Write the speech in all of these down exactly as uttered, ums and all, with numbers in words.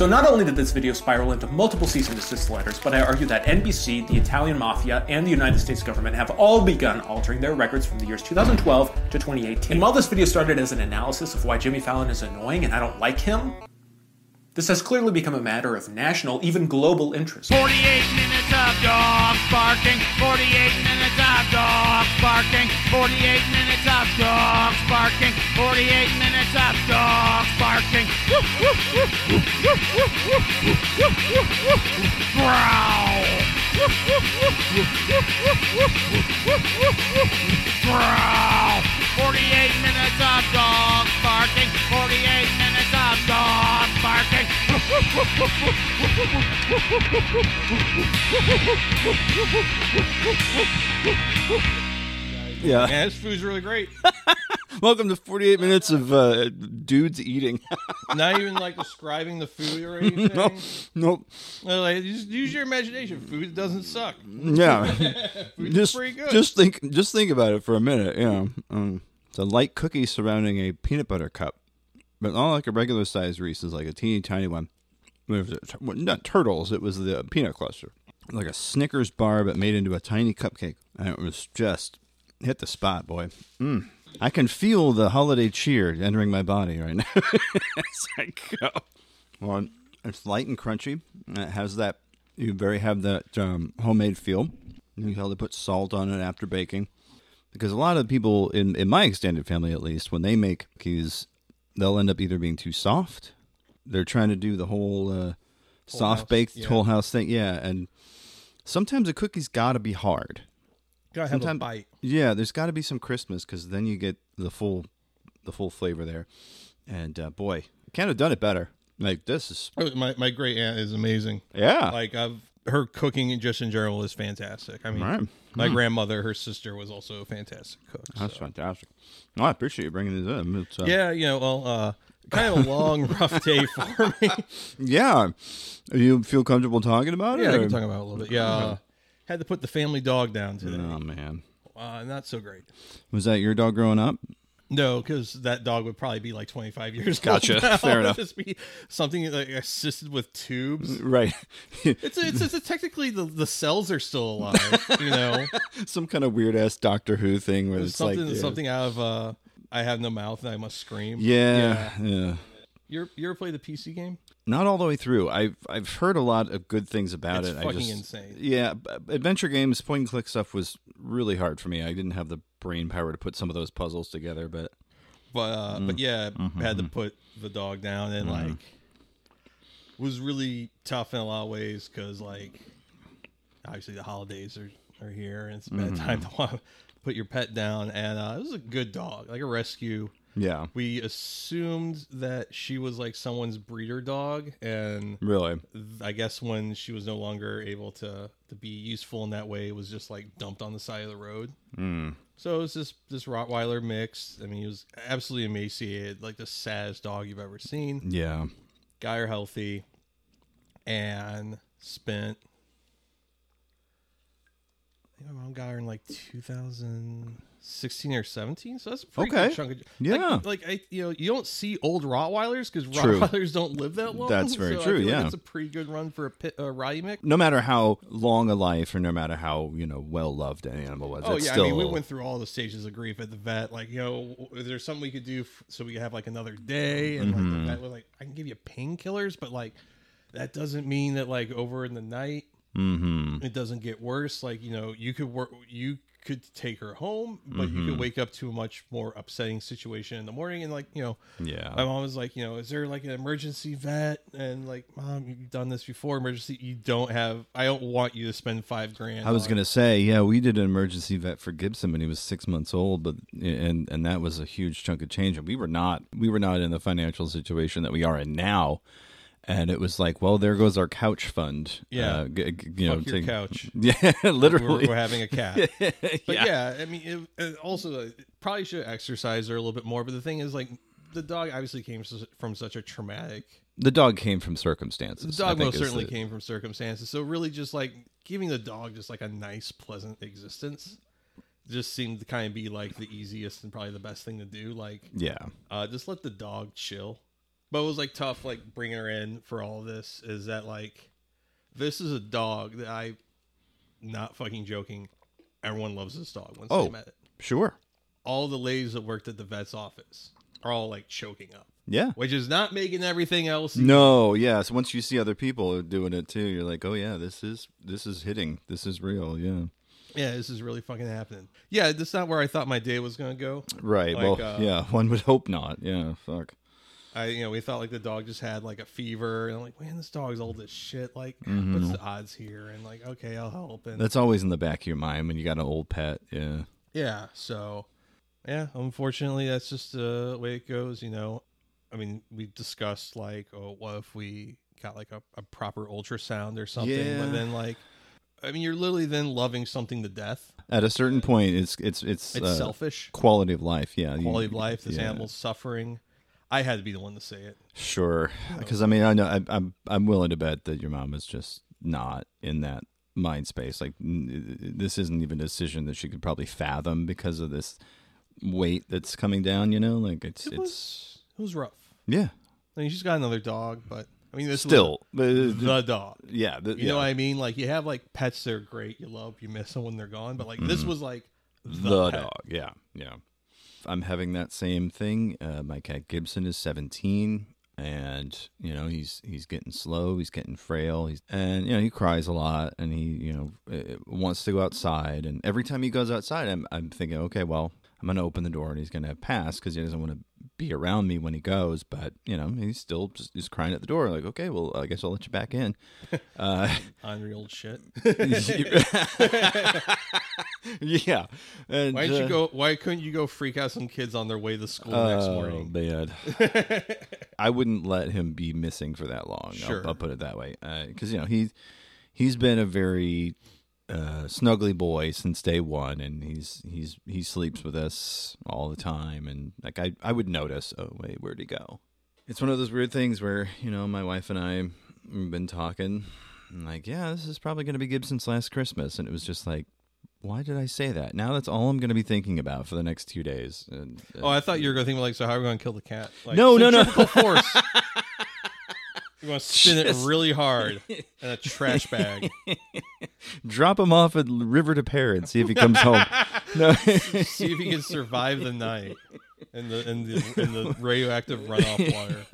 So not only did this video spiral into multiple cease and desist letters, but I argue that N B C, the Italian mafia, and the United States government have all begun altering their records from the years two thousand twelve to twenty eighteen. And while this video started as an analysis of why Jimmy Fallon is annoying and I don't like him, this has clearly become a matter of national, even global interest. forty-eight minutes of dogs barking, forty-eight minutes of dogs barking, forty-eight minutes of dogs barking, forty-eight minutes of dogs barking. Growl. Growl. forty-eight minutes of dogs barking, forty-eight minutes of dogs barking. Yeah, yeah, this food's really great. Welcome to forty-eight minutes of uh, dudes eating. Not even like describing the food or anything. Nope. nope. Like, just use your imagination. Food doesn't suck. Yeah. Food's just, pretty good. Just think, just think about it for a minute. You know, um, it's a light cookie surrounding a peanut butter cup, but not like a regular size Reese's, like a teeny tiny one. Not turtles. It was the peanut cluster, like a Snickers bar, but made into a tiny cupcake, and it was just hit the spot, boy. Mm. I can feel the holiday cheer entering my body right now as I go. Well, it's light and crunchy. And it has that, you very have that um, homemade feel. You can tell they put salt on it after baking. Because a lot of people, in, in my extended family at least, when they make cookies, they'll end up either being too soft. They're trying to do the whole uh, soft-baked yeah. Toll House thing. Yeah, and sometimes a cookie's got to be hard. Gotta have Sometime, a bite. Yeah, there's got to be some crispness because then you get the full, the full flavor there. And uh, boy, can't have done it better. Like this is my my great aunt is amazing. Yeah, like I've her cooking just in general is fantastic. I mean, right. my mm. grandmother, her sister was also a fantastic cook. That's so. fantastic. Well, I appreciate you bringing this in. It's, uh... Yeah, you know, well, uh, kind of a long, rough day for me. Yeah, you feel comfortable talking about it? Yeah, or? I can talk about it a little bit. Yeah. Uh, Had to put the family dog down today. Oh, man. Uh, not so great. Was that your dog growing up? No, because that dog would probably be like twenty-five years gotcha. old. Gotcha. Fair enough. Just be something like assisted with tubes. Right. it's a, it's, a, it's a, technically the, the cells are still alive, you know. Some kind of weird-ass Doctor Who thing. Where it's something, like, yeah. something out of uh, I have no mouth and I must scream. Yeah. Yeah. yeah. You ever, you ever play the P C game? Not all the way through. I've I've heard a lot of good things about it's it. It's fucking I just, insane. Yeah, adventure games, point and click stuff was really hard for me. I didn't have the brain power to put some of those puzzles together, but but uh, mm. but yeah, mm-hmm. had to put the dog down and mm-hmm. like was really tough in a lot of ways because like obviously the holidays are, are here and it's a bad mm-hmm. time to want to put your pet down. And uh, it was a good dog, like a rescue. Yeah, we assumed that she was like someone's breeder dog, and really, I guess when she was no longer able to, to be useful in that way, it was just like dumped on the side of the road. Mm. So it was this this Rottweiler mix. I mean, he was absolutely emaciated, like the saddest dog you've ever seen. Yeah, got her healthy, and spent. I think my mom got her in like two thousand. Sixteen or seventeen, so that's a pretty okay. good chunk. Of, yeah, like, like I, you know, you don't see old Rottweilers because Rottweilers don't live that long. That's very so true. I feel yeah, like that's a pretty good run for a, pit, a Rottie mix. No matter how long a life, or no matter how you know well loved an animal was. Oh yeah, still... I mean, we went through all the stages of grief at the vet. Like, you know, is there something we could do f- so we could have like another day? And mm-hmm. like the vet was like, I can give you painkillers, but like that doesn't mean that like over in the night mm-hmm. it doesn't get worse. Like you know, you could work you. could take her home, but mm-hmm. you could wake up to a much more upsetting situation in the morning. And like, you know, yeah, my mom was like, you know, is there like an emergency vet? And like, Mom, you've done this before. Emergency. You don't have, I don't want you to spend five grand. I was going to say, yeah, we did an emergency vet for Gibson when he was six months old, but, and, and that was a huge chunk of change. And we were not, we were not in the financial situation that we are in now. And it was like, well, there goes our couch fund. Yeah, uh, g- g- you Fuck know, your take... couch. Yeah, literally, we're, we're having a cat. But yeah. yeah, I mean, it, it also it probably should exercise her a little bit more. But the thing is, like, the dog obviously came from such a traumatic. The dog came from circumstances. The dog most certainly the... came from circumstances. So really, just like giving the dog just like a nice, pleasant existence. Just seemed to kind of be like the easiest and probably the best thing to do. Like, yeah, uh, just let the dog chill. But what was like tough, like bringing her in for all of this, is that like this is a dog that I, not fucking joking, everyone loves this dog once oh, they met it. Sure. All the ladies that worked at the vet's office are all like choking up. Yeah. Which is not making everything else easy. No, yeah. So once you see other people doing it too, you're like, oh yeah, this is this is hitting. This is real, yeah. Yeah, this is really fucking happening. Yeah, that's not where I thought my day was gonna go. Right. Like, well, uh, yeah, one would hope not. Yeah, fuck. I, you know, we thought like the dog just had like a fever, and I'm like, man, this dog's old as shit. Like, mm-hmm. what's the odds here? And like, okay, I'll help. And that's always in the back of your mind when you got an old pet. Yeah. Yeah. So, yeah, unfortunately, that's just the way it goes. You know, I mean, we discussed like, oh, what if we got like a, a proper ultrasound or something? Yeah. But then like. I mean, you're literally then loving something to death. At a certain point, it's it's it's, it's uh, selfish. Quality of life, yeah. Quality of life. This yeah. animal's suffering. I had to be the one to say it. Sure, because I mean, I know I, I'm I'm willing to bet that your mom is just not in that mind space. Like, this isn't even a decision that she could probably fathom because of this weight that's coming down. You know, like it's it was, it's it was rough. Yeah, I mean, she's got another dog, but. I mean, this still the, the dog. Yeah, the, you know yeah. what I mean. Like you have like pets that are great, you love, you miss them when they're gone. But like mm. this was like the, the dog. Yeah, yeah. I'm having that same thing. Uh, my cat Gibson is seventeen, and you know he's he's getting slow, he's getting frail, he's and you know he cries a lot, and he you know wants to go outside. And every time he goes outside, I'm I'm thinking, okay, well. I'm going to open the door and he's going to pass because he doesn't want to be around me when he goes. But, you know, he's still just he's crying at the door. Like, okay, well, I guess I'll let you back in. Uh, Unreal shit. yeah. And, why, didn't you go, why couldn't you go freak out some kids on their way to school uh, next morning? Oh, man. I wouldn't let him be missing for that long. Sure. I'll, I'll put it that way. Because, uh, you know, he's, he's been a very... Uh, snuggly boy since day one, and he's he's he sleeps with us all the time, and like I, I would notice. Oh wait, where'd he go? It's one of those weird things where you know my wife and I have been talking, and like yeah, this is probably gonna be Gibson's last Christmas, and it was just like, why did I say that? Now that's all I'm gonna be thinking about for the next two days. And, uh, oh, I thought you were gonna think like, so how are we gonna kill the cat? Like, no, no, no, force. You want to spin just... it really hard in a trash bag. Drop him off at River to Parrot. See if he comes home. No. See if he can survive the night in the in the in the radioactive runoff water.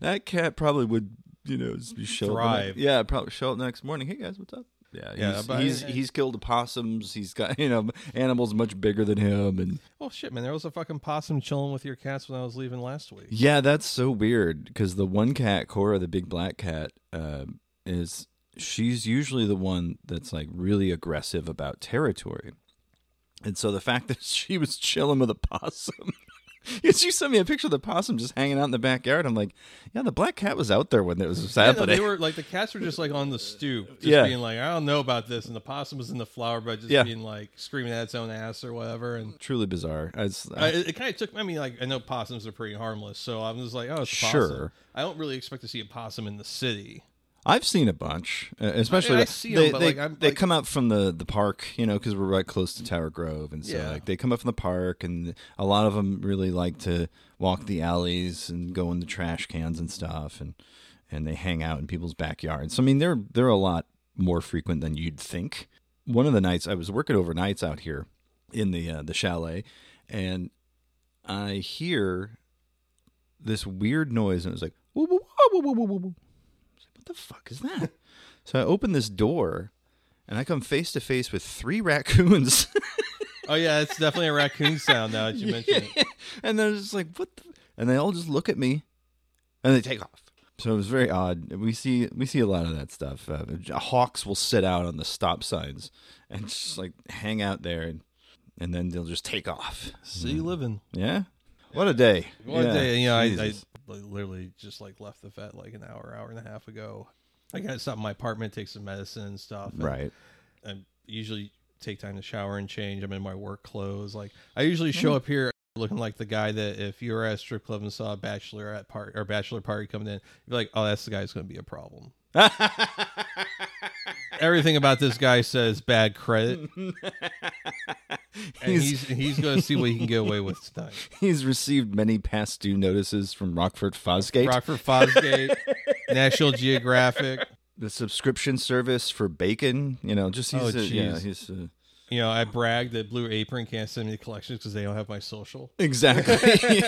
That cat probably would, you know, be thrive. Up. Yeah, probably show up next morning. Hey guys, what's up? Yeah, yeah. He's but, he's, yeah. he's killed opossums. He's got you know animals much bigger than him. And oh shit, man, there was a fucking possum chilling with your cats when I was leaving last week. Yeah, that's so weird because the one cat, Cora, the big black cat, uh, is she's usually the one that's like really aggressive about territory, and so the fact that she was chilling with a possum. You sent me a picture of the possum just hanging out in the backyard. I'm like, yeah, the black cat was out there when it was happening. Yeah, no, they were like the cats were just like on the stoop, just yeah. being like, I don't know about this, and the possum was in the flower bed, just yeah. being like screaming at its own ass or whatever. And truly bizarre. I was, I... I, it, it kind of took. I mean, like I know possums are pretty harmless, so I'm just like, oh, it's a possum. Sure. I don't really expect to see a possum in the city. I've seen a bunch, especially I, I see they, them, but they, like, I'm, they like, come up from the, the park, you know, because we're right close to Tower Grove. And so yeah. like, they come up from the park, and a lot of them really like to walk the alleys and go in the trash cans and stuff. And, and they hang out in people's backyards. So, I mean, they're, they're a lot more frequent than you'd think. One of the nights I was working overnights out here in the uh, the chalet, and I hear this weird noise, and it was like, whoa, whoa, whoa, whoa, whoa, whoa, whoa. The fuck is that? So I open this door, and I come face to face with three raccoons. Oh yeah, it's definitely a raccoon sound now that you yeah, mention it. And they're just like, what? The? And they all just look at me, and they take off. So it was very odd. We see we see a lot of that stuff. Uh, hawks will sit out on the stop signs and just like hang out there, and, and then they'll just take off. See you living. Yeah. What a day. What yeah. a day. You know, I, I literally just like left the vet like an hour, hour and a half ago. I got to stop in my apartment, take some medicine and stuff. And right. I usually take time to shower and change. I'm in my work clothes. Like I usually show up here looking like the guy that if you were at a strip club and saw a bachelorette party or bachelor party coming in, you'd be like, oh, that's the guy who's going to be a problem. Everything about this guy says bad credit. and he's he's, he's going to see what he can get away with tonight. He's received many past due notices from Rockford Fosgate, Rockford Fosgate, National Geographic, the subscription service for bacon. You know, just he's, oh, a, yeah, he's. A, You know, I brag that Blue Apron can't send me collections because they don't have my social. Exactly.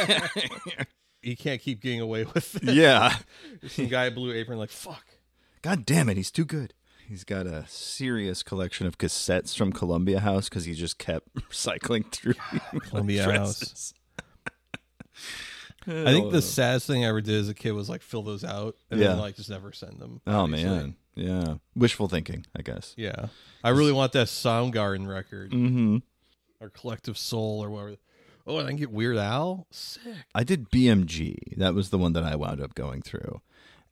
You can't keep getting away with it. Yeah. Some guy at Blue Apron like, fuck. God damn it, he's too good. He's got a serious collection of cassettes from Columbia House because he just kept cycling through God, Columbia dresses. House. I think the saddest thing I ever did as a kid was like fill those out and yeah. then like just never send them. Oh, obviously. Man. Yeah. Wishful thinking, I guess. Yeah. I really want that Soundgarden record. Mm-hmm. Or Collective Soul or whatever. Oh, and I can get Weird Al? Sick. I did B M G. That was the one that I wound up going through.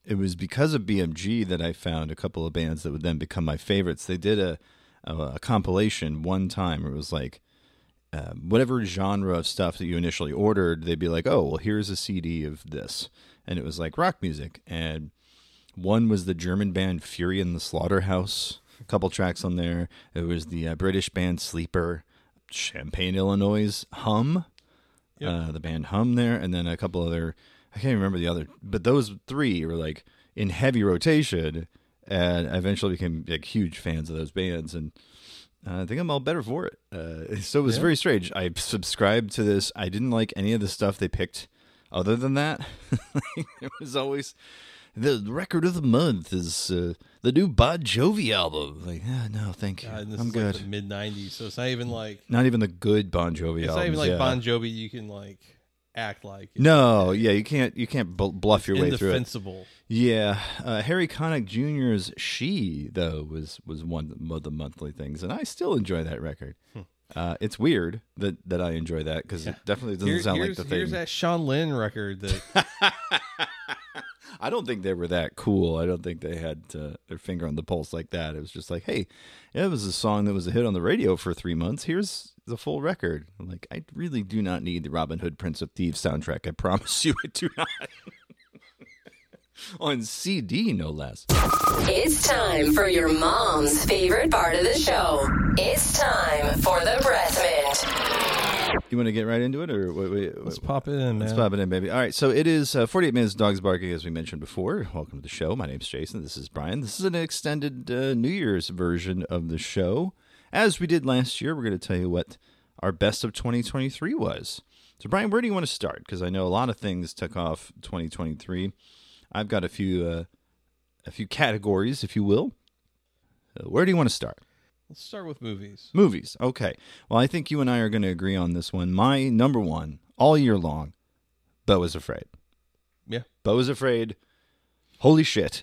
It was because of B M G that I found a couple of bands that would then become my favorites. They did a, a, a compilation one time where it was like, Uh, whatever genre of stuff that you initially ordered, they'd be like, oh, well, here's a C D of this. And it was like rock music. And one was the German band Fury in the Slaughterhouse, a couple tracks on there. It was the uh, British band Sleeper, Champaign, Illinois, Hum, yep. uh, the band Hum there. And then a couple other, I can't remember the other, but those three were like in heavy rotation. And I eventually became like huge fans of those bands. And Uh, I think I'm all better for it. Uh, so it was yeah. very strange. I subscribed to this. I didn't like any of the stuff they picked other than that. It was always, the record of the month is uh, the new Bon Jovi album. Like, oh, no, thank you. God, and this I'm is good. Like the mid nineties, so it's not even like... Not even the good Bon Jovi album. It's albums, not even like yeah. Bon Jovi you can like act like. No, know? yeah, you can't You can't bl- bluff it's your way through it. Indefensible. Yeah, uh, Harry Connick Junior's She, though, was, was one of the monthly things, and I still enjoy that record. Hmm. Uh, it's weird that, that I enjoy that, because yeah. it definitely doesn't Here, sound like the thing. Here's that Sean Lynn record. That I don't think they were that cool. I don't think they had uh, their finger on the pulse like that. It was just like, hey, it was a song that was a hit on the radio for three months. Here's the full record. I'm like, I really do not need the Robin Hood Prince of Thieves soundtrack. I promise you I do not. On C D, no less. It's time for your mom's favorite part of the show. It's time for the breath mint. You want to get right into it, or wait, wait, wait, let's pop it in, man. Let's pop it in, baby. All right, so it is uh, forty-eight minutes. Dogs barking, as we mentioned before. Welcome to the show. My name's Jason. This is Brian. This is an extended uh, New Year's version of the show. As we did last year, we're going to tell you what our best of twenty twenty-three was. So, Brian, where do you want to start? Because I know a lot of things took off twenty twenty-three. I've got a few uh, a few categories, if you will. So where do you want to start? Let's start with movies. Movies, okay. Well, I think you and I are going to agree on this one. My number one, all year long, Beau is Afraid. Yeah. Beau is Afraid. Holy shit.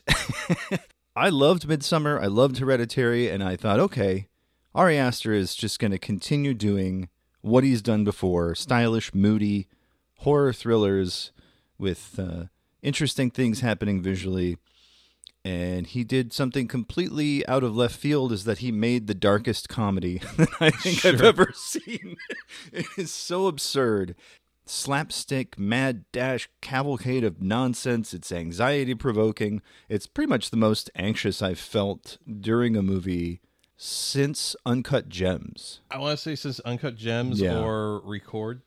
I loved Midsommar. I loved Hereditary. And I thought, okay, Ari Aster is just going to continue doing what he's done before. Stylish, moody, horror thrillers with... Uh, interesting things happening visually, and he did something completely out of left field, is that he made the darkest comedy that I think sure. I've ever seen. It is so absurd. Slapstick, mad dash, cavalcade of nonsense. It's anxiety-provoking. It's pretty much the most anxious I've felt during a movie since Uncut Gems. I want to say since Uncut Gems yeah. or Record.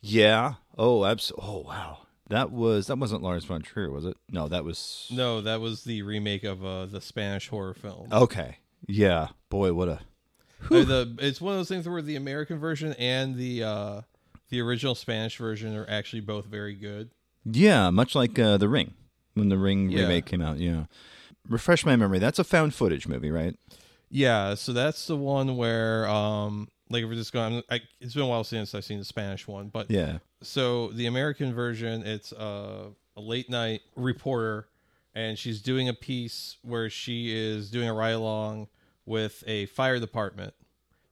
Yeah. Oh, absolutely. Oh, wow. That was that wasn't Lars von Trier, was it? No, that was no, that was the remake of uh, the Spanish horror film. Okay, yeah, boy, what a uh, the it's one of those things where the American version and the uh, the original Spanish version are actually both very good. Yeah, much like uh, The Ring when The Ring yeah. remake came out. Yeah, refresh my memory. That's a found footage movie, right? Yeah, so that's the one where um, like if we're just going, I, it's been a while since I've seen the Spanish one, but yeah. So the American version, it's uh, a late night reporter, and she's doing a piece where she is doing a ride along with a fire department.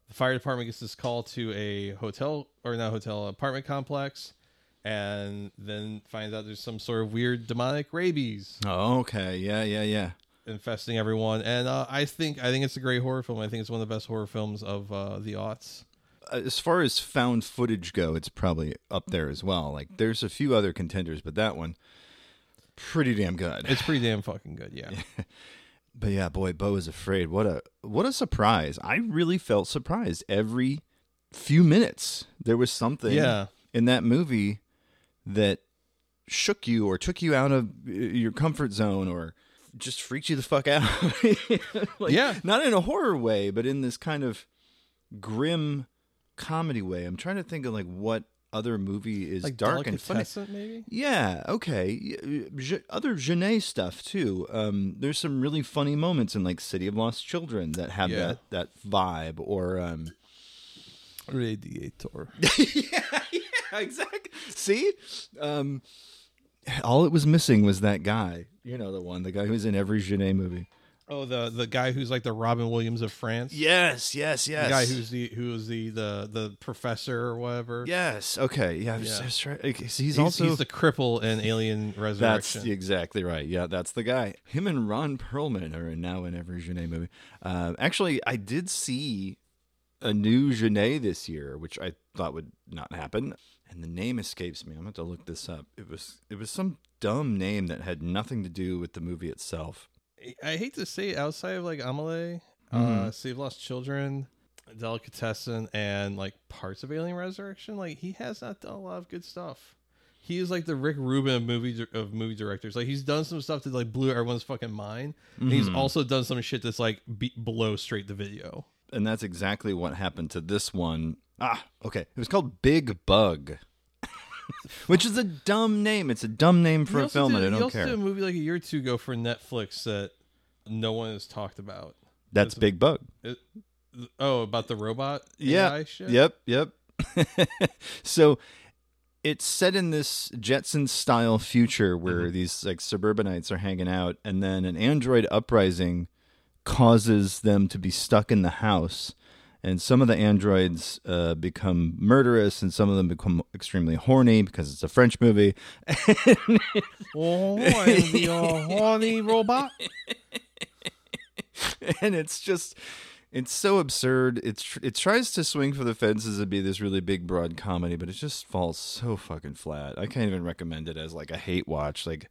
The fire department gets this call to a hotel or not hotel apartment complex, and then finds out there's some sort of weird demonic rabies. Oh, okay, yeah, yeah, yeah, infesting everyone. And uh, I think I think it's a great horror film. I think it's one of the best horror films of uh, the aughts. As far as found footage go, it's probably up there as well. Like, there's a few other contenders, but that one, pretty damn good. It's pretty damn fucking good, yeah. yeah. But yeah, boy, Beau is Afraid. What a what a surprise. I really felt surprised. Every few minutes, there was something yeah. in that movie that shook you or took you out of your comfort zone or just freaked you the fuck out. like, yeah. Not in a horror way, but in this kind of grim comedy way. I'm trying to think of like what other movie is like dark and funny. Maybe? Yeah. Okay. Je- other Genet stuff too. Um, there's some really funny moments in like City of Lost Children that have yeah. that, that vibe or, um, Radiator. yeah, yeah, exactly. See? Um, all it was missing was that guy. You know the one, the guy who's in every Genet movie. Oh, the the guy who's like the Robin Williams of France? Yes, yes, yes. The guy who's the who was the, the the professor or whatever. Yes, okay. Yeah, I was, yeah. I was trying, okay. So he's, he's also he's the cripple in Alien Resurrection. That's exactly right. Yeah, that's the guy. Him and Ron Perlman are now in every Genet movie. Uh, actually, I did see a new Genet this year, which I thought would not happen, and the name escapes me. I'm gonna have to look this up. It was it was some dumb name that had nothing to do with the movie itself. I hate to say, outside of like Amelie, mm-hmm. uh, Save Lost Children, Delicatessen, and like parts of Alien Resurrection, like he has not done a lot of good stuff. He is like the Rick Rubin of movie of movie directors. Like he's done some stuff that like blew everyone's fucking mind, mm-hmm. and he's also done some shit that's like be- below straight to video. And that's exactly what happened to this one. Ah, okay. It was called Big Bug, which is a dumb name. It's a dumb name for a film, and I don't care. He also did a movie like a year or two ago for Netflix that no one has talked about. That's Big Bug. It, oh, about the robot A I shit? Yep, yep. So it's set in this Jetson-style future where mm-hmm. these like suburbanites are hanging out, and then an android uprising causes them to be stuck in the house, and some of the androids uh, become murderous, and some of them become extremely horny because it's a French movie. Oh, I'm your horny robot. And it's just, it's so absurd. It's tr- it tries to swing for the fences and be this really big, broad comedy, but it just falls so fucking flat. I can't even recommend it as like a hate watch. Like,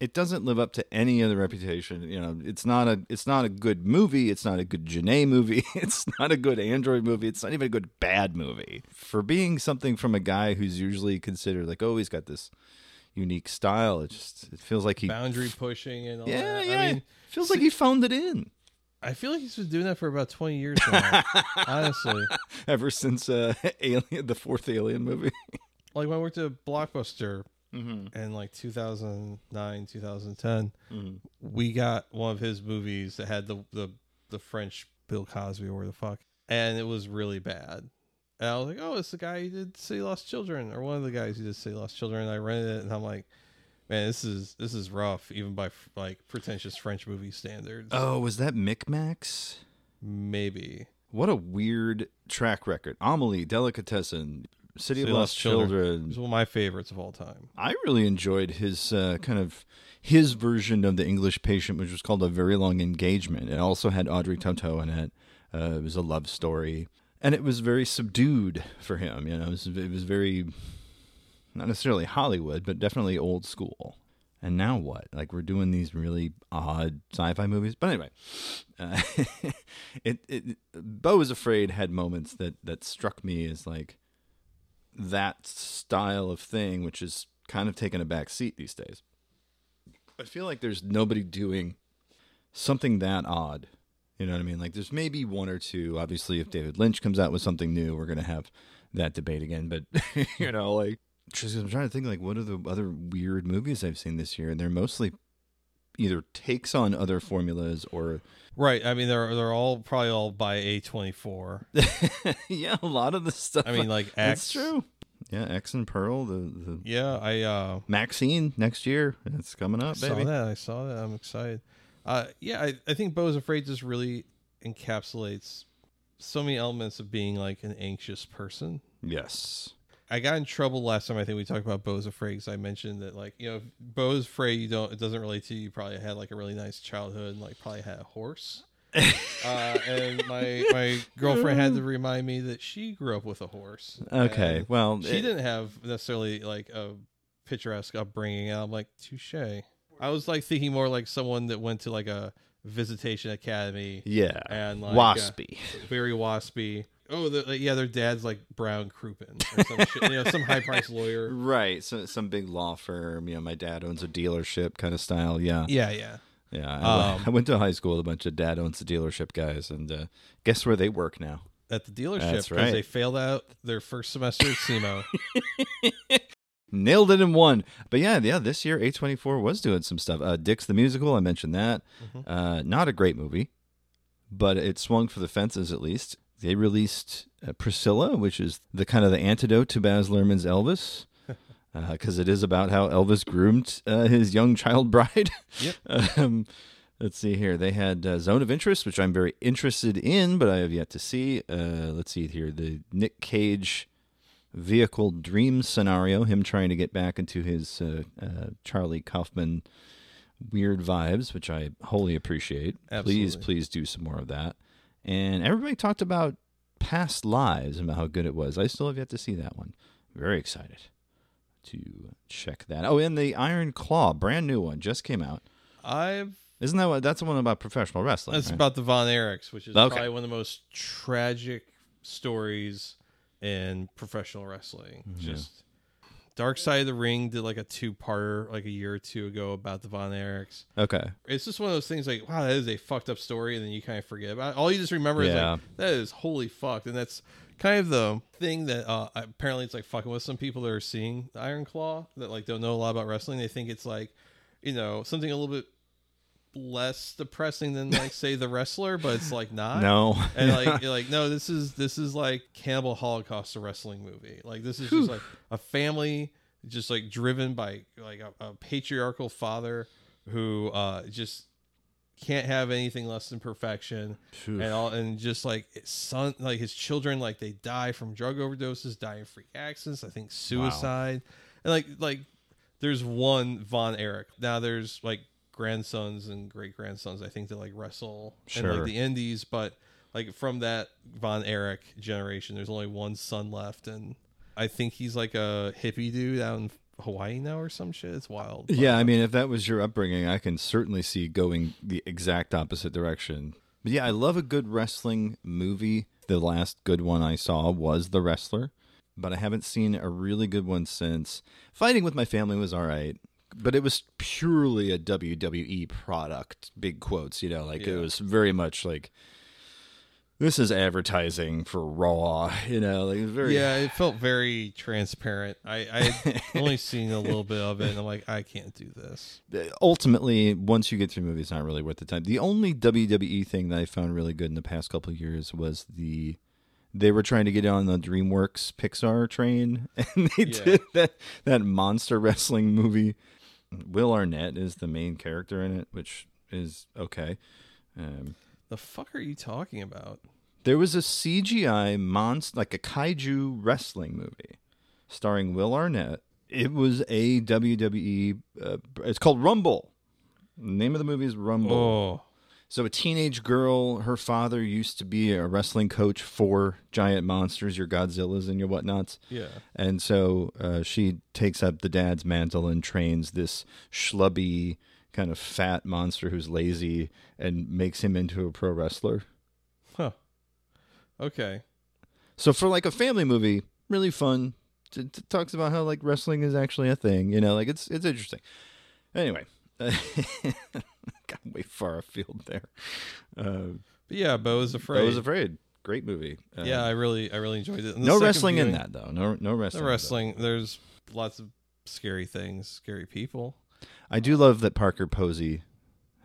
it doesn't live up to any of the reputation. You know, it's not a it's not a good movie. It's not a good Genet movie. It's not a good android movie. It's not even a good bad movie. For being something from a guy who's usually considered like, oh, he's got this unique style. It just it feels like he boundary pushing and all yeah, that. Yeah, I mean, it feels like he found it in. I feel like he's been doing that for about twenty years now. Honestly, ever since uh, Alien, the fourth Alien movie. Like when I worked at Blockbuster. Mm-hmm. And like two thousand nine, two thousand ten, mm-hmm. we got one of his movies that had the, the, the French Bill Cosby or the fuck, and it was really bad. And I was like, oh, it's the guy who did City Lost Children, or one of the guys who did City Lost Children. And I rented it, and I'm like, man, this is this is rough, even by like pretentious French movie standards. Oh, was that Micmacs? Maybe. What a weird track record. Amelie, Delicatessen. City, City of Lost, Lost Children. Children is one of my favorites of all time. I really enjoyed his uh, kind of his version of The English Patient, which was called A Very Long Engagement. It also had Audrey Tautou in it. Uh, it was a love story, and it was very subdued for him. You know, it was, it was very not necessarily Hollywood, but definitely old school. And now what? Like we're doing these really odd sci-fi movies. But anyway, uh, it, it Beau is Afraid had moments that that struck me as like that style of thing, which is kind of taking a back seat these days. I feel like there's nobody doing something that odd. You know what I mean? Like there's maybe one or two. Obviously, if David Lynch comes out with something new, we're going to have that debate again. But, you know, like just, I'm trying to think like what are the other weird movies I've seen this year? And they're mostly either takes on other formulas or... Right. I mean, they're they're all probably all by A twenty-four. Yeah, a lot of the stuff. I mean, like X. It's true. Yeah, X and Pearl. The, the yeah, I... Uh, Maxine next year. It's coming up, I baby. I saw that. I saw that. I'm excited. Uh, yeah, I, I think Beau is Afraid just really encapsulates so many elements of being like an anxious person. Yes. I got in trouble last time. I think we talked about Beau is Afraid because I mentioned that, like, you know, if Beau is Afraid, you don't, it doesn't relate to you. You probably had like a really nice childhood and like probably had a horse. uh, and my my girlfriend had to remind me that she grew up with a horse. Okay, well, she it... didn't have necessarily like a picturesque upbringing. And I'm like, touche. I was like thinking more like someone that went to like a visitation academy. Yeah, and like, waspy, uh, very waspy. oh, the, yeah, their dad's like Brown Crouppen or some shit, you know, some high-priced lawyer. Right, so, some big law firm, you know, my dad owns a dealership kind of style, yeah. Yeah, yeah. Yeah, I, um, I went to high school with a bunch of dad owns a dealership guys, and uh, guess where they work now? At the dealership, because right. they failed out their first semester at S E M O. Nailed it and won. But yeah, yeah, this year A twenty-four was doing some stuff. Uh, Dick's the Musical, I mentioned that. Mm-hmm. Uh, not a great movie, but it swung for the fences at least. They released uh, Priscilla, which is the kind of the antidote to Baz Luhrmann's Elvis, because uh, it is about how Elvis groomed uh, his young child bride. Yep. um, let's see here. They had uh, Zone of Interest, which I'm very interested in, but I have yet to see. Uh, let's see here. The Nick Cage vehicle dream scenario, him trying to get back into his uh, uh, Charlie Kaufman weird vibes, which I wholly appreciate. Absolutely. Please, please do some more of that. And everybody talked about Past Lives and about how good it was. I still have yet to see that one. Very excited to check that. Oh, and The Iron Claw, brand new one, just came out. I've Isn't that what, that's the one about professional wrestling? That's right? About the Von Erichs, which is okay. probably one of the most tragic stories in professional wrestling. Mm-hmm. Just Dark Side of the Ring did like a two-parter like a year or two ago about the Von Erichs. Okay. It's just one of those things like, wow, that is a fucked up story, and then you kind of forget about it. All you just remember yeah. is like, that is holy fucked. And that's kind of the thing that uh, apparently it's like fucking with some people that are seeing the Iron Claw that like don't know a lot about wrestling. They think it's like, you know, something a little bit less depressing than like say The Wrestler, but it's like not. No. And like you're like, no, this is this is like Cannibal Holocaust, a wrestling movie. Like this is Whew. just like a family just like driven by like a, a patriarchal father who uh just can't have anything less than perfection. Whew. And all and just like son like his children, like they die from drug overdoses, die in freak accidents, I think suicide. Wow. And like like there's one Von Erich. Now there's like grandsons and great grandsons, I think, that like wrestle sure. in like the indies, but like from that Von Erich generation, there's only one son left, and I think he's like a hippie dude out in Hawaii now or some shit. It's wild. But, yeah, I mean, if that was your upbringing, I can certainly see going the exact opposite direction. But yeah, I love a good wrestling movie. The last good one I saw was The Wrestler, but I haven't seen a really good one since. Fighting with My Family was all right. But it was purely a W W E product, big quotes, you know, like yeah. it was very much like, this is advertising for Raw, you know, like it was very. Yeah, it felt very transparent. I, I've only seen a little bit of it, and I'm like, I can't do this. Ultimately, once you get through movies, it's not really worth the time. The only W W E thing that I found really good in the past couple of years was the. They were trying to get on the DreamWorks Pixar train, and they yeah. did that, that monster wrestling movie. Will Arnett is the main character in it, which is okay. Um, the fuck are you talking about? There was a C G I monster, like a kaiju wrestling movie, starring Will Arnett. It was a W W E. Uh, it's called Rumble. The name of the movie is Rumble. Oh. So a teenage girl, her father used to be a wrestling coach for giant monsters, your Godzillas and your whatnots. Yeah. And so uh, she takes up the dad's mantle and trains this schlubby kind of fat monster who's lazy and makes him into a pro wrestler. Huh. Okay. So for like a family movie, really fun. It, it talks about how like wrestling is actually a thing, you know, like it's it's interesting. Anyway. Got way far afield there. Uh, but yeah, Beau is Afraid. Beau is Afraid. Great movie. Uh, yeah, I really, I really enjoyed it. No wrestling viewing, in that though. No, no wrestling. No wrestling. There's lots of scary things, scary people. I do love that Parker Posey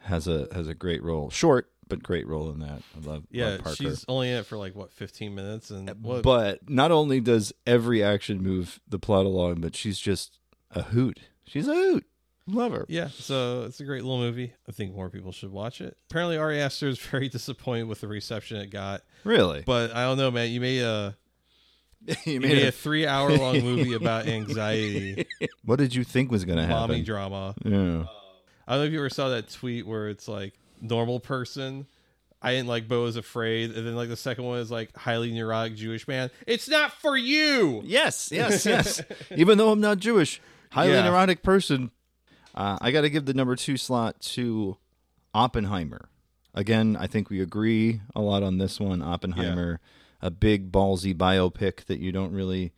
has a has a great role. Short, but great role in that. I love. Yeah, love Parker. She's only in it for like what fifteen minutes, and what? But not only does every action move the plot along, but she's just a hoot. She's a hoot. Love her. Yeah, so it's a great little movie. I think more people should watch it. Apparently, Ari Aster is very disappointed with the reception it got. Really? But I don't know, man. You made a you, you made, made a three-hour-long movie about anxiety. What did you think was going to happen? Mommy drama. Yeah. Uh, I don't know if you ever saw that tweet where it's like, normal person, I didn't like Beau is Afraid. And then like the second one is like, highly neurotic Jewish man. It's not for you! Yes, yes, yes. Even though I'm not Jewish, highly yeah. neurotic person. Uh, I got to give the number two slot to Oppenheimer. Again, I think we agree a lot on this one. Oppenheimer, a big ballsy biopic that you don't really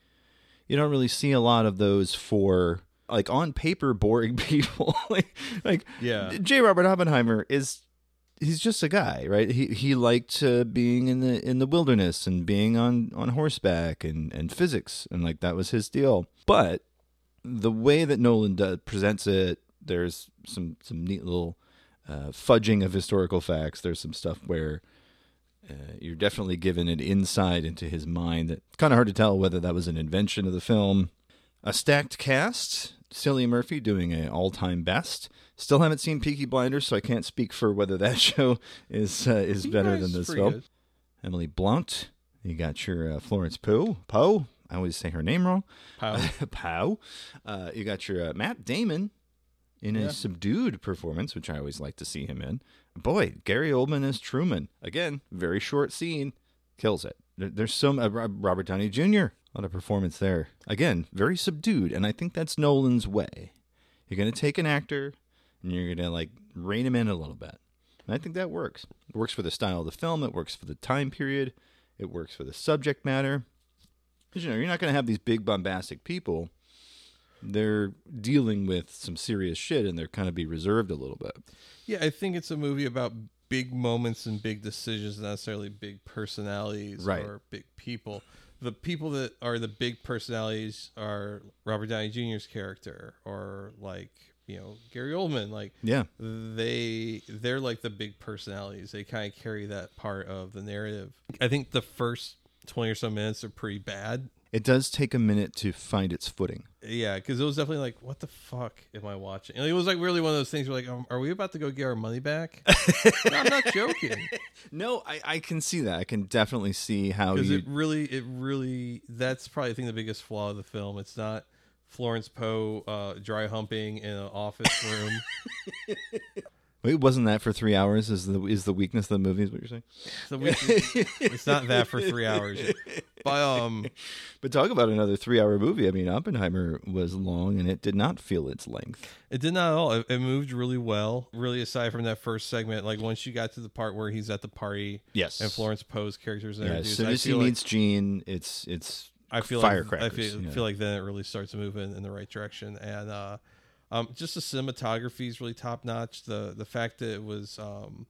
you don't really see a lot of those for, like, on paper boring people. like, like yeah. J. Robert Oppenheimer is he's just a guy, right? He he liked uh, being in the in the wilderness and being on, on horseback and, and physics, and like that was his deal. But the way that Nolan does, presents it, there's some some neat little uh, fudging of historical facts. There's some stuff where uh, you're definitely given an insight into his mind. That kind of hard to tell whether that was an invention of the film. A stacked cast. Cillian Murphy doing an all-time best. Still haven't seen Peaky Blinders, so I can't speak for whether that show is uh, is better than this film. Good. Emily Blunt. You got your uh, Florence Pugh. Poe. I always say her name wrong. Poe. Poe. Uh, you got your uh, Matt Damon in yeah. a subdued performance, which I always like to see him in. Boy, Gary Oldman as Truman. Again, very short scene. Kills it. There, there's some uh, Robert Downey Junior A lot of performance there. Again, very subdued, and I think that's Nolan's way. You're going to take an actor, and you're going to, like, rein him in a little bit. And I think that works. It works for the style of the film. It works for the time period. It works for the subject matter. Because, you know, you're not going to have these big bombastic people. They're dealing with some serious shit, and they're kind of be reserved a little bit. Yeah, I think it's a movie about big moments and big decisions, not necessarily big personalities right. or big people. The people that are the big personalities are Robert Downey Junior's character, or, like, you know, Gary Oldman. Like, yeah, they they're like the big personalities. They kind of carry that part of the narrative. I think the first twenty or so minutes are pretty bad. It does take a minute to find its footing. Yeah, because it was definitely like, what the fuck am I watching? And it was like really one of those things where, like, um, are we about to go get our money back? No, I'm not joking. No, I, I can see that. I can definitely see how you... Because it really, it really, that's probably, I think, the biggest flaw of the film. It's not Florence Pugh uh, dry humping in an office room. Wait, wasn't that for three hours? Is the is the weakness of the movie? Is what you're saying? The weakness, it's not that for three hours, but um, but talk about another three-hour movie. I mean, Oppenheimer was long, and it did not feel its length. It did not at all. It, it moved really well. Really, aside from that first segment, like once you got to the part where he's at the party, yes, and Florence Pugh's characters, yeah, as soon as he meets Jean, it's it's I feel firecrackers. Like, I feel, yeah. feel like then it really starts moving in the right direction, and uh. Um, just the cinematography is really top notch. The the fact that it was um,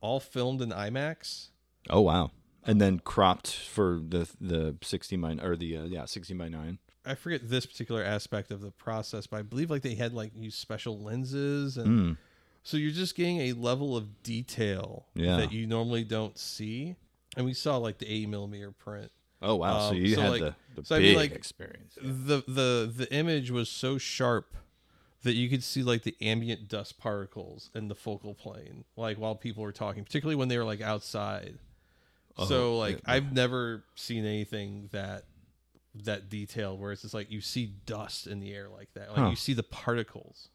all filmed in IMAX. Oh wow! And then cropped for the the sixty by or the uh, yeah sixty by nine. I forget this particular aspect of the process, but I believe like they had like used special lenses, and mm. so you're just getting a level of detail yeah. that you normally don't see. And we saw like the eighty millimeter print. Oh wow! Um, so you so had like, the, the so big I mean, like, experience. Yeah. The the the image was so sharp that you could see like the ambient dust particles in the focal plane, like while people were talking, particularly when they were like outside. Uh-huh. So like, yeah, yeah. I've never seen anything that, that detailed where it's just like, you see dust in the air like that. Like huh. you see the particles.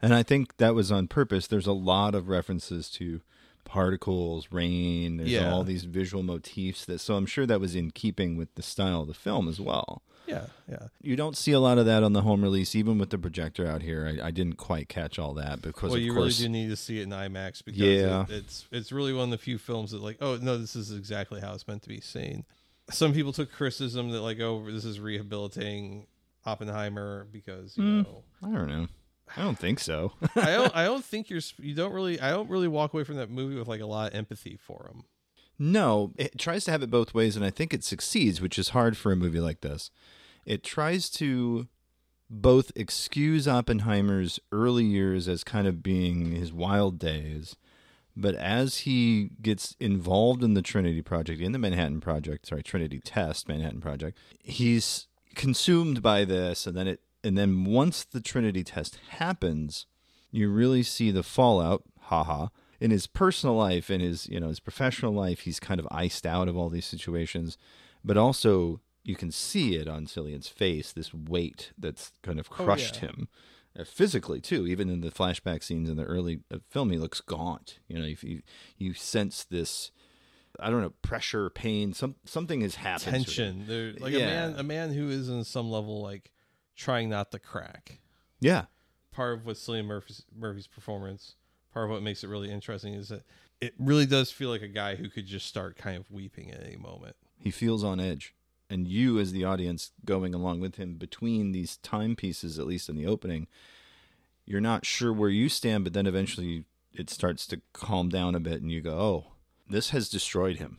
And I think that was on purpose. There's a lot of references to particles, rain. There's yeah. all these visual motifs that, so I'm sure that was in keeping with the style of the film as well. Yeah, yeah. You don't see a lot of that on the home release, even with the projector out here. I, I didn't quite catch all that because, well, of you course, really do need to see it in IMAX because yeah. it, it's it's really one of the few films that like, oh no, this is exactly how it's meant to be seen. Some people took criticism that like, oh, this is rehabilitating Oppenheimer because you mm, know. I don't know. I don't think so. I don't. I don't think you're. You don't really. I don't really walk away from that movie with like a lot of empathy for him. No, it tries to have it both ways, and I think it succeeds, which is hard for a movie like this. It tries to both excuse Oppenheimer's early years as kind of being his wild days, but as he gets involved in the Trinity Project, in the Manhattan Project, sorry, Trinity Test, Manhattan Project, he's consumed by this, and then it, and then once the Trinity Test happens, you really see the fallout, haha, in his personal life, in his, you know, his professional life. He's kind of iced out of all these situations, but also you can see it on Cillian's face, this weight that's kind of crushed oh, yeah. him uh, physically too. Even in the flashback scenes in the early film, he looks gaunt. You know, you you sense this, I don't know, pressure, pain, some something has happened. Tension. There, like yeah. a man, a man who is in some level like trying not to crack. Yeah, part of what Cillian Murphy's, Murphy's performance. Part of what makes it really interesting is that it really does feel like a guy who could just start kind of weeping at any moment. He feels on edge. And you, as the audience, going along with him between these timepieces, at least in the opening, you're not sure where you stand, but then eventually it starts to calm down a bit, and you go, oh, this has destroyed him.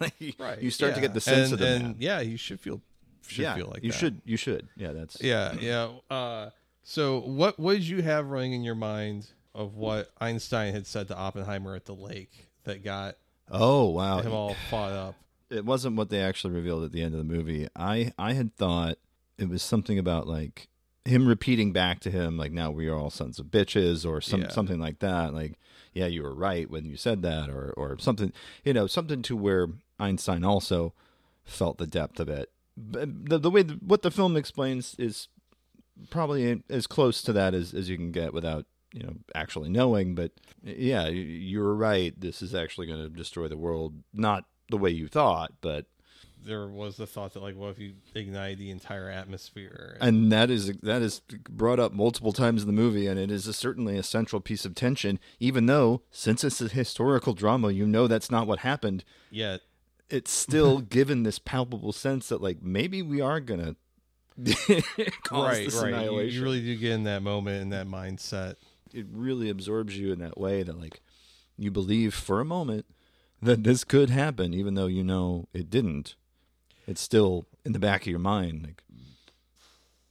like, right. You start yeah. to get the sense and, of the man. Yeah, you should feel should yeah, feel like you that. should you should. Yeah, that's Yeah, yeah. Uh, so what what did you have running in your mind of what Einstein had said to Oppenheimer at the lake that got oh wow him all fought up? It wasn't what they actually revealed at the end of the movie. I, I had thought it was something about like him repeating back to him, like, now we are all sons of bitches, or some, yeah. something like that. Like, yeah, you were right when you said that, or, or something, you know, something to where Einstein also felt the depth of it. But the, the way, the, what the film explains is probably as close to that as, as you can get without, you know, actually knowing, but yeah, you, you were right. This is actually going to destroy the world. Not the way you thought, but there was the thought that, like, well, if you ignite the entire atmosphere, and, and that is that is brought up multiple times in the movie, and it is a, certainly a central piece of tension. Even though, since it's a historical drama, you know that's not what happened. Yet, it's still given this palpable sense that, like, maybe we are gonna cause right, this right. annihilation. You, you really do get in that moment, in that mindset. It really absorbs you in that way that, like, you believe for a moment that this could happen, even though you know it didn't. It's still in the back of your mind, like,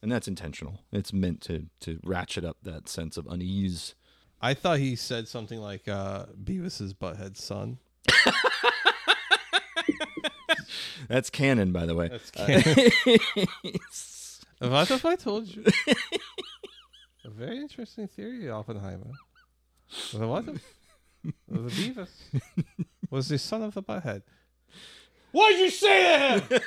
and that's intentional. It's meant to to ratchet up that sense of unease. I thought he said something like uh, Beavis's butthead son. That's canon, by the way. That's canon. Uh, what if I told you? A very interesting theory, Oppenheimer. What if? The Beavis was the son of the butthead. What'd you say to him?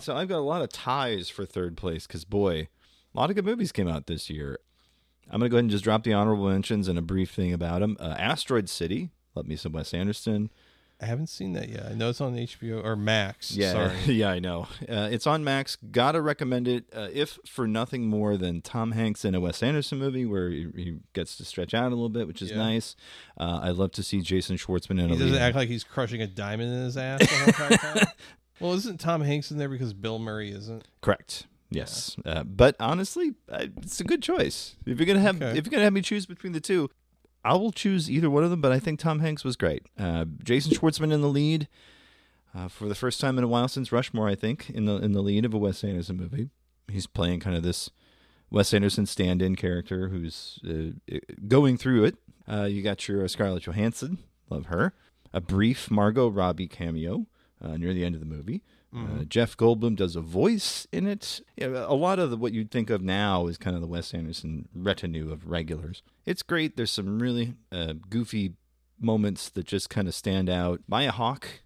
So I've got a lot of ties for third place because, boy, a lot of good movies came out this year. I'm going to go ahead and just drop the honorable mentions and a brief thing about them. Uh, Asteroid City, love me some Wes Anderson. I haven't seen that yet. I know it's on H B O or Max. Yeah, sorry. yeah, I know. Uh, it's on Max. Gotta recommend it, uh, if for nothing more than Tom Hanks in a Wes Anderson movie where he, he gets to stretch out a little bit, which is yeah. nice. Uh, I love to see Jason Schwartzman in. He a doesn't leader. act like he's crushing a diamond in his ass the whole time. Well, isn't Tom Hanks in there because Bill Murray isn't? Correct. Yes, yeah. uh, but honestly, uh, it's a good choice. If you're gonna have, okay. if you're gonna have me choose between the two, I will choose either one of them, but I think Tom Hanks was great. Uh, Jason Schwartzman in the lead uh, for the first time in a while since Rushmore, I think, in the in the lead of a Wes Anderson movie. He's playing kind of this Wes Anderson stand-in character who's uh, going through it. Uh, you got your Scarlett Johansson, love her. A brief Margot Robbie cameo uh, near the end of the movie. Mm-hmm. Uh, Jeff Goldblum does a voice in it. Yeah, a lot of the, what you'd think of now is kind of the Wes Anderson retinue of regulars. It's great. There's some really uh, goofy moments that just kind of stand out. Maya Hawke,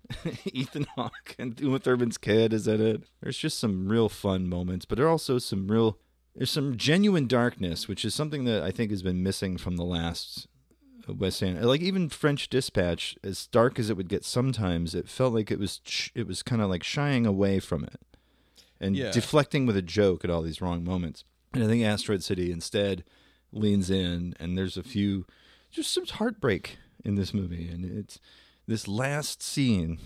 Ethan Hawke, and Uma Thurman's kid is in it. There's just some real fun moments, but there are also some real, there's some genuine darkness, which is something that I think has been missing from the last Wes Anderson. Like, even French Dispatch, as dark as it would get sometimes, it felt like it was ch- it was kind of like shying away from it and yeah. deflecting with a joke at all these wrong moments. And I think Asteroid City instead leans in, and there's a few, just some heartbreak in this movie. And it's this last scene.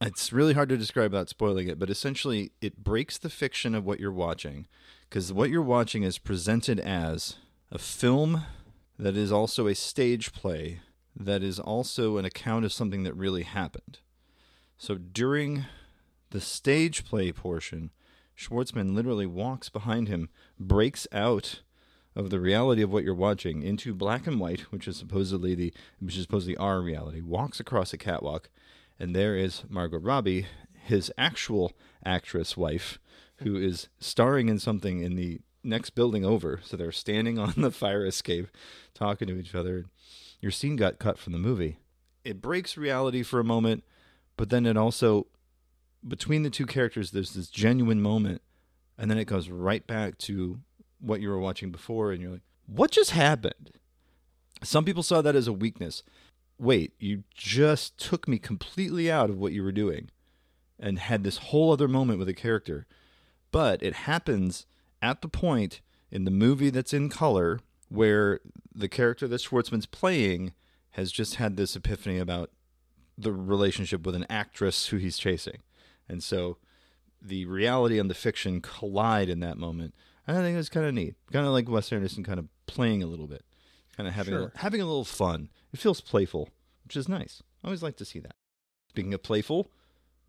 It's really hard to describe without spoiling it, but essentially it breaks the fiction of what you're watching, because what you're watching is presented as a film that is also a stage play, that is also an account of something that really happened. So during the stage play portion, Schwartzman literally walks behind him, breaks out of the reality of what you're watching into black and white, which is supposedly the which is supposedly our reality, walks across a catwalk, and there is Margot Robbie, his actual actress wife, who is starring in something in the next building over. So they're standing on the fire escape talking to each other. Your scene got cut from the movie. It breaks reality for a moment, but then it also, between the two characters, there's this genuine moment, and then it goes right back to what you were watching before, and you're like, what just happened? Some people saw that as a weakness. Wait, you just took me completely out of what you were doing and had this whole other moment with a character. But it happens at the point in the movie that's in color where the character that Schwartzman's playing has just had this epiphany about the relationship with an actress who he's chasing. And so the reality and the fiction collide in that moment. And I think it was kind of neat. Kind of like Wes Anderson kind of playing a little bit. Kind of having, sure. a, having a little fun. It feels playful, which is nice. I always like to see that. Speaking of playful,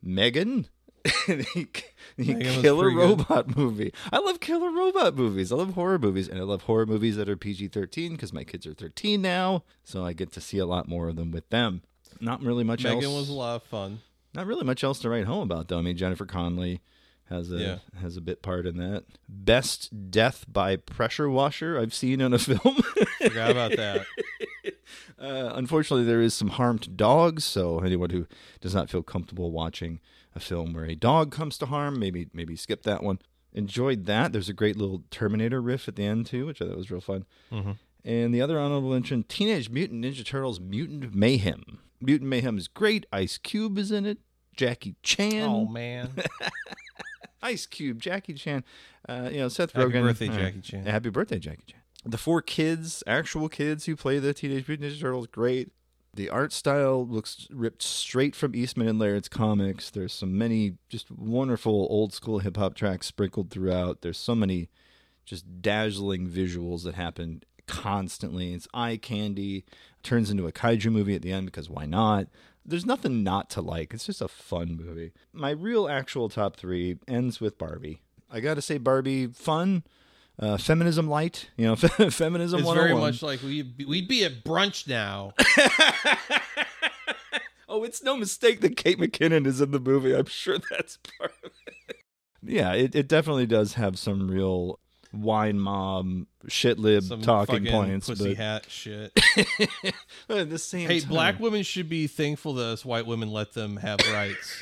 Megan, the, the Megan killer robot good. movie. I love killer robot movies. I love horror movies. And I love horror movies that are P G thirteen because my kids are thirteen now. So I get to see a lot more of them with them. Not really much Megan else. Megan was a lot of fun. Not really much else to write home about, though. I mean, Jennifer Connelly has a yeah. has a bit part in that. Best death by pressure washer I've seen on a film. Forgot about that. Uh, unfortunately, there is some harm to dogs, so anyone who does not feel comfortable watching a film where a dog comes to harm, maybe maybe skip that one. Enjoyed that. There's a great little Terminator riff at the end, too, which I thought was real fun. Mm-hmm. And the other honorable mention, Teenage Mutant Ninja Turtles Mutant Mayhem. Mutant Mayhem is great. Ice Cube is in it. Jackie Chan. Oh, man. Ice Cube, Jackie Chan. Uh, you know, Seth Rogen. Happy birthday, Jackie uh, Chan. Happy birthday, Jackie Chan. The four kids, actual kids who play the Teenage Mutant Ninja Turtles, great. The art style looks ripped straight from Eastman and Laird's comics. There's so many just wonderful old school hip hop tracks sprinkled throughout. There's so many just dazzling visuals that happen constantly. It's eye candy. It turns into a kaiju movie at the end because why not? There's nothing not to like. It's just a fun movie. My real actual top three ends with Barbie. I got to say Barbie, fun. Uh, feminism light, you know, fe- feminism it's one oh one. It's very much like we'd be, we'd be at brunch now. Oh, it's no mistake that Kate McKinnon is in the movie. I'm sure that's part of it. Yeah, it, it definitely does have some real wine mom, shit lib some talking points. Pussy but... hat shit. But at the same hey, time... black women should be thankful that us white women let them have rights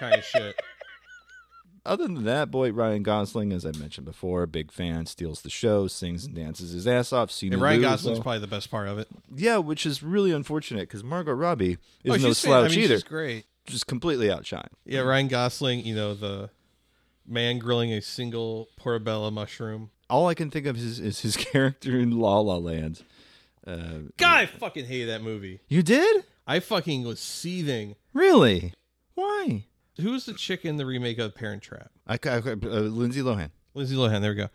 kind of shit. Other than that, boy, Ryan Gosling, as I mentioned before, big fan, steals the show, sings and dances his ass off. So you and Ryan Gosling's well. probably the best part of it. Yeah, which is really unfortunate because Margot Robbie is oh, no slouch I mean, either. She's great. Just completely outshined. Yeah, Ryan Gosling, you know, the man grilling a single portobello mushroom. All I can think of is, is his character in La La Land. Uh, God, I fucking hated that movie. You did? I fucking was seething. Really? Why? Who's the chick in the remake of Parent Trap? I, I, uh, Lindsay Lohan. Lindsay Lohan. There we go.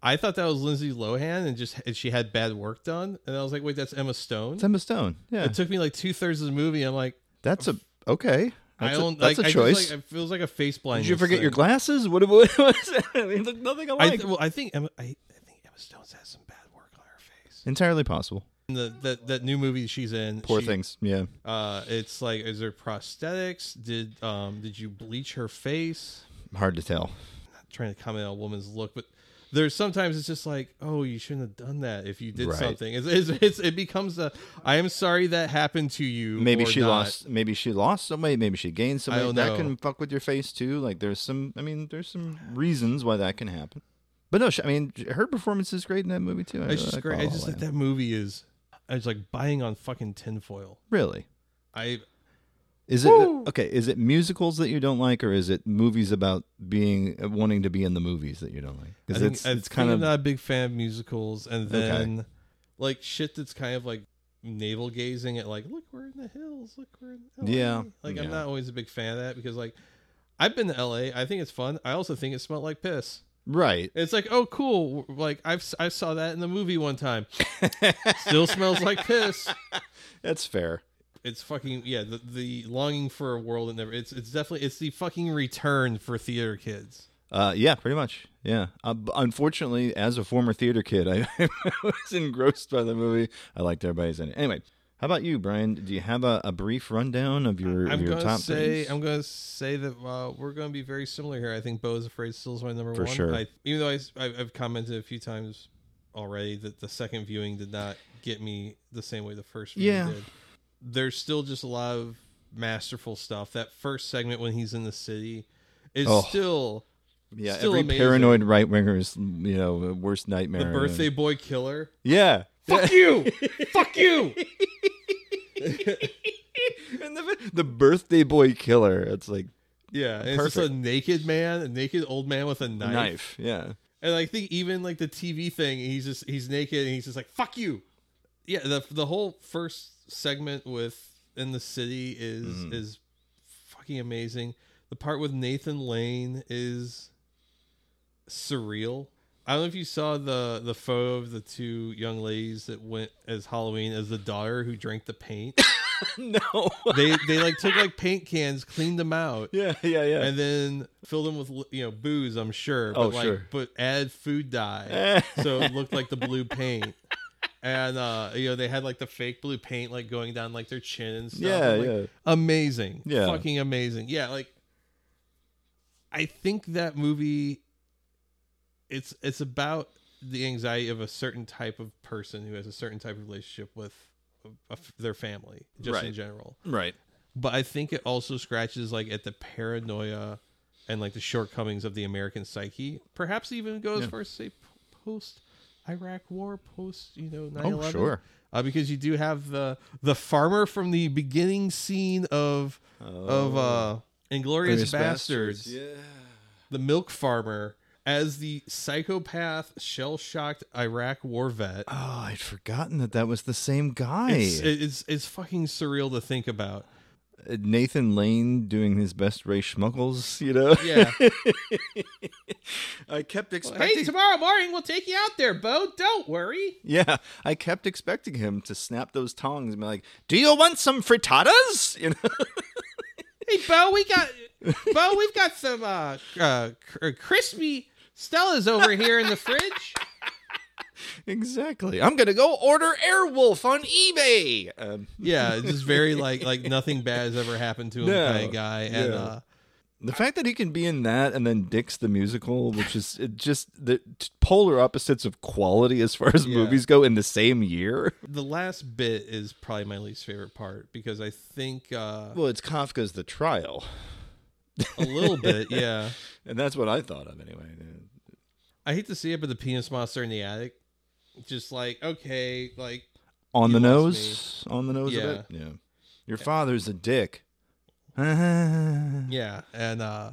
I thought that was Lindsay Lohan, and just and she had bad work done, and I was like, "Wait, that's Emma Stone." It's Emma Stone. Yeah. It took me like two thirds of the movie. I'm like, "That's a okay." That's I don't. A, that's like, a choice. I just, like, it feels like a face blindness. Did you forget thing. your glasses? What was that? They look nothing alike. I th- well, I think Emma. I, I think Emma Stone's has some bad work on her face. Entirely possible. The, the that new movie she's in, Poor she, Things, yeah. Uh, it's like, is there prosthetics? Did um, did you bleach her face? Hard to tell. I'm not trying to comment on a woman's look, but there's sometimes it's just like, oh, you shouldn't have done that if you did right. something. It's, it's, it's, it becomes a, I am sorry that happened to you. Maybe she not. lost. Maybe she lost some weight. Maybe she gained some weight. That know. can fuck with your face too. Like there's some. I mean, there's some reasons why that can happen. But no, she, I mean, her performance is great in that movie too. I it's really just like great. I just think that movie is. I was like buying on fucking tinfoil. Really? I is woo! it okay? Is it musicals that you don't like, or is it movies about being wanting to be in the movies that you don't like? Because it's, it's kind of I'm not a big fan of musicals, and then okay. like shit that's kind of like navel gazing at like look we're in the hills, look we're in L A. yeah. Like yeah. I'm not always a big fan of that because like I've been to L A. I think it's fun. I also think it smelled like piss. Right. It's like, oh, cool. Like, I've, I saw that in the movie one time. Still smells like piss. That's fair. It's fucking, yeah, the, the longing for a world that never, it's it's definitely, it's the fucking return for theater kids. Uh, yeah, pretty much. Yeah. Uh, unfortunately, as a former theater kid, I, I was engrossed by the movie. I liked everybody's in it. Anyway, how about you, Brian? Do you have a, a brief rundown of your, I'm of your gonna top say, things? I'm going to say that uh, we're going to be very similar here. I think Beau is Afraid still is my number For one. For sure. I, even though I, I've commented a few times already that the second viewing did not get me the same way the first viewing yeah. did. There's still just a lot of masterful stuff. That first segment when he's in the city is oh. still Yeah, still every amazing. Paranoid right-winger's you know, worst nightmare. The birthday and... boy killer. Yeah. Fuck you! Fuck you! And the, the birthday boy killer. It's like, yeah, perfect. It's just a naked man, a naked old man with a knife. Knife, yeah. And I think even like the T V thing, he's just he's naked and he's just like, fuck you. Yeah, the the whole first segment with in the city is mm. is fucking amazing. The part with Nathan Lane is surreal. I don't know if you saw the, the photo of the two young ladies that went as Halloween as the daughter who drank the paint. No. They they like took like paint cans, cleaned them out. Yeah, yeah, yeah. And then filled them with, you know, booze, I'm sure. But oh, like, sure. But add food dye. So it looked like the blue paint. And, uh, you know, they had like the fake blue paint like going down like their chin and stuff. Yeah, and, like, yeah. Amazing. Yeah. Fucking amazing. Yeah, like I think that movie, it's it's about the anxiety of a certain type of person who has a certain type of relationship with a, a, their family, just right. in general. Right. But I think it also scratches like at the paranoia and like the shortcomings of the American psyche. Perhaps even goes yeah. for, say, post Iraq War, post, you know, nine eleven. Oh, sure. Uh, because you do have the the farmer from the beginning scene of oh. of uh, Inglourious Bastards. Bastards. Yeah. The milk farmer. As the psychopath, shell-shocked Iraq war vet. Oh, I'd forgotten that that was the same guy. It's, it's, it's fucking surreal to think about. Nathan Lane doing his best Ray Schmuckles, you know? Yeah. I kept expecting... Well, hey, tomorrow morning we'll take you out there, Beau. Don't worry. Yeah, I kept expecting him to snap those tongs and be like, do you want some frittatas? You know? Hey, Beau, we got... Beau, we've got some uh, uh, crispy... Stella's over here in the fridge. Exactly. I'm gonna go order Airwolf on eBay. Um. Yeah, it's just very like like nothing bad has ever happened to him no. kind of guy. Yeah. And uh, the fact that he can be in that and then Dick's the Musical, which is it just the polar opposites of quality as far as yeah. movies go in the same year. The last bit is probably my least favorite part because I think uh, well, it's Kafka's The Trial. A little bit, yeah. And that's what I thought of anyway. I hate to see it, but the penis monster in the attic, just like, okay, like on the nose, me. on the nose yeah. of it. Yeah, your yeah. father's a dick. Yeah, and uh,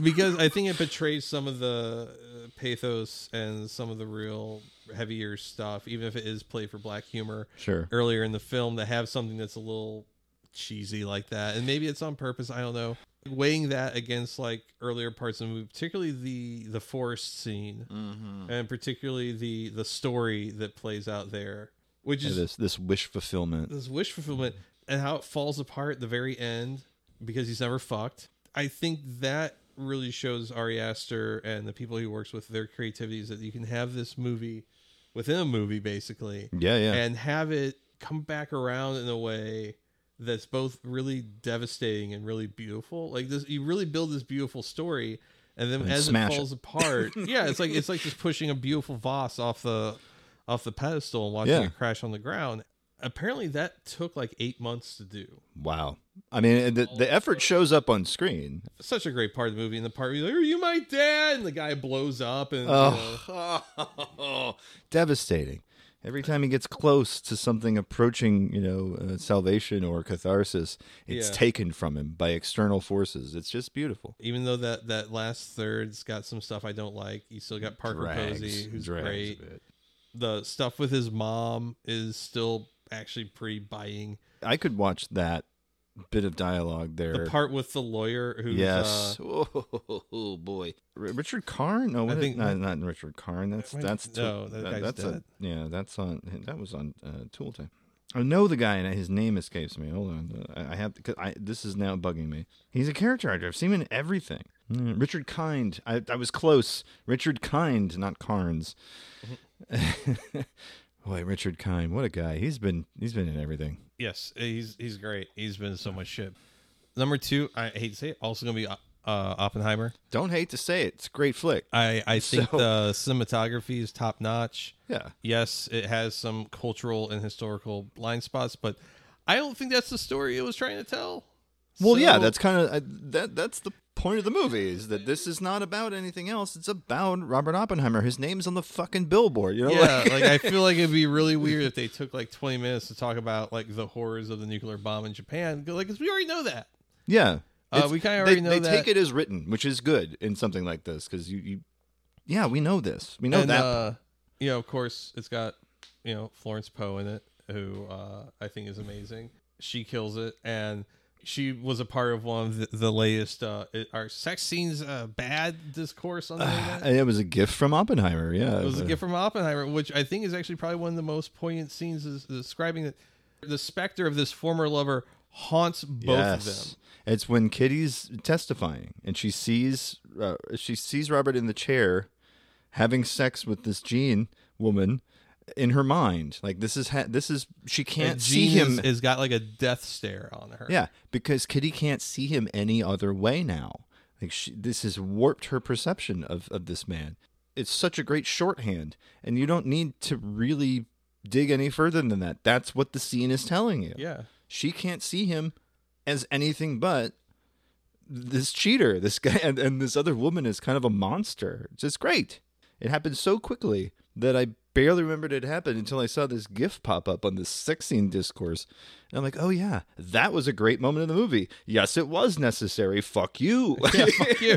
because I think it betrays some of the pathos and some of the real heavier stuff, even if it is played for black humor. Sure. Earlier in the film, to have something that's a little cheesy like that, and maybe it's on purpose. I don't know. Weighing that against like earlier parts of the movie, particularly the the forest scene, mm-hmm. and particularly the the story that plays out there, which is yeah, this, this wish fulfillment, this wish fulfillment, and how it falls apart at the very end because he's never fucked. I think that really shows Ari Aster and the people he works with their creativity is that you can have this movie within a movie, basically, yeah, yeah, and have it come back around in a way that's both really devastating and really beautiful. Like this, you really build this beautiful story, and then and as it falls it. apart, yeah, it's like it's like just pushing a beautiful vase off the off the pedestal and watching yeah. it crash on the ground. Apparently, that took like eight months to do. Wow, I mean, the, the effort shows up on screen. Such a great part of the movie, and the part where you're like, "Are you my dad?" and the guy blows up, and oh, you know. Devastating. Every time he gets close to something approaching, you know, uh, salvation or catharsis, it's yeah. taken from him by external forces. It's just beautiful. Even though that, that last third's got some stuff I don't like, you still got Parker drags, Posey, who's great. The stuff with his mom is still actually pretty biting. I could watch that bit of dialogue there. The part with the lawyer who's... Yes. Uh, oh, boy. Richard Karn? No, I think, it, not, not Richard Karn. That's... that's to, no, that that, that's dead. A, yeah, that's on... That was on uh, Tool Time. I know the guy, and his name escapes me. Hold on. I have... Cause I, this is now bugging me. He's a character actor. I've seen him in everything. Mm, Richard Kind. I, I was close. Richard Kind, not Karns. Mm-hmm. Boy, Richard Kind, what a guy. He's been he's been in everything. Yes, he's he's great. He's been in so much shit. Number two, I hate to say it, also going to be uh, Oppenheimer. Don't hate to say it. It's a great flick. I, I think so. The cinematography is top-notch. Yeah. Yes, it has some cultural and historical blind spots, but I don't think that's the story it was trying to tell. Well, so, yeah, that's kind of that. That's the point of the movie, is that this is not about anything else. It's about Robert Oppenheimer. His name's on the fucking billboard. You know, yeah. Like, like I feel like it'd be really weird if they took like twenty minutes to talk about like the horrors of the nuclear bomb in Japan. Like, because we already know that. Yeah, uh, we kind of already know they that. They take it as written, which is good in something like this because you, you, yeah, we know this. We know and, that. Uh, you know, of course, it's got you know Florence Pugh in it, who uh, I think is amazing. She kills it, and she was a part of one of the, the latest. Uh, are sex scenes uh, bad discourse on the internet? Uh, it was a gift from Oppenheimer. Yeah, it was a gift from Oppenheimer, which I think is actually probably one of the most poignant scenes, is describing that the specter of this former lover haunts both yes. of them. It's when Kitty's testifying and she sees uh, she sees Robert in the chair having sex with this Jean woman. In her mind, like this is ha- this is she can't see him. Has got like a death stare on her. Yeah, because Kitty can't see him any other way now. Like she, this has warped her perception of of this man. It's such a great shorthand, and you don't need to really dig any further than that. That's what the scene is telling you. Yeah, she can't see him as anything but this cheater, this guy, and, and this other woman is kind of a monster. It's just great. It happened so quickly that I barely remembered it happened until I saw this GIF pop up on this sex scene discourse. And I'm like, oh yeah, that was a great moment in the movie. Yes, it was necessary. Fuck you. Yeah, fuck you.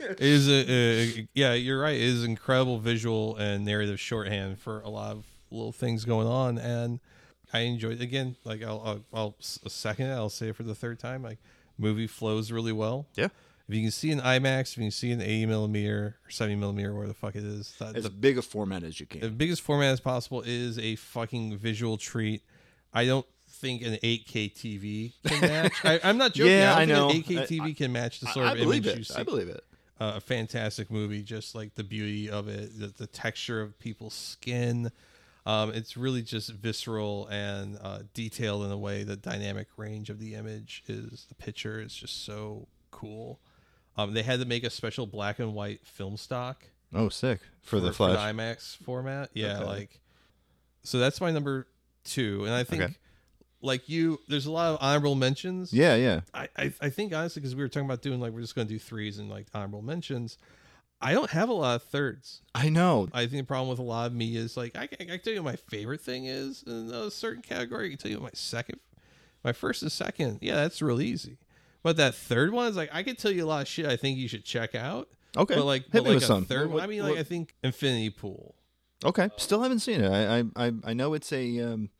It is a, a, yeah, you're right. It is incredible visual and narrative shorthand for a lot of little things going on. And I enjoyed it. Again, like I'll, I'll, I'll second it. I'll say it for the third time. Like, movie flows really well. Yeah. If you can see an IMAX, if you can see an eighty millimeter or seventy millimeter, where the fuck it is. The, as the, big a format as you can. The biggest format as possible is a fucking visual treat. I don't think an eight K T V can match. I, I'm not joking. Yeah, I, don't I think know. An eight K T V I, can match the sort I, I of image it. You see. I believe it. Uh, a fantastic movie, just like the beauty of it, the, the texture of people's skin. Um, it's really just visceral and uh, detailed in a way. The dynamic range of the image is, the picture is just so cool. Um, they had to make a special black and white film stock. Oh, sick. For, for the Flash. For the IMAX format. Yeah, okay. Like, so that's my number two. And I think, okay. like you, there's a lot of honorable mentions. Yeah, yeah. I, I, I think, honestly, because we were talking about doing, like, we're just going to do threes and, like, honorable mentions. I don't have a lot of thirds. I know. I think the problem with a lot of me is, like, I, I can tell you what my favorite thing is in a certain category. I can tell you what my second, my first and second. Yeah, that's real easy. But that third one is like, I could tell you a lot of shit I think you should check out. Okay. But like, but like a some. third what, one. I mean, like, what? I think Infinity Pool. Okay. Um, Still haven't seen it. I I I know it's a. Um,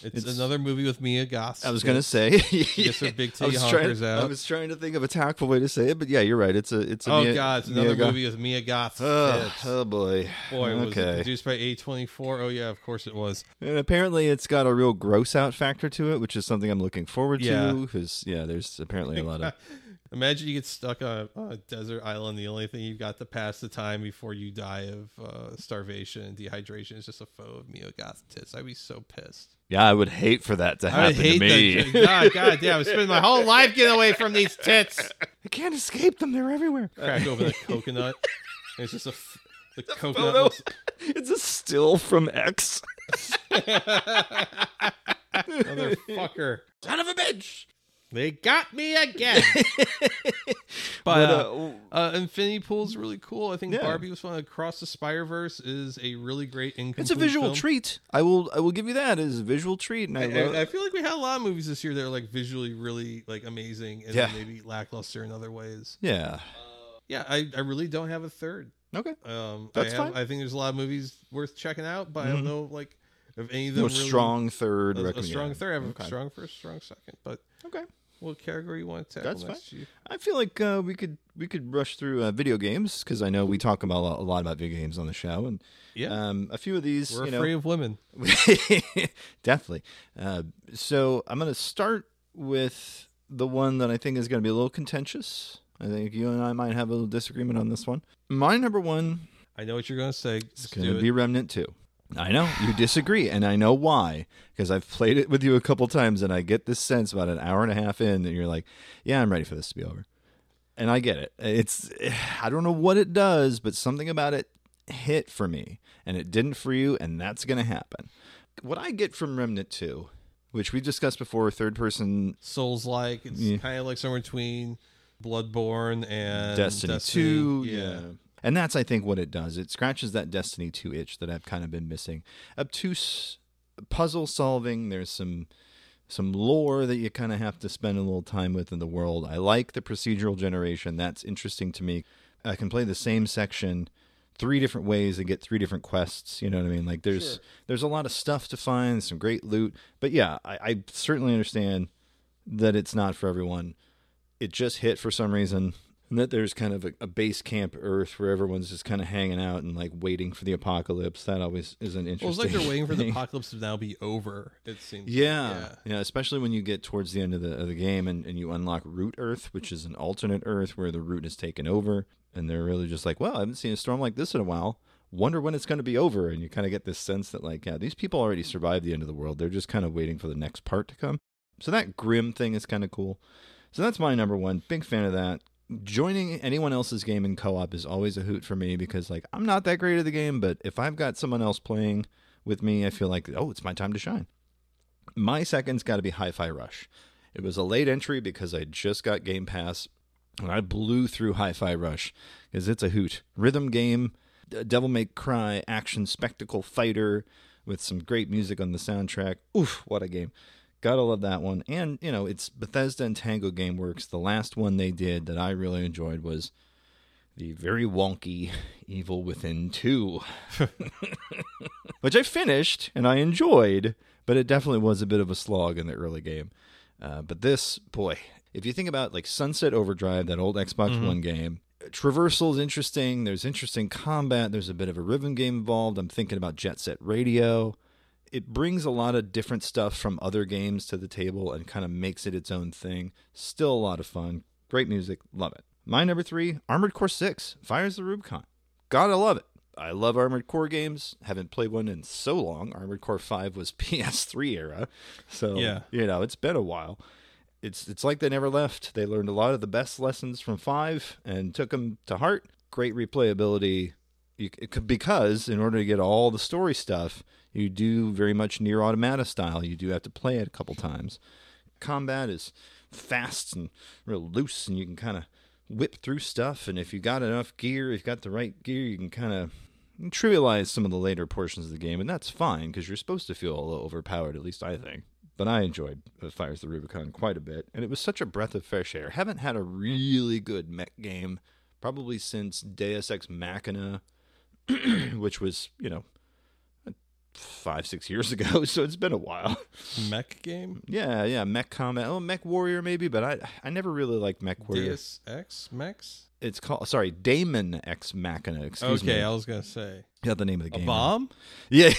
it's, it's another movie with Mia Goth. I was going to say. Gets her big titty honkers out. I was trying to think of a tactful way to say it, but yeah, you're right. It's a. It's a oh, Mia, God. It's another Mia movie Goth. With Mia Goth. Oh, oh, boy. Boy, okay. Was it produced by A twenty-four? Oh, yeah, of course it was. And apparently it's got a real gross out factor to it, which is something I'm looking forward yeah. to. Because, yeah, there's apparently a lot of. Imagine you get stuck on a, on a desert island. The only thing you've got to pass the time before you die of uh, starvation and dehydration is just a foe of Mia Goth tits. I'd be so pissed. Yeah, I would hate for that to happen to me. That. God, God damn, I spend my whole life getting away from these tits. I can't escape them. They're everywhere. Crack over the coconut. And it's just a f- the, the coconut. Looks- it's a still from X. Motherfucker. Son of a bitch. They got me again. But uh, uh, Infinity Pool's really cool. I think yeah. Barbie was fun. Across the Spider-Verse is a really great incomplete It's a visual film. treat. I will I will give you that. It is a visual treat. And I, I, love... I feel like we had a lot of movies this year that are like visually really like amazing and yeah. maybe lackluster in other ways. Yeah. Uh, yeah, I, I really don't have a third. Okay. Um, That's I have, fine. I think there's a lot of movies worth checking out, but mm-hmm. I don't know like if any of them no really... strong third a, a strong third. I have okay. a strong first, strong second, but okay. What category you want to tackle? That's fine. I feel like uh, we could we could rush through uh, video games because I know we talk about a lot about video games on the show, and yeah, um, a few of these. We're you afraid know, of women, definitely. Uh, so I'm going to start with the one that I think is going to be a little contentious. I think you and I might have a little disagreement on this one. My number one. I know what you're going to say. It's going to be Remnant two. I know you disagree, and I know why, because I've played it with you a couple times, and I get this sense about an hour and a half in, and you're like, yeah, I'm ready for this to be over. And I get it. It's, I don't know what it does, but something about it hit for me, and it didn't for you, and that's going to happen. What I get from Remnant two, which we discussed before, third-person... Souls-like, it's yeah. kind of like somewhere between Bloodborne and... Destiny, Destiny. two, yeah. yeah. And that's, I think, what it does. It scratches that Destiny two itch that I've kind of been missing. Obtuse puzzle solving. There's some some lore that you kind of have to spend a little time with in the world. I like the procedural generation. That's interesting to me. I can play the same section three different ways and get three different quests. You know what I mean? Like, there's sure. there's a lot of stuff to find, some great loot. But, yeah, I, I certainly understand that it's not for everyone. It just hit for some reason, and that there's kind of a, a base camp Earth where everyone's just kind of hanging out and like waiting for the apocalypse. That always is an interesting. Well, it's like they're waiting thing. for the apocalypse to now be over. It seems. Yeah, like, yeah, yeah. Especially when you get towards the end of the of the game and, and you unlock Root Earth, which is an alternate Earth where the Root is taken over, and they're really just like, well, I haven't seen a storm like this in a while. Wonder when it's going to be over, and you kind of get this sense that like, yeah, these people already survived the end of the world. They're just kind of waiting for the next part to come. So that grim thing is kind of cool. So that's my number one. Big fan of that. Joining anyone else's game in co-op is always a hoot for me because, like, I'm not that great at the game, but if I've got someone else playing with me, I feel like, oh, it's my time to shine. My second's got to be Hi-Fi Rush. It was a late entry because I just got Game Pass, and I blew through Hi-Fi Rush because it's a hoot. Rhythm game, Devil May Cry, action spectacle fighter with some great music on the soundtrack. Oof, what a game. Gotta love that one. And, you know, it's Bethesda and Tango Gameworks. The last one they did that I really enjoyed was the very wonky Evil Within two, which I finished and I enjoyed, but it definitely was a bit of a slog in the early game. Uh, but this, boy, if you think about like Sunset Overdrive, that old Xbox mm-hmm. One game, traversal is interesting. There's interesting combat. There's a bit of a rhythm game involved. I'm thinking about Jet Set Radio. It brings a lot of different stuff from other games to the table and kind of makes it its own thing. Still a lot of fun. Great music. Love it. My number three, Armored Core six, Fires the Rubicon. Gotta love it. I love Armored Core games. Haven't played one in so long. Armored Core five was P S three era. So, yeah. you know, it's been a while. It's it's like they never left. They learned a lot of the best lessons from five and took them to heart. Great replayability. You, it could, because in order to get all the story stuff, you do very much Nier Automata style. You do have to play it a couple times. Combat is fast and real loose, and you can kind of whip through stuff. And if you got enough gear, if you got the right gear, you can kind of trivialize some of the later portions of the game, and that's fine because you're supposed to feel a little overpowered, at least I think. But I enjoyed Fires the Rubicon quite a bit, and it was such a breath of fresh air. Haven't had a really good mech game probably since Deus Ex Machina, which was, you know, five, six years ago, so it's been a while. Mech game? Yeah, yeah, mech combat. Oh, Mech Warrior maybe, but I I never really liked Mech Warrior. Deus Ex Max? It's called, sorry, Daemon Ex Machina, excuse okay, me. Okay, I was going to say. Yeah, the name of the game. A bomb? Yeah.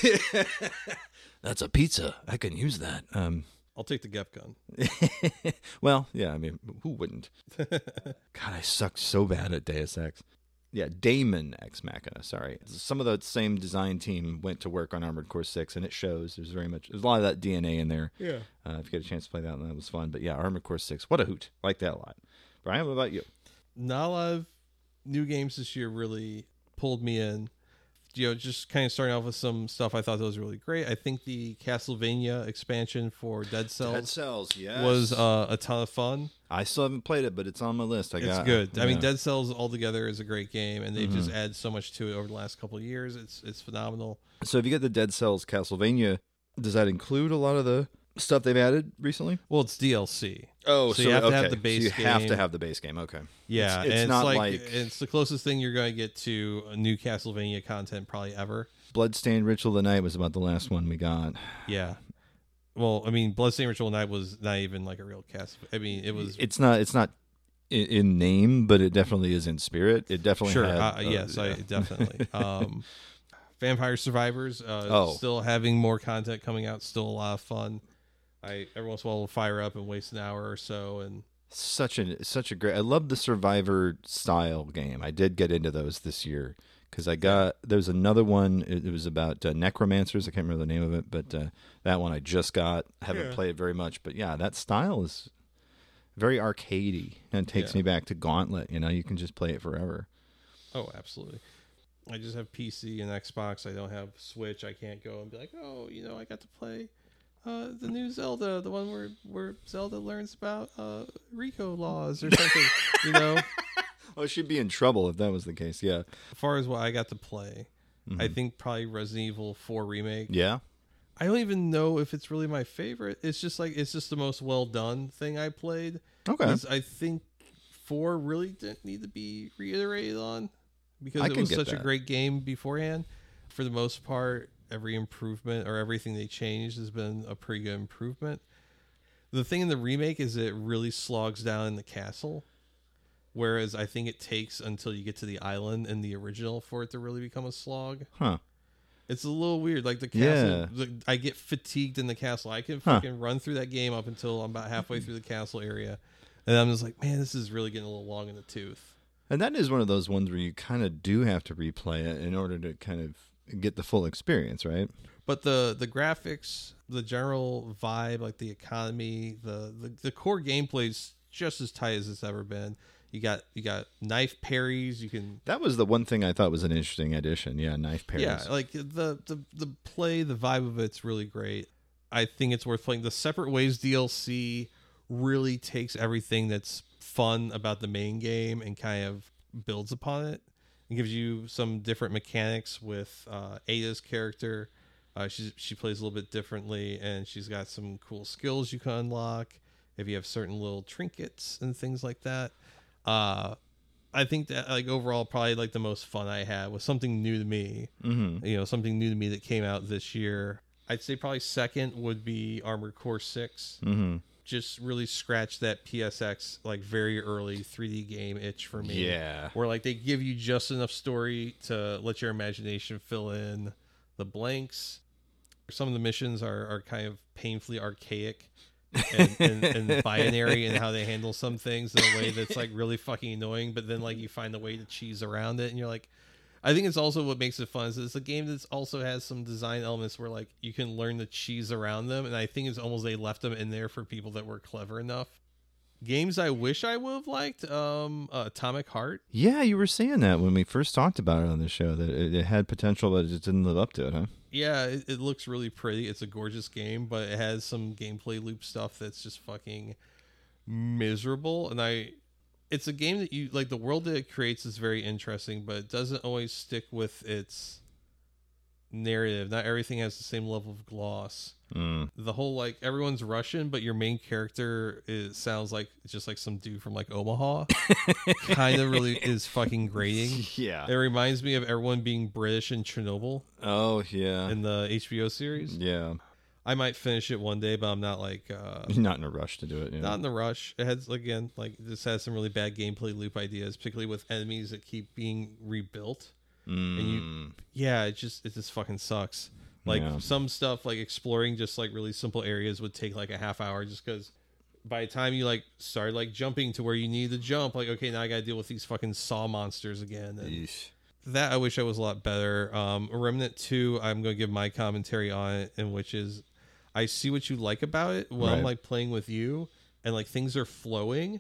That's a pizza. I can use that. Um, I'll take the Gep gun. Well, yeah, I mean, who wouldn't? God, I sucked so bad at Deus Ex. Yeah, Daemon Ex Machina, sorry. Some of the same design team went to work on Armored Core six, and it shows. There's very much, there's a lot of that D N A in there. Yeah. Uh, if you get a chance to play that, that was fun. But yeah, Armored Core six, what a hoot. Like that a lot. Brian, what about you? Not a lot of new games this year really pulled me in. You know, just kind of starting off with some stuff I thought that was really great. I think the Castlevania expansion for Dead Cells, Dead Cells yes. was uh, a ton of fun. I still haven't played it, but it's on my list. I it's got good. I yeah. mean, Dead Cells altogether is a great game, and they've mm-hmm. just added so much to it over the last couple of years. It's it's phenomenal. So if you get the Dead Cells Castlevania, does that include a lot of the stuff they've added recently? Well, it's D L C. Oh, so, so you have okay. to have the base game. So you have game. to have the base game. Okay. Yeah, it's, it's, it's not like, like it's the closest thing you're going to get to a new Castlevania content probably ever. Bloodstained Ritual of the Night was about the last one we got. Yeah. Well, I mean, Bloodstained Ritual of the Night was not even like a real cast. I mean, it was. It's not. It's not in, in name, but it definitely is in spirit. It definitely. Sure. Had, uh, uh, yes, yeah. I definitely. Um, Vampire Survivors. Uh, oh. Still having more content coming out. Still a lot of fun. I every once in a while will fire up and waste an hour or so, and such a such a great. I love the Survivor style game. I did get into those this year because I got there's another one. It, it was about uh, necromancers. I can't remember the name of it, but uh, that one I just got. Haven't yeah. played it very much, but yeah, that style is very arcadey and takes yeah. me back to Gauntlet. You know, you can just play it forever. Oh, absolutely. I just have P C and Xbox. I don't have Switch. I can't go and be like, oh, you know, I got to play. Uh, the new Zelda, the one where, where Zelda learns about uh, RICO laws or something, you know? Oh, she'd be in trouble if that was the case, yeah. As far as what I got to play, mm-hmm. I think probably Resident Evil four Remake. Yeah. I don't even know if it's really my favorite. It's just like, it's just the most well done thing I played. Okay. I think four really didn't need to be reiterated on because I it was such that. a great game beforehand. For the most part, every improvement or everything they changed has been a pretty good improvement. The thing in the remake is it really slogs down in the castle, whereas I think it takes until you get to the island in the original for it to really become a slog. Huh. It's a little weird. Like the castle, yeah. the, I get fatigued in the castle. I can fucking huh. run through that game up until I'm about halfway through the castle area. And I'm just like, man, this is really getting a little long in the tooth. And that is one of those ones where you kind of do have to replay it in order to kind of get the full experience, right? But the, the graphics, the general vibe, like the economy, the, the, the core gameplay is just as tight as it's ever been. You got you got knife parries. You can. That was the one thing I thought was an interesting addition. Yeah, knife parries. Yeah, like the the the play, the vibe of it's really great. I think it's worth playing. The Separate Ways D L C really takes everything that's fun about the main game and kind of builds upon it. It gives you some different mechanics with uh, Ada's character. Uh, she she plays a little bit differently, and she's got some cool skills you can unlock if you have certain little trinkets and things like that. Uh, I think that like overall, probably like the most fun I had was something new to me, mm-hmm. you know, something new to me that came out this year. I'd say probably second would be Armored Core six. Mm-hmm. Just really scratched that P S X, like very early three D game itch for me. Yeah. Where like they give you just enough story to let your imagination fill in the blanks. Some of the missions are, are kind of painfully archaic. and, and, and binary and how they handle some things in a way that's like really fucking annoying, but then like you find a way to cheese around it and you're like, I think it's also what makes it fun is it's a game that's also has some design elements where like you can learn to cheese around them, and I think it's almost they left them in there for people that were clever enough. Games I wish I would have liked, um, uh, Atomic Heart. Yeah, you were saying that when we first talked about it on the show that it, it had potential but it just didn't live up to it, huh? Yeah, it, it looks really pretty. It's a gorgeous game, but it has some gameplay loop stuff that's just fucking miserable. And I, it's a game that you like. The world that it creates is very interesting, but it doesn't always stick with its narrative. Not everything has the same level of gloss. Mm. The whole like everyone's Russian, but your main character is, sounds like just like some dude from like Omaha. Kind of really is fucking grating. Yeah, it reminds me of everyone being British in Chernobyl. Oh yeah, in the H B O series. Yeah, I might finish it one day, but I'm not like uh, not in a rush to do it. Yeah. Not in the rush. It has again like this has some really bad gameplay loop ideas, particularly with enemies that keep being rebuilt. Mm. And you, yeah, it just it just fucking sucks. Like yeah. some stuff, like exploring just like really simple areas would take like a half hour just because by the time you like start like jumping to where you need to jump, like, okay, now I got to deal with these fucking saw monsters again. And Yeesh. That I wish I was a lot better. Um, Remnant two, I'm going to give my commentary on it, and which is I see what you like about it when right. I'm like playing with you and like things are flowing.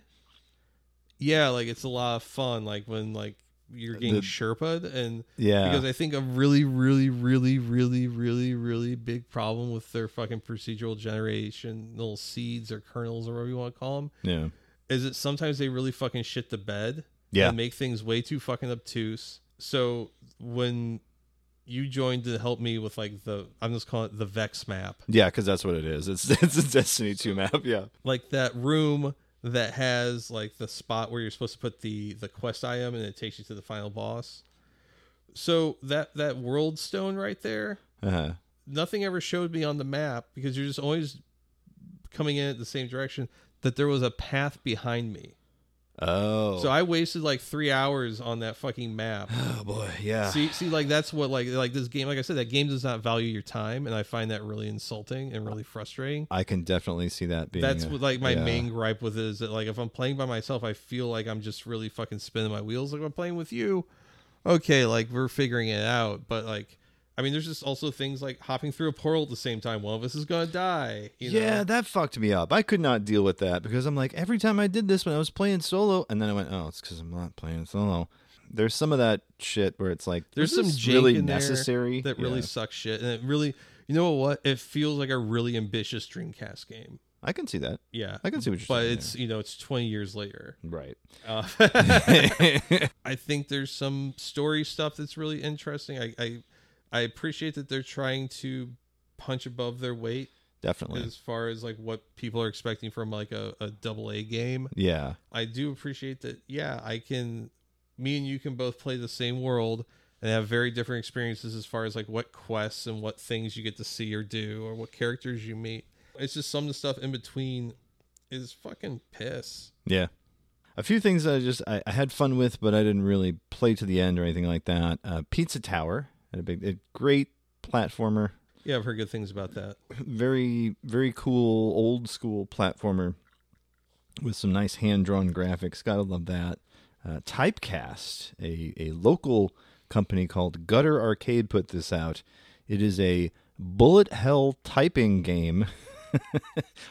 Yeah, like it's a lot of fun. Like when like. You're getting the, Sherpa'd, and yeah, because I think a really, really, really, really, really, really big problem with their fucking procedural generation, little seeds or kernels or whatever you want to call them, yeah, is that sometimes they really fucking shit the bed, yeah, and make things way too fucking obtuse. So when you joined to help me with like the, I'm just calling it the Vex map, yeah, because that's what it is. It's it's a Destiny two map, yeah, like that room. That has like the spot where you're supposed to put the, the quest item, and it takes you to the final boss. So that, that world stone right there, uh-huh. nothing ever showed me on the map because you're just always coming in at the same direction that there was a path behind me. Oh, so I wasted like three hours on that fucking map. Oh boy. Yeah. See, see like that's what like, like this game, like I said, that game does not value your time. And I find that really insulting and really frustrating. I can definitely see that being. That's a, what like my yeah. main gripe with it is that like, if I'm playing by myself, I feel like I'm just really fucking spinning my wheels. Like if I'm playing with you. Okay. Like we're figuring it out, but like, I mean, there's just also things like hopping through a portal at the same time. One of us is going to die. You yeah, know? That fucked me up. I could not deal with that because I'm like, every time I did this when I was playing solo, and then I went, oh, it's because I'm not playing solo. There's some of that shit where it's like, there's some jake really in necessary there that really yeah. sucks shit. And it really, you know what? It feels like a really ambitious Dreamcast game. I can see that. Yeah. I can see what you're but saying. But it's, there. You know, it's twenty years later. Right. Uh, I think there's some story stuff that's really interesting. I, I, I appreciate that they're trying to punch above their weight. Definitely. As far as like what people are expecting from like a, a double A game. Yeah. I do appreciate that. Yeah, I can, me and you can both play the same world and have very different experiences as far as like what quests and what things you get to see or do or what characters you meet. It's just some of the stuff in between is fucking piss. Yeah. A few things that I just I, I had fun with, but I didn't really play to the end or anything like that. Uh, Pizza Tower had a big, a great platformer. Yeah, I've heard good things about that. Very, very cool old school platformer with some nice hand drawn graphics. Gotta love that. Uh, Typecast, a a local company called Gutter Arcade, put this out. It is a bullet hell typing game.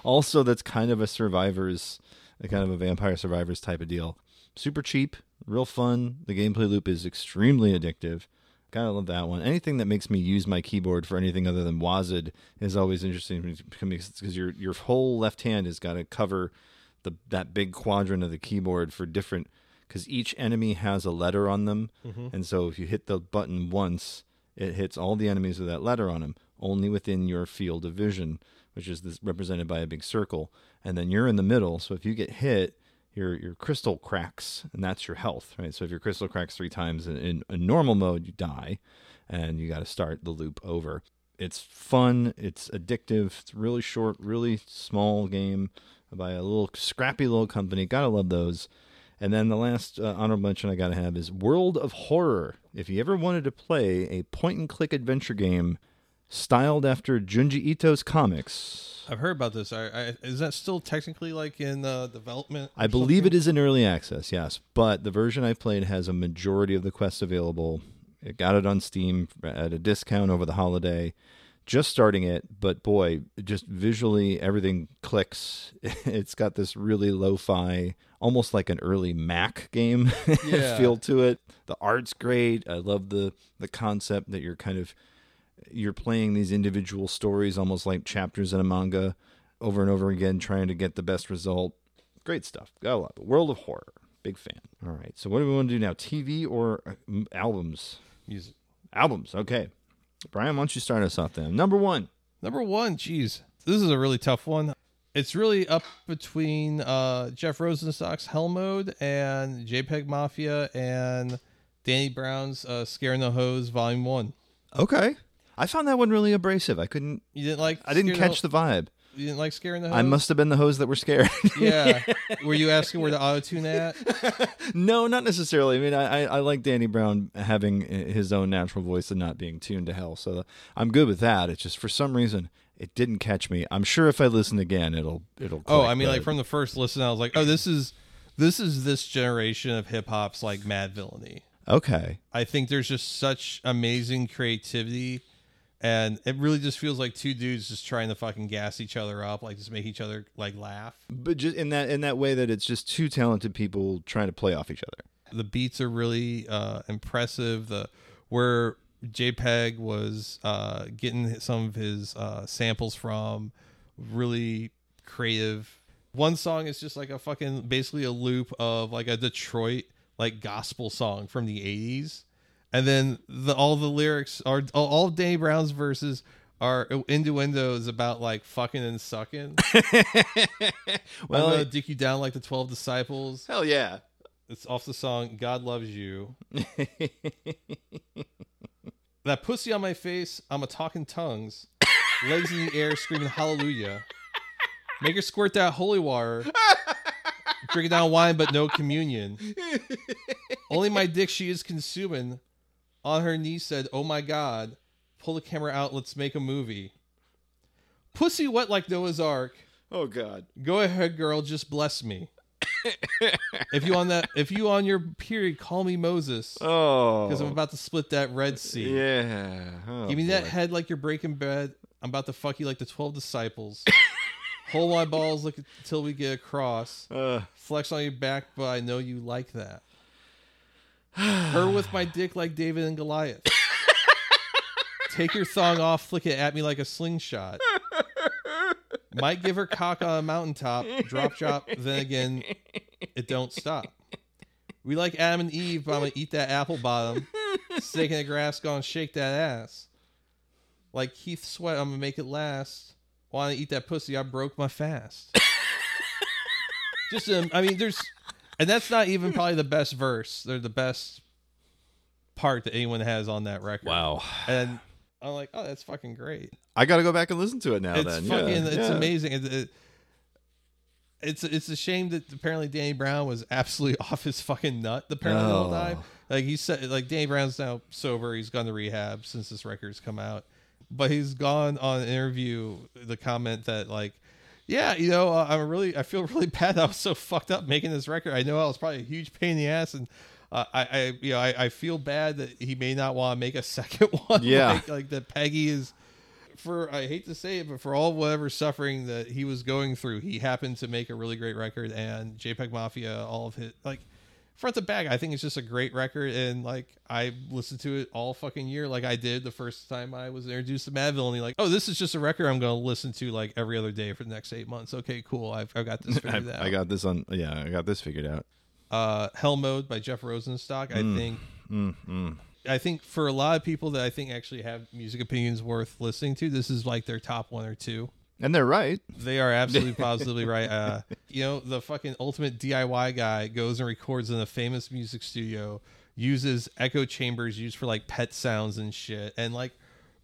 Also, that's kind of a survivor's. A kind of a Vampire Survivors type of deal. Super cheap, real fun. The gameplay loop is extremely addictive. Gotta love that one. Anything that makes me use my keyboard for anything other than W A S D is always interesting to me, because your your whole left hand has got to cover the that big quadrant of the keyboard for different, because each enemy has a letter on them. Mm-hmm. And so if you hit the button once, it hits all the enemies with that letter on them, only within your field of vision, which is this, represented by a big circle, and then you're in the middle. So if you get hit, your your crystal cracks, and that's your health, right? So if your crystal cracks three times in, in, in normal mode, you die, and you got to start the loop over. It's fun. It's addictive. It's really short, really small game by a little scrappy little company. Gotta love those. And then the last uh, honorable mention I gotta have is World of Horror. If you ever wanted to play a point-and-click adventure game styled after Junji Ito's comics. I've heard about this. I, I, is that still technically like in uh, development? I believe something? It is in early access, yes. But the version I played has a majority of the quests available. It got it on Steam at a discount over the holiday. Just starting it, but boy, just visually everything clicks. It's got this really lo-fi, almost like an early Mac game yeah. feel to it. The art's great. I love the the concept that you're kind of... You're playing these individual stories, almost like chapters in a manga, over and over again, trying to get the best result. Great stuff. Got a lot. But World of Horror. Big fan. All right. So what do we want to do now? T V or albums? Music. Albums. Okay. Brian, why don't you start us off then? Number one. Number one. Jeez. This is a really tough one. It's really up between uh, Jeff Rosenstock's Hell Mode and JPEG Mafia and Danny Brown's uh, Scare in the Hose Volume one. Okay. I found that one really abrasive. I couldn't. You didn't like. I didn't catch the, the vibe. You didn't like Scaring the Hose? I must have been the hose that were scared. Yeah. Were you asking where the auto tune at? No, not necessarily. I mean, I, I I like Danny Brown having his own natural voice and not being tuned to hell. So I'm good with that. It's just for some reason it didn't catch me. I'm sure if I listen again, it'll it'll. Click, oh, I mean, but... like from the first listen, I was like, oh, this is this is this generation of hip hop's like mad villainy. Okay. I think there's just such amazing creativity. And it really just feels like two dudes just trying to fucking gas each other up, like just make each other like laugh. But just in that in that way that it's just two talented people trying to play off each other. The beats are really uh, impressive. The where JPEG was uh, getting some of his uh, samples from, really creative. One song is just like a fucking basically a loop of like a Detroit like gospel song from the eighties. And then the, all the lyrics are all of Danny Brown's verses are innuendos about like fucking and sucking. Well, I'm gonna it, dick you down like the twelve disciples. Hell yeah! It's off the song "God Loves You." That pussy on my face, I'm a talking tongues, legs in the air, screaming hallelujah. Make her squirt that holy water. Drinking down wine, but no communion. Only my dick she is consuming. On her knee said, oh my God, pull the camera out. Let's make a movie. Pussy wet like Noah's Ark. Oh God. Go ahead, girl. Just bless me. if you on that, if you on your period, call me Moses. Oh, because I'm about to split that Red Sea. Yeah. Oh, give me boy. That head like you're breaking bread. I'm about to fuck you like the twelve disciples. Hold my balls look until we get across. Uh, Flex on your back, but I know you like that. Her with my dick like David and Goliath. Take your thong off, flick it at me like a slingshot. Might give her cock on a mountaintop. Drop, drop, then again, it don't stop. We like Adam and Eve, but I'm going to eat that apple bottom. Steak in the grass, gonna shake that ass. Like Keith Sweat, I'm going to make it last. Want to eat that pussy? I broke my fast. Just, um, I mean, there's, and that's not even probably the best verse. They're the best part that anyone has on that record. Wow. And I'm like, oh, that's fucking great. I got to go back and listen to it now. It's then. Fucking, yeah, it's yeah. amazing. It, it, it's it's a shame that apparently Danny Brown was absolutely off his fucking nut the whole time. Like he said, like Danny Brown's now sober. He's gone to rehab since this record's come out. But he's gone on an interview. The comment that like, yeah, you know, uh, I'm really, I feel really bad. I was so fucked up making this record. I know I was probably a huge pain in the ass, and uh, I, I, you know, I, I feel bad that he may not want to make a second one. Yeah, like, like that. Peggy is, for I hate to say it, but for all whatever suffering that he was going through, he happened to make a really great record. And JPEG Mafia, all of his like front to back, I think it's just a great record. And like I listened to it all fucking year, like I did the first time I was introduced to Madville, and he like, oh, this is just a record I'm gonna listen to like every other day for the next eight months. Okay, cool. I've, I've got this figured I, out. I got this on. Yeah, I got this figured out. Uh, Hell Mode by Jeff Rosenstock. I mm, think. Mm, mm. I think for a lot of people that I think actually have music opinions worth listening to, this is like their top one or two. And they're right. They are absolutely positively right. Uh, you know, the fucking ultimate D I Y guy goes and records in a famous music studio, uses echo chambers used for like pet sounds and shit, and like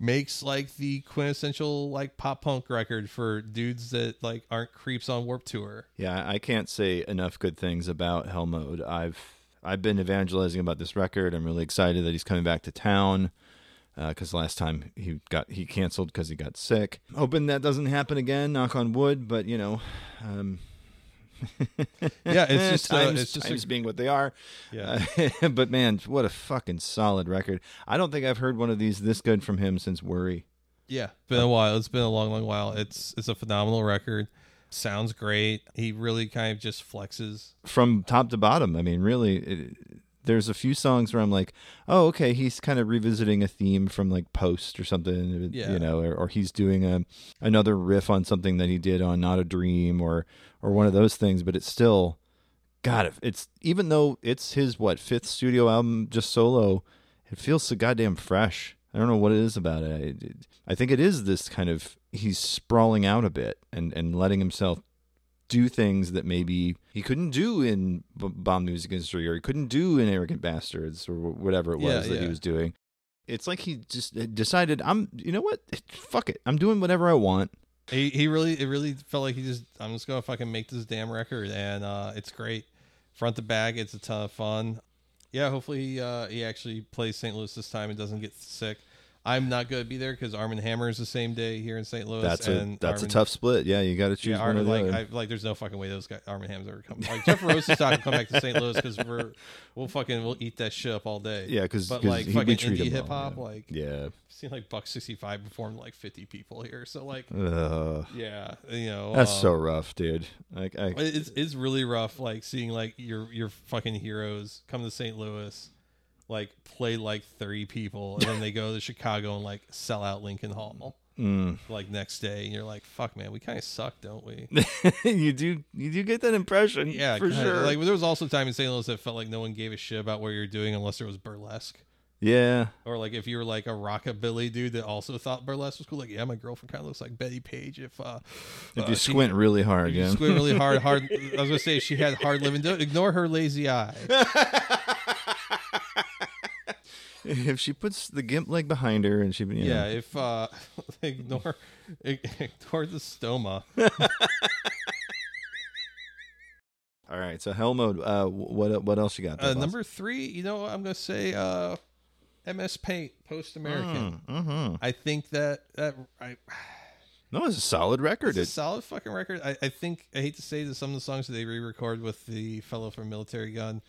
makes like the quintessential like pop punk record for dudes that like aren't creeps on Warped Tour. Yeah, I can't say enough good things about Hell Mode. I've I've been evangelizing about this record. I'm really excited that he's coming back to town because uh, last time he got he canceled because he got sick. Hoping that doesn't happen again, knock on wood, but, you know, um, yeah, it's just times, uh, it's just times a, being what they are. Yeah, uh, but, man, what a fucking solid record. I don't think I've heard one of these this good from him since Worry. Yeah, been a while. It's been a long, long while. It's It's a phenomenal record. Sounds great. He really kind of just flexes from top to bottom. I mean, really, it, there's a few songs where I'm like, oh, okay, he's kind of revisiting a theme from like Post or something, yeah. you know, or, or he's doing a another riff on something that he did on Not a Dream or or one of those things. But it's still, God, it's even though it's his what fifth studio album just solo, it feels so goddamn fresh. I don't know what it is about it. I, I think it is this kind of, he's sprawling out a bit and, and letting himself do things that maybe he couldn't do in B- Bomb Music Industry, or he couldn't do in Arrogant Bastards, or whatever it was yeah, that yeah. he was doing. It's like he just decided, I'm, you know what? Fuck it. I'm doing whatever I want. He, he really, it really felt like he just, I'm just going to fucking make this damn record. And uh, it's great. Front to back, it's a ton of fun. Yeah, hopefully uh, he actually plays Saint Louis this time and doesn't get sick. I'm not going to be there because Arm and Hammer is the same day here in Saint Louis. That's a, and that's Armin, a tough split. Yeah, you got to choose yeah, Armin, one or the like, other. I, like, there's no fucking way those guys, Arm and Hammer's ever come. Like, Jeff Rosenstock will come back to Saint Louis because we're we'll fucking we'll eat that shit up all day. Yeah, because but cause like fucking indie hip hop, yeah. like yeah, I've seen like Buck sixty-five perform like fifty people here. So like, uh, yeah, you know, that's um, so rough, dude. Like, I, it's it's really rough. Like seeing like your your fucking heroes come to Saint Louis. Like play like thirty people, and then they go to Chicago and like sell out Lincoln Hall mm. like next day, and you're like, "Fuck, man, we kind of suck, don't we?" you do, you do get that impression, yeah, for kinda, sure. Like there was also a time in Saint Louis that felt like no one gave a shit about what you're doing unless there was burlesque, yeah, or like if you were like a rockabilly dude that also thought burlesque was cool. Like, yeah, my girlfriend kind of looks like Betty Page if uh, if uh, you squint she, really hard, if yeah, you squint really hard, hard. I was gonna say if she had hard living. Don't ignore her lazy eye. If she puts the gimp leg behind her and she, you yeah, know. if uh, ignore ignore the stoma. All right, so Hell Mode. Uh, what what else you got? There, uh, number three, you know, I'm gonna say uh, M S Paint, Post American. Mm, mm-hmm. I think that that I. No, it's a solid record. It's a solid fucking record. I, I think I hate to say that some of the songs that they re-record with the fellow from Military Gun.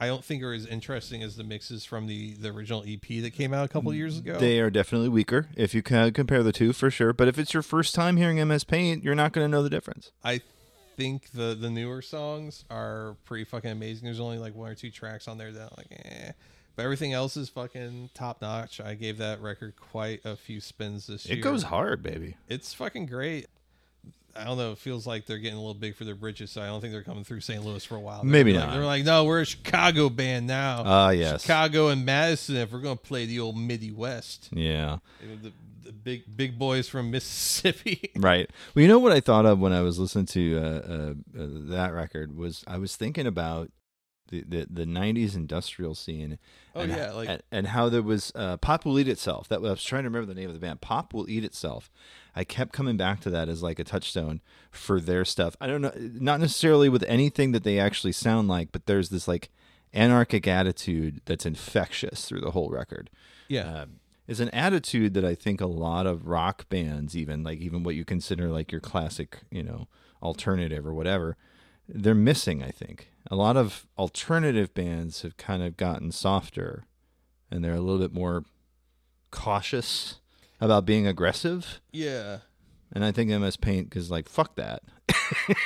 I don't think are as interesting as the mixes from the, the original E P that came out a couple years ago. They are definitely weaker if you can compare the two, for sure. But if it's your first time hearing M S Paint, you're not going to know the difference. I think the, the newer songs are pretty fucking amazing. There's only like one or two tracks on there that I'm like, eh. But everything else is fucking top notch. I gave that record quite a few spins this year. It goes hard, baby. It's fucking great. I don't know. It feels like they're getting a little big for their britches, so I don't think they're coming through Saint Louis for a while. They're Maybe like, not. They're like, no, we're a Chicago band now. Ah, uh, yes. Chicago and Madison, if we're going to play the old Midi West. Yeah. The, the big big boys from Mississippi. Right. Well, you know what I thought of when I was listening to uh, uh, that record was I was thinking about the the, the nineties industrial scene. Oh, and, yeah. Like, and, and how there was uh, Pop Will Eat Itself. That I was trying to remember the name of the band. Pop Will Eat Itself. I kept coming back to that as like a touchstone for their stuff. I don't know, not necessarily with anything that they actually sound like, but there's this like anarchic attitude that's infectious through the whole record. Yeah. Um, it's an attitude that I think a lot of rock bands, even like even what you consider like your classic, you know, alternative or whatever, they're missing, I think. A lot of alternative bands have kind of gotten softer and they're a little bit more cautious about being aggressive. Yeah. And I think M S Paint is like, fuck that.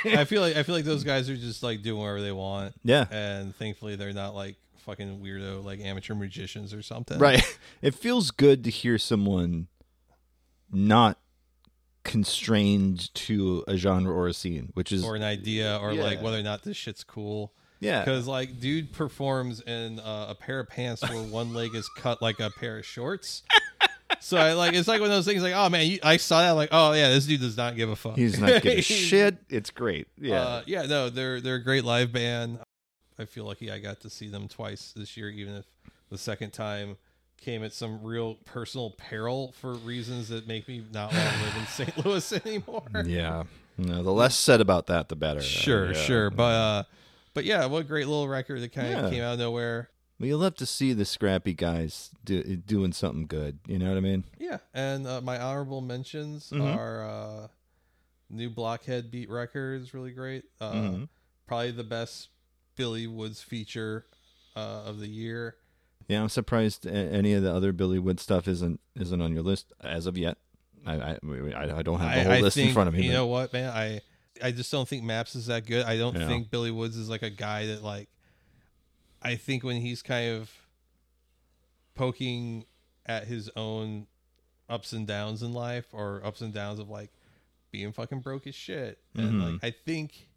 I feel like I feel like those guys are just like doing whatever they want. Yeah. And thankfully they're not like fucking weirdo like amateur magicians or something. Right. It feels good to hear someone not constrained to a genre or a scene, which is or an idea or yeah. like whether or not this shit's cool. Yeah. Because like dude performs in uh, a pair of pants where one leg is cut like a pair of shorts. So I like it's like one of those things like, oh man, you, I saw that like, oh yeah, this dude does not give a fuck. He's not giving a shit. It's great. Yeah. Uh, yeah, no, they're they're a great live band. I feel lucky I got to see them twice this year, even if the second time came at some real personal peril for reasons that make me not want to live in Saint Louis anymore. Yeah. No, the less said about that, the better. Sure, uh, yeah. sure. But uh, but yeah, what a great little record that kind yeah. of came out of nowhere. Well, you love to see the scrappy guys do, doing something good. You know what I mean? Yeah. And uh, my honorable mentions mm-hmm. are uh, New Blockhead Beat Records, really great. Uh, mm-hmm. Probably the best Billy Woods feature uh, of the year. Yeah, I'm surprised any of the other Billy Wood stuff isn't isn't on your list as of yet. I I, I don't have the whole I, I list think, in front of me. You but... know what, man? I I just don't think Maps is that good. I don't yeah. think Billy Woods is like a guy that like. I think when he's kind of poking at his own ups and downs in life, or ups and downs of like being fucking broke as shit, and mm-hmm. like I think.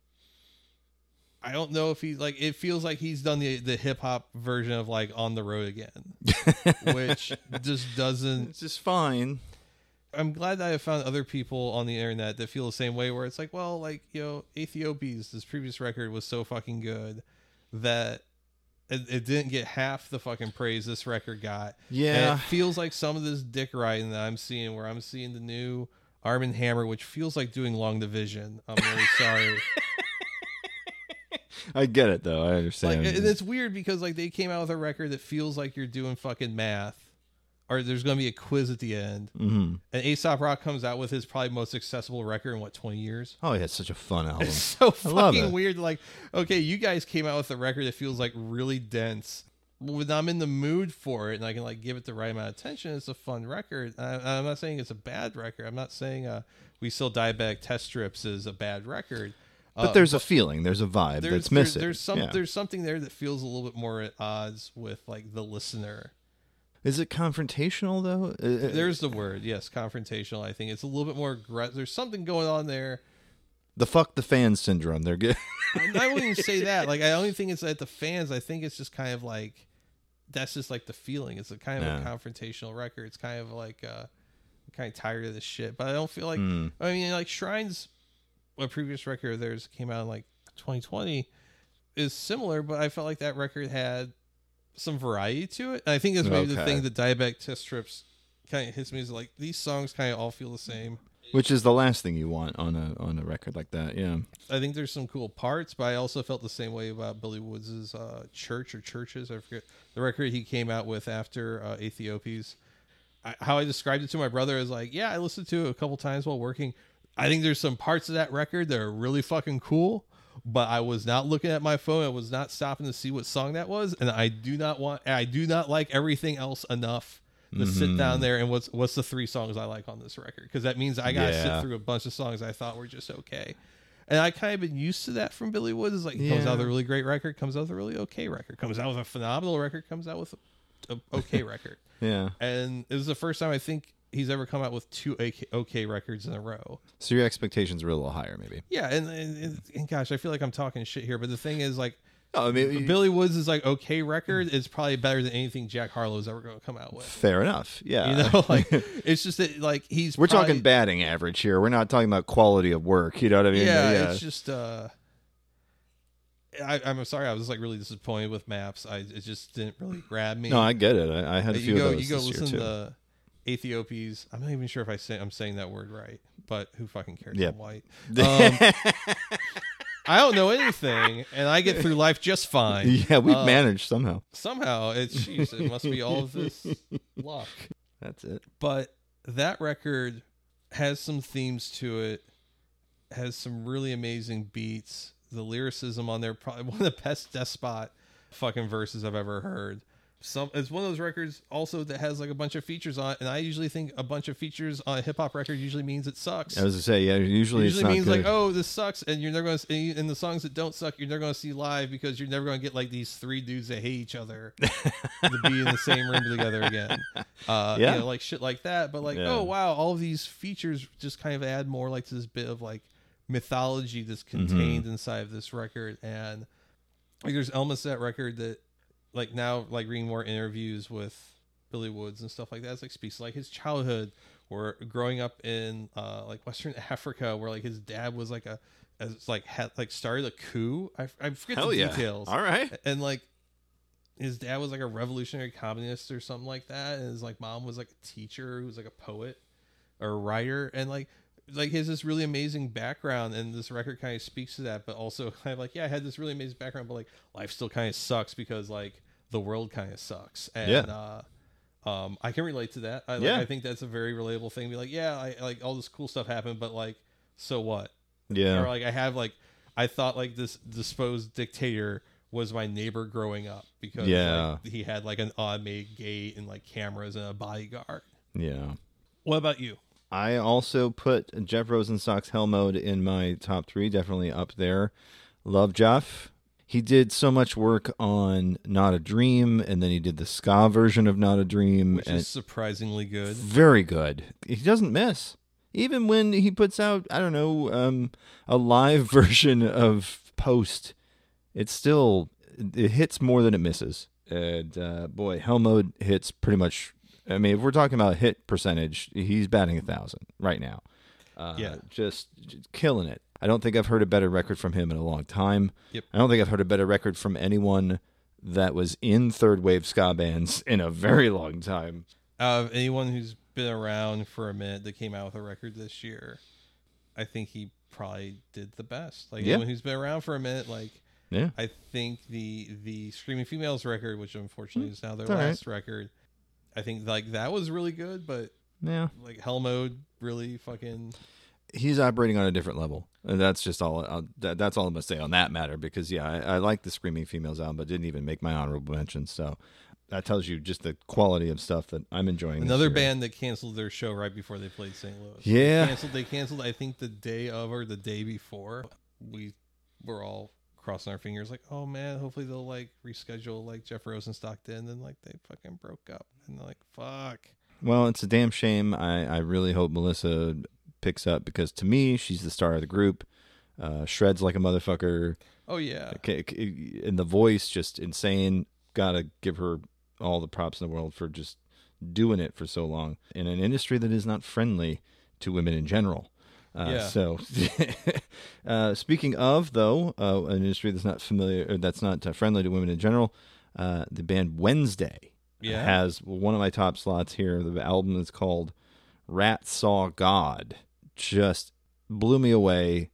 I don't know if he's like, it feels like he's done the, the hip hop version of like On the Road Again, which just doesn't. It's just fine. I'm glad that I have found other people on the internet that feel the same way, where it's like, well, like, you know, Athiobees, this previous record was so fucking good that it, it didn't get half the fucking praise this record got. Yeah. And it feels like some of this dick riding that I'm seeing, where I'm seeing the new Arm and Hammer, which feels like doing long division. I'm really sorry. I get it though. I understand. Like, and it's weird because like they came out with a record that feels like you're doing fucking math, or there's going to be a quiz at the end. Mm-hmm. And Aesop Rock comes out with his probably most accessible record in what, twenty years? Oh yeah, it's such a fun album. It's so fucking weird. Like, okay, you guys came out with a record that feels like really dense. When I'm in the mood for it and I can like give it the right amount of attention, it's a fun record. I, I'm not saying it's a bad record. I'm not saying uh, We Still Diabetic Test Strips is a bad record. But there's uh, but a feeling, there's a vibe there's, that's missing. There's, there's, some, yeah. there's something there that feels a little bit more at odds with like the listener. Is it confrontational though? There's the word, yes, confrontational. I think it's a little bit more aggressive. There's something going on there. The fuck the fan syndrome. They're good. I wouldn't even say that. Like I don't even think it's at the fans. I think it's just kind of like that's just like the feeling. It's a kind of yeah. a confrontational record. It's kind of like uh, I'm kind of tired of this shit. But I don't feel like mm. I mean like Shrine's. A previous record of theirs came out in like twenty twenty is similar, but I felt like that record had some variety to it. And I think that's maybe okay. the thing that Diabetic Test Strips kind of hits me is like these songs kind of all feel the same, which is the last thing you want on a on a record like that. Yeah, I think there's some cool parts, but I also felt the same way about Billy Woods's uh, Church or Churches. I forget the record he came out with after uh, Aethiopes. I, how I described it to my brother is like, yeah, I listened to it a couple times while working. I think there's some parts of that record that are really fucking cool, but I was not looking at my phone. I was not stopping to see what song that was. And I do not want, I do not like everything else enough to mm-hmm. sit down there. And what's, what's the three songs I like on this record? Cause that means I got to yeah. sit through a bunch of songs I thought were just okay. And I kind of been used to that from Billy Woods. It's like, yeah. comes out with a really great record, comes out with a really okay record, comes out with a phenomenal record, comes out with a okay record. Yeah. And it was the first time I think, he's ever come out with two okay records in a row. So your expectations were a little higher, maybe. Yeah, and and, and gosh, I feel like I'm talking shit here, but the thing is, like, no, I mean, Billy Woods is like okay record is probably better than anything Jack Harlow's ever going to come out with. Fair enough. Yeah, you know, like it's just that like he's we're probably, talking batting average here. We're not talking about quality of work. You know what I mean? Yeah, yeah. It's just uh, I, I'm sorry. I was like really disappointed with Maps. I it just didn't really grab me. No, I get it. I, I had a few go, of those. You go this listen year to Aethiopes. I'm not even sure if I say I'm saying that word right, but who fucking cares? Yep. I'm white. Um, I don't know anything, and I get through life just fine. Yeah, we've um, managed somehow. Somehow, it's geez, it must be all of this luck. That's it. But that record has some themes to it. Has some really amazing beats. The lyricism on there, probably one of the best Despot fucking verses I've ever heard. Some it's one of those records also that has like a bunch of features on it, and I usually think a bunch of features on a hip hop record usually means it sucks. I was gonna say, yeah, usually it usually it's not means good. Like, oh, this sucks, and you're never gonna see, and the songs that don't suck, you're never gonna see live because you're never gonna get like these three dudes that hate each other to be in the same room together again. Uh, yeah, you know, like shit like that. But like, yeah. oh wow, all of these features just kind of add more like to this bit of like mythology that's contained mm-hmm. inside of this record. And like there's elements of that record that like now like reading more interviews with Billy Woods and stuff like that, it's like speaks like his childhood or growing up in uh like Western Africa where like his dad was like a as like had like started a coup. I, I forget Hell the yeah. details. All right. And like his dad was like a revolutionary communist or something like that, and his like mom was like a teacher who was like a poet or a writer, and like like he has this really amazing background, and this record kind of speaks to that, but also kind of like, yeah, I had this really amazing background, but like life still kind of sucks because like the world kind of sucks. And, yeah. uh, um, I can relate to that. I, yeah. like, I think that's a very relatable thing. Be like, yeah, I like all this cool stuff happened, but like, so what? Yeah. Or like, I have like, I thought like this disposed dictator was my neighbor growing up because yeah. like, he had like an automated gate and like cameras and a bodyguard. Yeah. What about you? I also put Jeff Rosenstock's Hell Mode in my top three, definitely up there. Love Jeff. He did so much work on Not a Dream, and then he did the ska version of Not a Dream. Which is surprisingly good. Very good. He doesn't miss. Even when he puts out, I don't know, um, a live version of Post, it still it hits more than it misses. And uh, boy, Hell Mode hits pretty much... I mean, if we're talking about hit percentage, he's batting a thousand right now. Uh, yeah. Just, just killing it. I don't think I've heard a better record from him in a long time. Yep. I don't think I've heard a better record from anyone that was in third wave ska bands in a very long time. Of uh, anyone who's been around for a minute that came out with a record this year, I think he probably did the best. Like yeah. anyone who's been around for a minute, like yeah. I think the the Screaming Females record, which unfortunately mm, is now their last right. record, I think like that was really good, but yeah, like Hell Mode really fucking. He's operating on a different level, and that's just all. I'll, that, that's all I'm gonna say on that matter because yeah, I, I like the Screaming Females album, but didn't even make my honorable mention. So that tells you just the quality of stuff that I'm enjoying. Another band that canceled their show right before they played Saint Louis. Yeah, they canceled. They canceled. I think the day of or the day before. We were all crossing our fingers like, oh man, hopefully they'll like reschedule like Jeff Rosenstock did, and then like they fucking broke up and they're like fuck. Well, it's a damn shame. I i really hope Melissa picks up because to me she's the star of the group. Uh shreds like a motherfucker. Oh yeah, and the voice just insane. Gotta give her all the props in the world for just doing it for so long in an industry that is not friendly to women in general. Uh, yeah. So, uh, speaking of though, uh, an industry that's not familiar, or that's not uh, friendly to women in general, uh, the band Wednesday yeah. has one of my top slots here. The album is called "Rat Saw God." Just blew me away.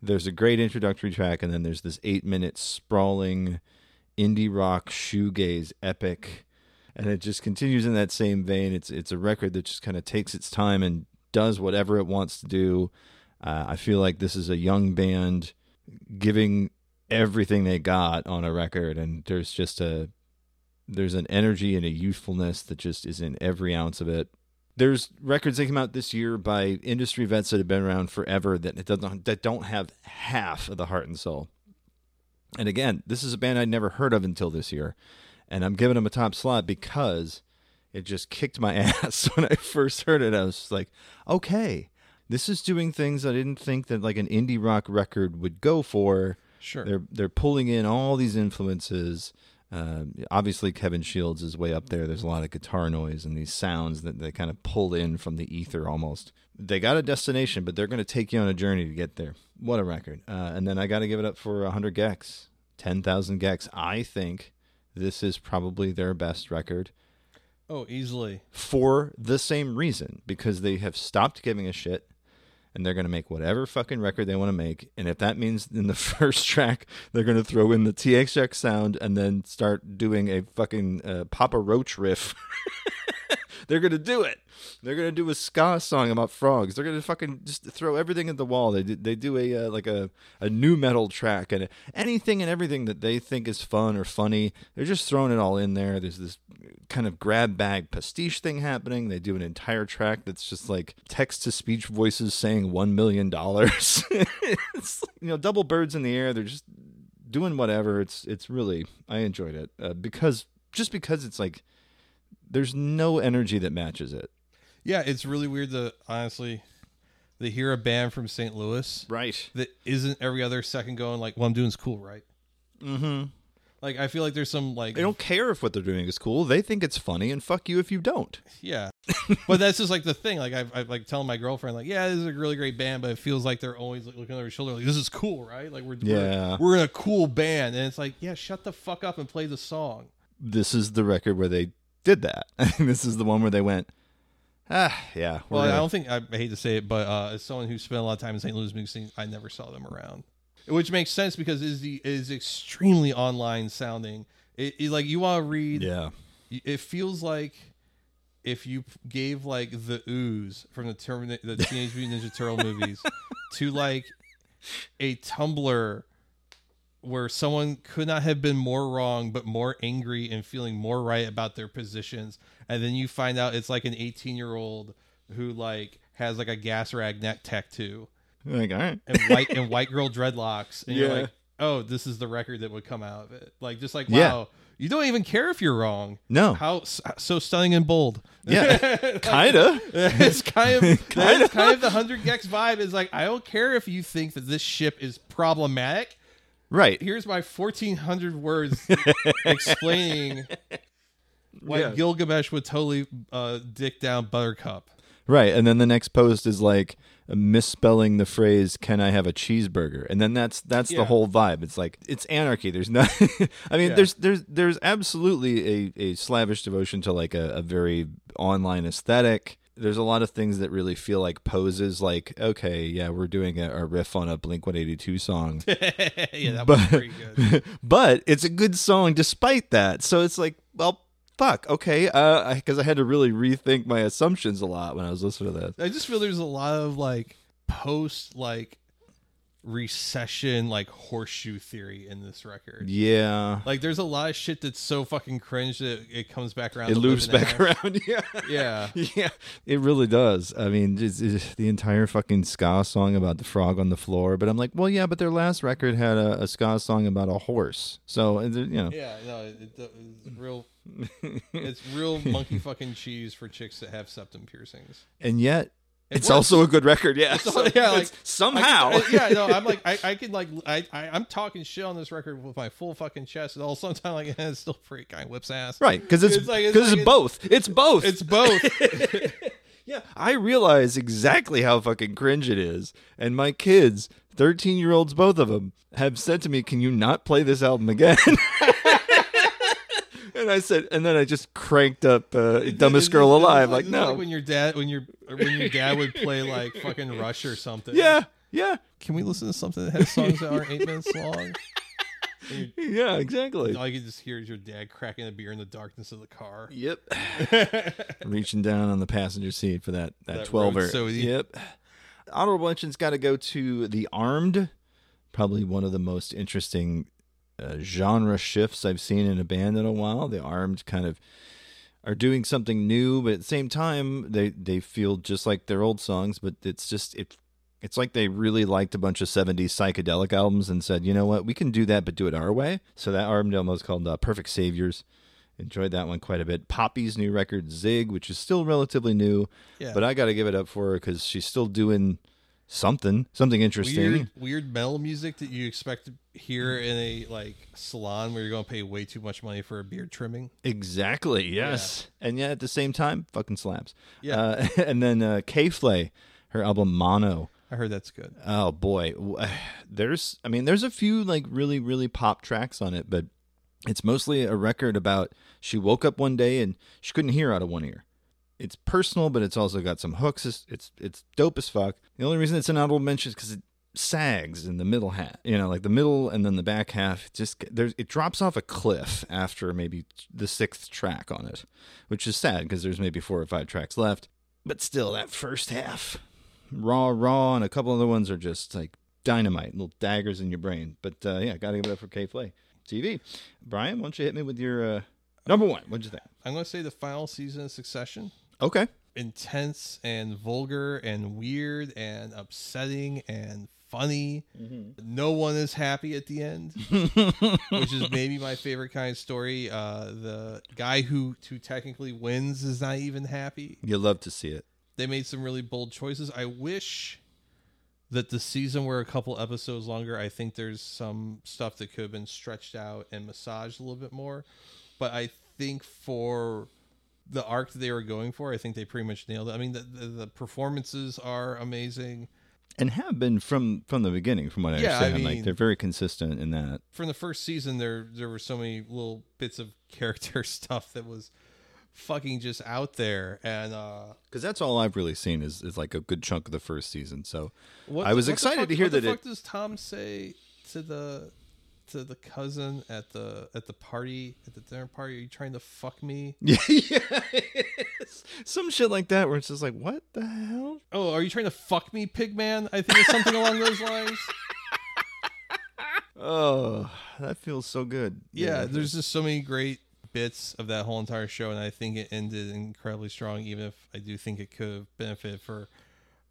There's a great introductory track, and then there's this eight-minute sprawling indie rock shoegaze epic, and it just continues in that same vein. It's it's a record that just kind of takes its time and does whatever it wants to do. Uh, I feel like this is a young band giving everything they got on a record, and there's just a there's an energy and a youthfulness that just is in every ounce of it. There's records that came out this year by industry vets that have been around forever that it doesn't that don't have half of the heart and soul. And again, this is a band I'd never heard of until this year, and I'm giving them a top slot because it just kicked my ass when I first heard it. I was just like, okay, this is doing things I didn't think that like an indie rock record would go for. Sure. They're they're pulling in all these influences. Uh, obviously, Kevin Shields is way up there. There's a lot of guitar noise and these sounds that they kind of pull in from the ether almost. They got a destination, but they're going to take you on a journey to get there. What a record. Uh, and then I got to give it up for one hundred Gex. ten thousand Gex. I think this is probably their best record. Oh, easily. For the same reason, because they have stopped giving a shit, and they're going to make whatever fucking record they want to make. And if that means in the first track, they're going to throw in the T X X sound and then start doing a fucking uh, Papa Roach riff, they're going to do it. They're going to do a ska song about frogs. They're going to fucking just throw everything at the wall. They do, they do a uh, like a, a nu metal track, and anything and everything that they think is fun or funny, they're just throwing it all in there. There's this kind of grab bag pastiche thing happening. They do an entire track that's just like text to speech voices saying one million dollars. It's like, you know, double birds in the air. They're just doing whatever. It's it's really, I enjoyed it uh, because just because it's like, there's no energy that matches it. Yeah, it's really weird to, honestly, to hear a band from Saint Louis. Right. That isn't every other second going like, well, I'm doing is cool, right? Mm-hmm. Like, I feel like there's some, like... They don't care if what they're doing is cool. They think it's funny, and fuck you if you don't. Yeah. But that's just, like, the thing. Like, I like telling my girlfriend, like, yeah, this is a really great band, but it feels like they're always like, looking over their shoulder, like, this is cool, right? Like, we're, yeah. we're, we're in a cool band. And it's like, yeah, shut the fuck up and play the song. This is the record where they... did that. I think this is the one where they went, ah, yeah. Well, gonna... I don't think, I hate to say it, but uh, as someone who spent a lot of time in Saint Louis music scene, I never saw them around, which makes sense because it is, the, it is extremely online sounding. It, it like you want to read. Yeah. It feels like if you gave like the ooze from the Termin- the Teenage Mutant Ninja Turtle movies to like a Tumblr where someone could not have been more wrong, but more angry and feeling more right about their positions. And then you find out it's like an eighteen year old who like has like a gas rag neck tattoo, like, all right. and white and white girl dreadlocks. And yeah. You're like, oh, this is the record that would come out of it. Like, just like, wow, yeah. You don't even care if you're wrong. No. How so stunning and bold. Yeah. Like, kinda. It's kind of, kind of, kind of the one hundred Gex vibe is like, I don't care if you think that this ship is problematic. Right. Here's my fourteen hundred words explaining why yeah. Gilgamesh would totally uh, dick down Buttercup. Right. And then the next post is like misspelling the phrase, can I have a cheeseburger? And then that's that's yeah. the whole vibe. It's like, it's anarchy. There's not, I mean, yeah. there's there's there's absolutely a, a slavish devotion to like a, a very online aesthetic. There's a lot of things that really feel like poses, like, okay, yeah, we're doing a, a riff on a Blink one eighty-two song. Yeah, that but, was pretty good. But it's a good song despite that. So it's like, well, fuck, okay, because uh, I, I had to really rethink my assumptions a lot when I was listening to that. I just feel there's a lot of, like, post, like, recession, like, horseshoe theory in this record. Yeah. Like, there's a lot of shit that's so fucking cringe that it comes back around. It loops back around. Yeah. Yeah. Yeah. It really does. I mean, it's, it's the entire fucking ska song about the frog on the floor. But I'm like, well, yeah, but their last record had a, a ska song about a horse. So, you know. Yeah. No, it, it, it's real. It's real monkey fucking cheese for chicks that have septum piercings. And yet. It it's works. Also a good record, yeah. It's all, yeah, like, somehow. I, I, yeah, no, I'm like, I, I could like, I, I, I'm talking shit on this record with my full fucking chest, and all sometimes like, eh, it's still free guy whips ass, right? Because it's because it's, like, it's, like, it's both. It's both. It's both. Yeah, I realize exactly how fucking cringe it is, and my kids, thirteen year olds, both of them, have said to me, "Can you not play this album again?" And I said, and then I just cranked up uh, "Dumbest Girl Alive." Like, no, like when your dad, when your when your dad would play like fucking Rush or something. Yeah, yeah. Can we listen to something that has songs that aren't eight minutes long? Yeah, exactly. All you can just hear is your dad cracking a beer in the darkness of the car. Yep. Reaching down on the passenger seat for that that twelver. So yep. Honorable mention's got to go to The Armed. Probably one of the most interesting. Uh, genre shifts I've seen in a band in a while. The Armed kind of are doing something new, but at the same time, they, they feel just like their old songs, but it's just, it, it's like they really liked a bunch of seventies psychedelic albums and said, you know what, we can do that, but do it our way. So that Armed demo is called uh, Perfect Saviors. Enjoyed that one quite a bit. Poppy's new record, Zig, which is still relatively new, yeah. But I got to give it up for her because she's still doing... Something, something interesting. Weird, weird metal music that you expect to hear in a like salon where you're going to pay way too much money for a beard trimming. Exactly. Yes. Yeah. And yet at the same time, fucking slaps. Yeah. Uh, and then uh, Kayflay, her album Mono. I heard that's good. Oh boy, there's I mean there's a few like really really pop tracks on it, but it's mostly a record about she woke up one day and she couldn't hear out of one ear. It's personal, but it's also got some hooks. It's it's, it's dope as fuck. The only reason it's an honorable mention is because it sags in the middle half, you know, like the middle and then the back half. It just there's it drops off a cliff after maybe the sixth track on it, which is sad because there's maybe four or five tracks left. But still, that first half, raw, raw, and a couple other ones are just like dynamite, little daggers in your brain. But uh, yeah, gotta give it up for K-Flay T V. Brian, why don't you hit me with your uh, number one? What'd you think? I'm gonna say the final season of Succession. Okay. Intense and vulgar and weird and upsetting and funny. Mm-hmm. No one is happy at the end, which is maybe my favorite kind of story. Uh, the guy who, who technically wins is not even happy. You love to see it. They made some really bold choices. I wish that the season were a couple episodes longer. I think there's some stuff that could have been stretched out and massaged a little bit more. But I think for the arc that they were going for, I think they pretty much nailed it. I mean, the, the, the performances are amazing. And have been from, from the beginning, from what I yeah, understand. I mean, like, they're very consistent in that. From the first season, there there were so many little bits of character stuff that was fucking just out there. And because uh, that's all I've really seen is, is like a good chunk of the first season. So what, I was excited fuck, to hear what that. What the fuck it, does Tom say to the to the cousin at the at the party at the dinner party? Are you trying to fuck me? Yeah, yes. Some shit like that where it's just like, what the hell? Oh, are you trying to fuck me, Pigman? I think it's something along those lines. Oh, that feels so good. Yeah, yeah, there's just so many great bits of that whole entire show, and I think it ended incredibly strong. Even if I do think it could have benefited for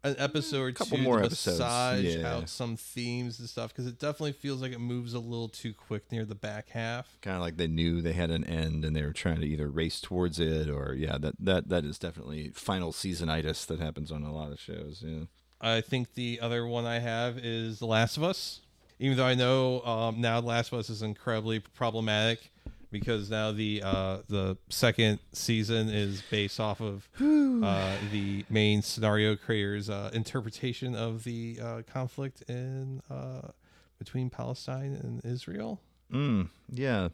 an episode or a couple two more to episodes. massage yeah. out some themes and stuff, because it definitely feels like it moves a little too quick near the back half. Kind of like they knew they had an end and they were trying to either race towards it or yeah, that that that is definitely final seasonitis that happens on a lot of shows. Yeah, I think the other one I have is The Last of Us. Even though I know um, now The Last of Us is incredibly problematic, because now the uh, the second season is based off of uh, the main scenario creator's uh, interpretation of the uh, conflict in uh, between Palestine and Israel. Mm, yeah,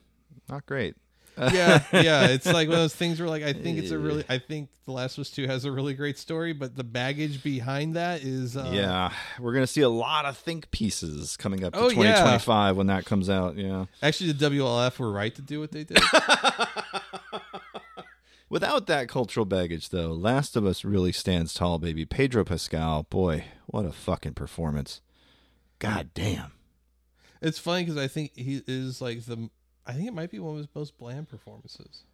not great. Yeah, yeah. It's like one of those things where, like, I think it's a really, I think The Last of Us two has a really great story, but the baggage behind that is, uh, yeah, we're gonna see a lot of think pieces coming up to oh, twenty twenty-five yeah. when that comes out. Yeah, actually, the W L F were right to do what they did. Without that cultural baggage, though, Last of Us really stands tall, baby. Pedro Pascal, boy, what a fucking performance! God damn. It's funny because I think he is like the. I think it might be one of his most bland performances.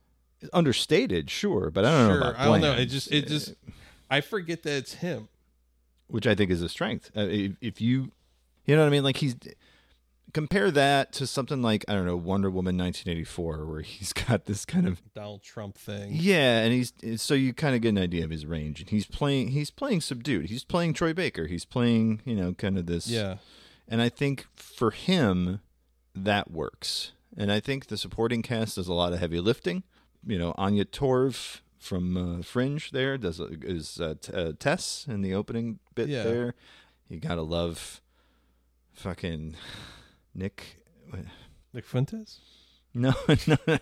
Understated, sure, but I don't sure, know about bland. I don't know. It just, it just, I forget that it's him, which I think is a strength. Uh, if, if you, you know what I mean, like he's compare that to something like I don't know, Wonder Woman nineteen eighty-four, where he's got this kind of Donald Trump thing. Yeah, and he's so you kind of get an idea of his range, and he's playing, he's playing subdued. He's playing Troy Baker. He's playing, you know, kind of this. Yeah, and I think for him, that works. And I think the supporting cast does a lot of heavy lifting. You know, Anya Torv from uh, Fringe there does is uh, t- uh, Tess in the opening bit yeah. there. You gotta love fucking Nick. Nick Fuentes? No, no, no, no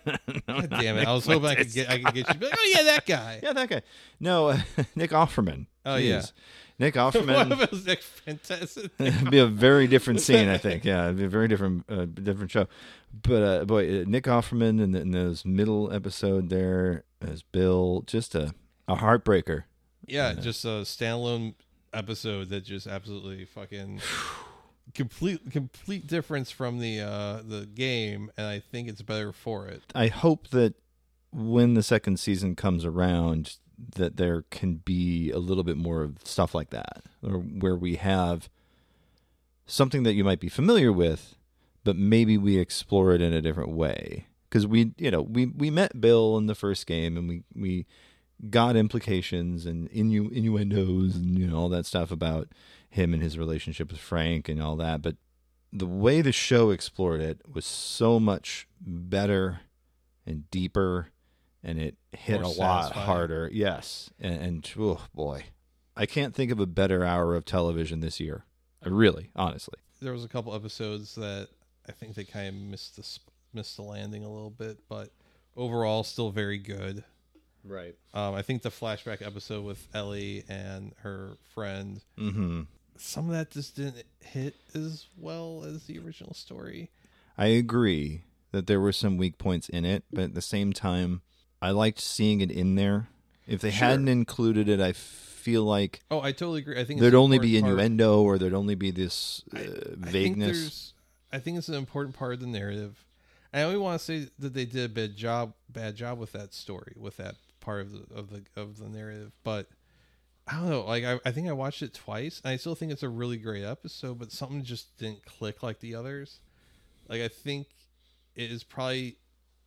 God damn it! Nick I was Fuentes. hoping I could get I could get you. Like, oh yeah, that guy. Yeah, that guy. No, uh, Nick Offerman. Oh Jeez. yeah. Nick Offerman. What was Nick Fantastic? It'd be a very different scene, I think. Yeah, it'd be a very different, uh, different show. But uh, boy, uh, Nick Offerman in, the, in those middle episode there as Bill, just a, a heartbreaker. Yeah, you know? Just a standalone episode that just absolutely fucking complete, complete difference from the uh, the game, and I think it's better for it. I hope that when the second season comes around, that there can be a little bit more of stuff like that, or where we have something that you might be familiar with, but maybe we explore it in a different way. Because we, you know, we, we met Bill in the first game, and we, we got implications and innu- innuendos and, you know, all that stuff about him and his relationship with Frank and all that. But the way the show explored it was so much better and deeper. And it hit More a lot satisfying. harder. Yes. And, and oh boy, I can't think of a better hour of television this year. I really, honestly. There was a couple episodes that I think they kind of missed the missed the landing a little bit, but overall, still very good. Right. Um, I think the flashback episode with Ellie and her friend. Mm-hmm. Some of that just didn't hit as well as the original story. I agree that there were some weak points in it, but at the same time, I liked seeing it in there. If they sure. hadn't included it, I feel like oh, I totally agree. I think there'd only be innuendo, part. or there'd only be this uh, I, vagueness. I think, I think it's an important part of the narrative. I only want to say that they did a bad job, bad job with that story, with that part of the of the of the narrative, but. I don't know, like, I, I think I watched it twice, and I still think it's a really great episode, but something just didn't click like the others. Like, I think it is probably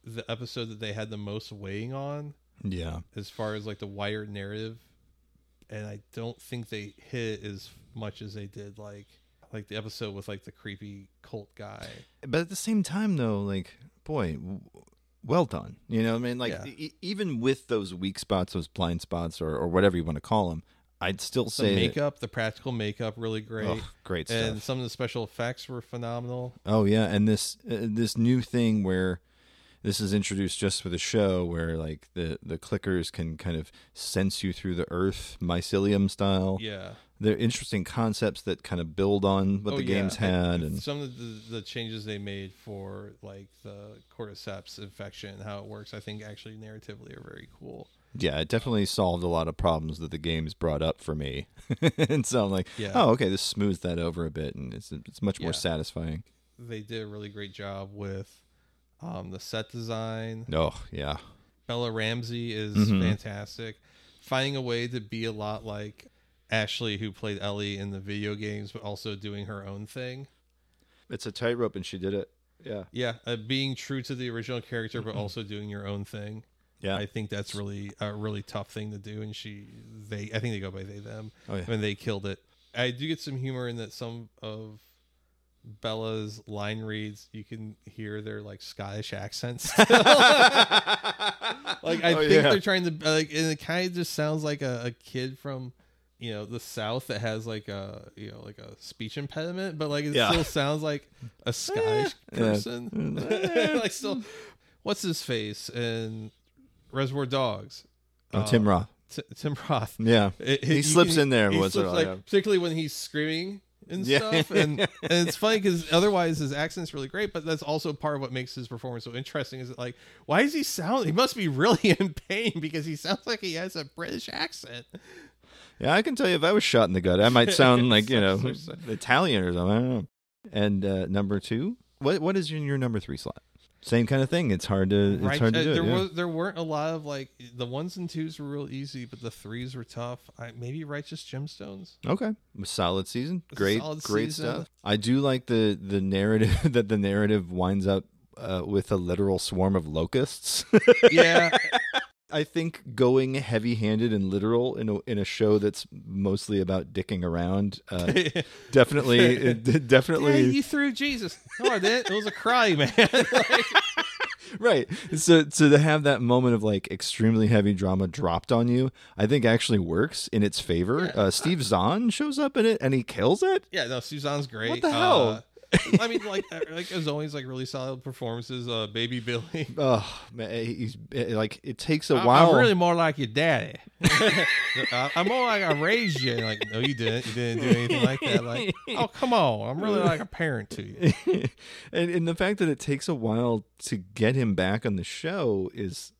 the episode that they had the most weighing on. Yeah. As far as, like, the wider narrative, and I don't think they hit it as much as they did, like, like the episode with, like, the creepy cult guy. But at the same time, though, like, boy... W- well done. You know what I mean? Like, yeah. e- even with those weak spots, those blind spots, or, or whatever you want to call them, I'd still say... The makeup, that... the practical makeup, really great. Oh, great and stuff. And some of the special effects were phenomenal. Oh, yeah. And this uh, this new thing where this is introduced just for the show, where, like, the, the clickers can kind of sense you through the earth, mycelium style. Yeah. They're interesting concepts that kind of build on what oh, the yeah. games had. And, and some of the, the changes they made for, like, the cordyceps infection and how it works, I think actually narratively are very cool. Yeah, it definitely solved a lot of problems that the games brought up for me. And so I'm like, yeah. oh, okay, this smooths that over a bit, and it's it's much yeah. more satisfying. They did a really great job with um, the set design. Oh, yeah. Bella Ramsey is mm-hmm. fantastic. Finding a way to be a lot like... Ashley, who played Ellie in the video games, but also doing her own thing. It's a tightrope, and she did it. Yeah. Yeah. Uh, being true to the original character, but also doing your own thing. Yeah. I think that's really a really tough thing to do. And she, they, I think they go by they, them. Oh, yeah. I mean, they killed it. I do get some humor in that some of Bella's line reads, you can hear their like Scottish accents. Like, I oh, think yeah. they're trying to, like, and it kind of just sounds like a, a kid from, you know, the South that has like a, you know, like a speech impediment, but like it yeah. still sounds like a Scottish person. Like, still, what's his face in Reservoir Dogs? Oh, um, Tim Roth. T- Tim Roth. Yeah. It, it, he slips can, in there. He slips, like, yeah. particularly when he's screaming and yeah. stuff. And, and it's funny because otherwise his accent's really great, but that's also part of what makes his performance so interesting is that, like, why does he sound, he must be really in pain because he sounds like he has a British accent. Yeah, I can tell you if I was shot in the gut, I might sound like, you know, Italian or something. I don't know. And uh, number two, what what is in your number three slot? Same kind of thing. It's hard to it's right. hard to do. Uh, there it, was yeah. there weren't a lot of, like, the ones and twos were real easy, but the threes were tough. I, maybe Righteous Gemstones. Okay, solid season, great solid great season. Stuff. I do like the the narrative that the narrative winds up uh, with a literal swarm of locusts. Yeah. I think going heavy-handed and literal in a, in a show that's mostly about dicking around, uh, definitely, it, definitely. Yeah, you threw Jesus. No, I didn't. It was a cry, man. Like... Right. So, so to have that moment of, like, extremely heavy drama dropped on you, I think actually works in its favor. Yeah. Uh, Steve Zahn shows up in it and he kills it. Yeah. No, Steve Zahn's great. What the hell? Uh... I mean, like, like as always, like, really solid performances. Uh, Baby Billy. Oh man, he's like, it takes a I'm, while. I'm really more like your daddy. I'm more like I raised you. Like, no, you didn't. You didn't do anything like that. Like, oh come on, I'm really like a parent to you. And, and the fact that it takes a while to get him back on the show is.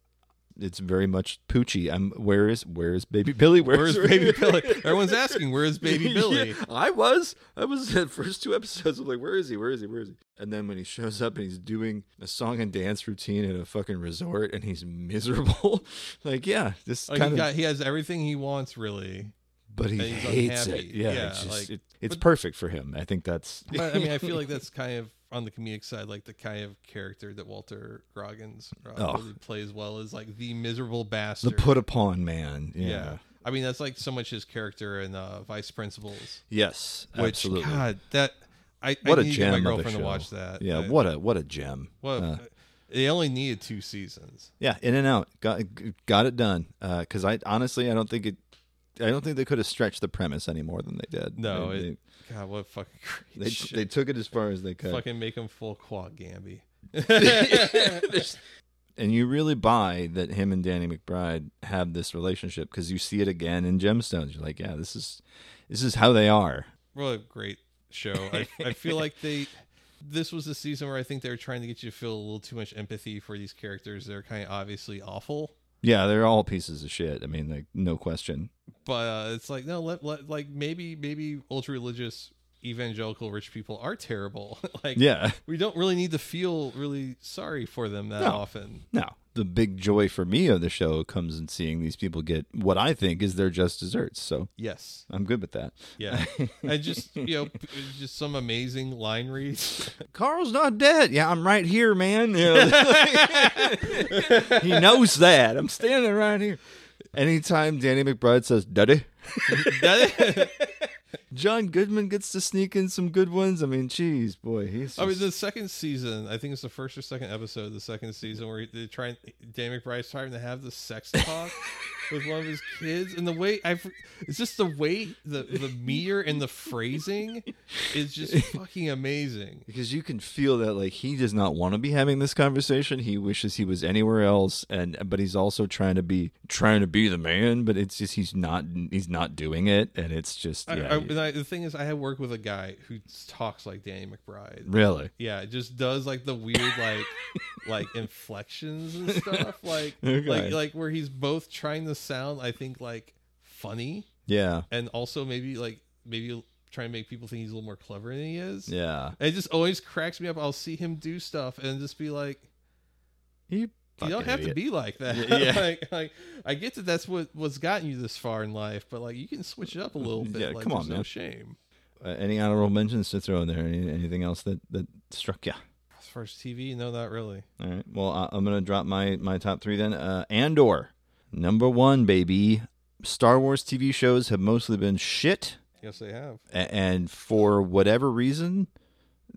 It's very much Poochie. I'm where is where is Baby Billy? Where's where Baby Billy? Everyone's asking where is Baby Billy? Yeah, I was I was the first two episodes. I'm like, where is he? Where is he? Where is he? And then when he shows up and he's doing a song and dance routine at a fucking resort and he's miserable, like yeah, this like kind he, of, got, he has everything he wants really, but he hates unhappy. It. Yeah, yeah it's, just, like, it, it's but, perfect for him. I think that's. But, I mean, I feel like that's kind of. On the comedic side, like the kind of character that Walter Goggins uh, oh. really plays well is like the miserable bastard, the put upon man. Yeah. yeah, I mean that's like so much his character in uh, Vice Principals. Yes, which, absolutely. God, that I what I a need gem my girlfriend to watch that. Yeah, I, what a what a gem. What uh, they only needed two seasons. Yeah, in and out got got it done because uh, I honestly I don't think it. I don't think they could have stretched the premise any more than they did. No, they, it, they, God, what fucking crazy they, shit. They took it as far as they could. Fucking make him full quad Gamby. And you really buy that him and Danny McBride have this relationship because you see it again in Gemstones. You're like, yeah, this is this is how they are. What a great show. I, I feel like they... This was the season where I think they were trying to get you to feel a little too much empathy for these characters. They're kind of obviously awful. Yeah, they're all pieces of shit. I mean, like, no question. But uh, it's like, no, let, let, like maybe maybe ultra-religious evangelical rich people are terrible. Like, yeah, we don't really need to feel really sorry for them that no. often. No. The big joy for me of the show comes in seeing these people get what I think is their just desserts. So yes, I'm good with that. Yeah. And just, you know, just some amazing line reads. Carl's not dead. Yeah. I'm right here, man. You know, he knows that I'm standing right here. Anytime Danny McBride says, Daddy, Daddy. John Goodman gets to sneak in some good ones. I mean, geez, boy. He's just... I mean, the second season, I think it's the first or second episode of the second season where they try, Dan McBride's trying to have the sex talk with one of his kids. And the way, I, it's just the way, the, the meter and the phrasing is just fucking amazing. Because you can feel that, like, he does not want to be having this conversation. He wishes he was anywhere else. and But he's also trying to be, trying to be the man. But it's just, he's not, he's not doing it. And it's just, yeah. I, I, I, the thing is, I have worked with a guy who talks like Danny McBride. Really? Yeah, just does like the weird like like inflections and stuff, like okay. like like where he's both trying to sound, I think, like funny, yeah, and also maybe like maybe trying to make people think he's a little more clever than he is. Yeah, and it just always cracks me up. I'll see him do stuff and just be like, you. You don't have idiot. to be like that. Yeah. like, like, I get that that's what, what's gotten you this far in life, but like you can switch it up a little bit. Yeah, like, come on, man. No shame. Uh, any honorable mentions to throw in there? Any, anything else that, that struck you? As far as T V, no, not really. All right. Well, I, I'm going to drop my, my top three then. Uh, Andor, number one, baby. Star Wars T V shows have mostly been shit. Yes, they have. A- and for whatever reason...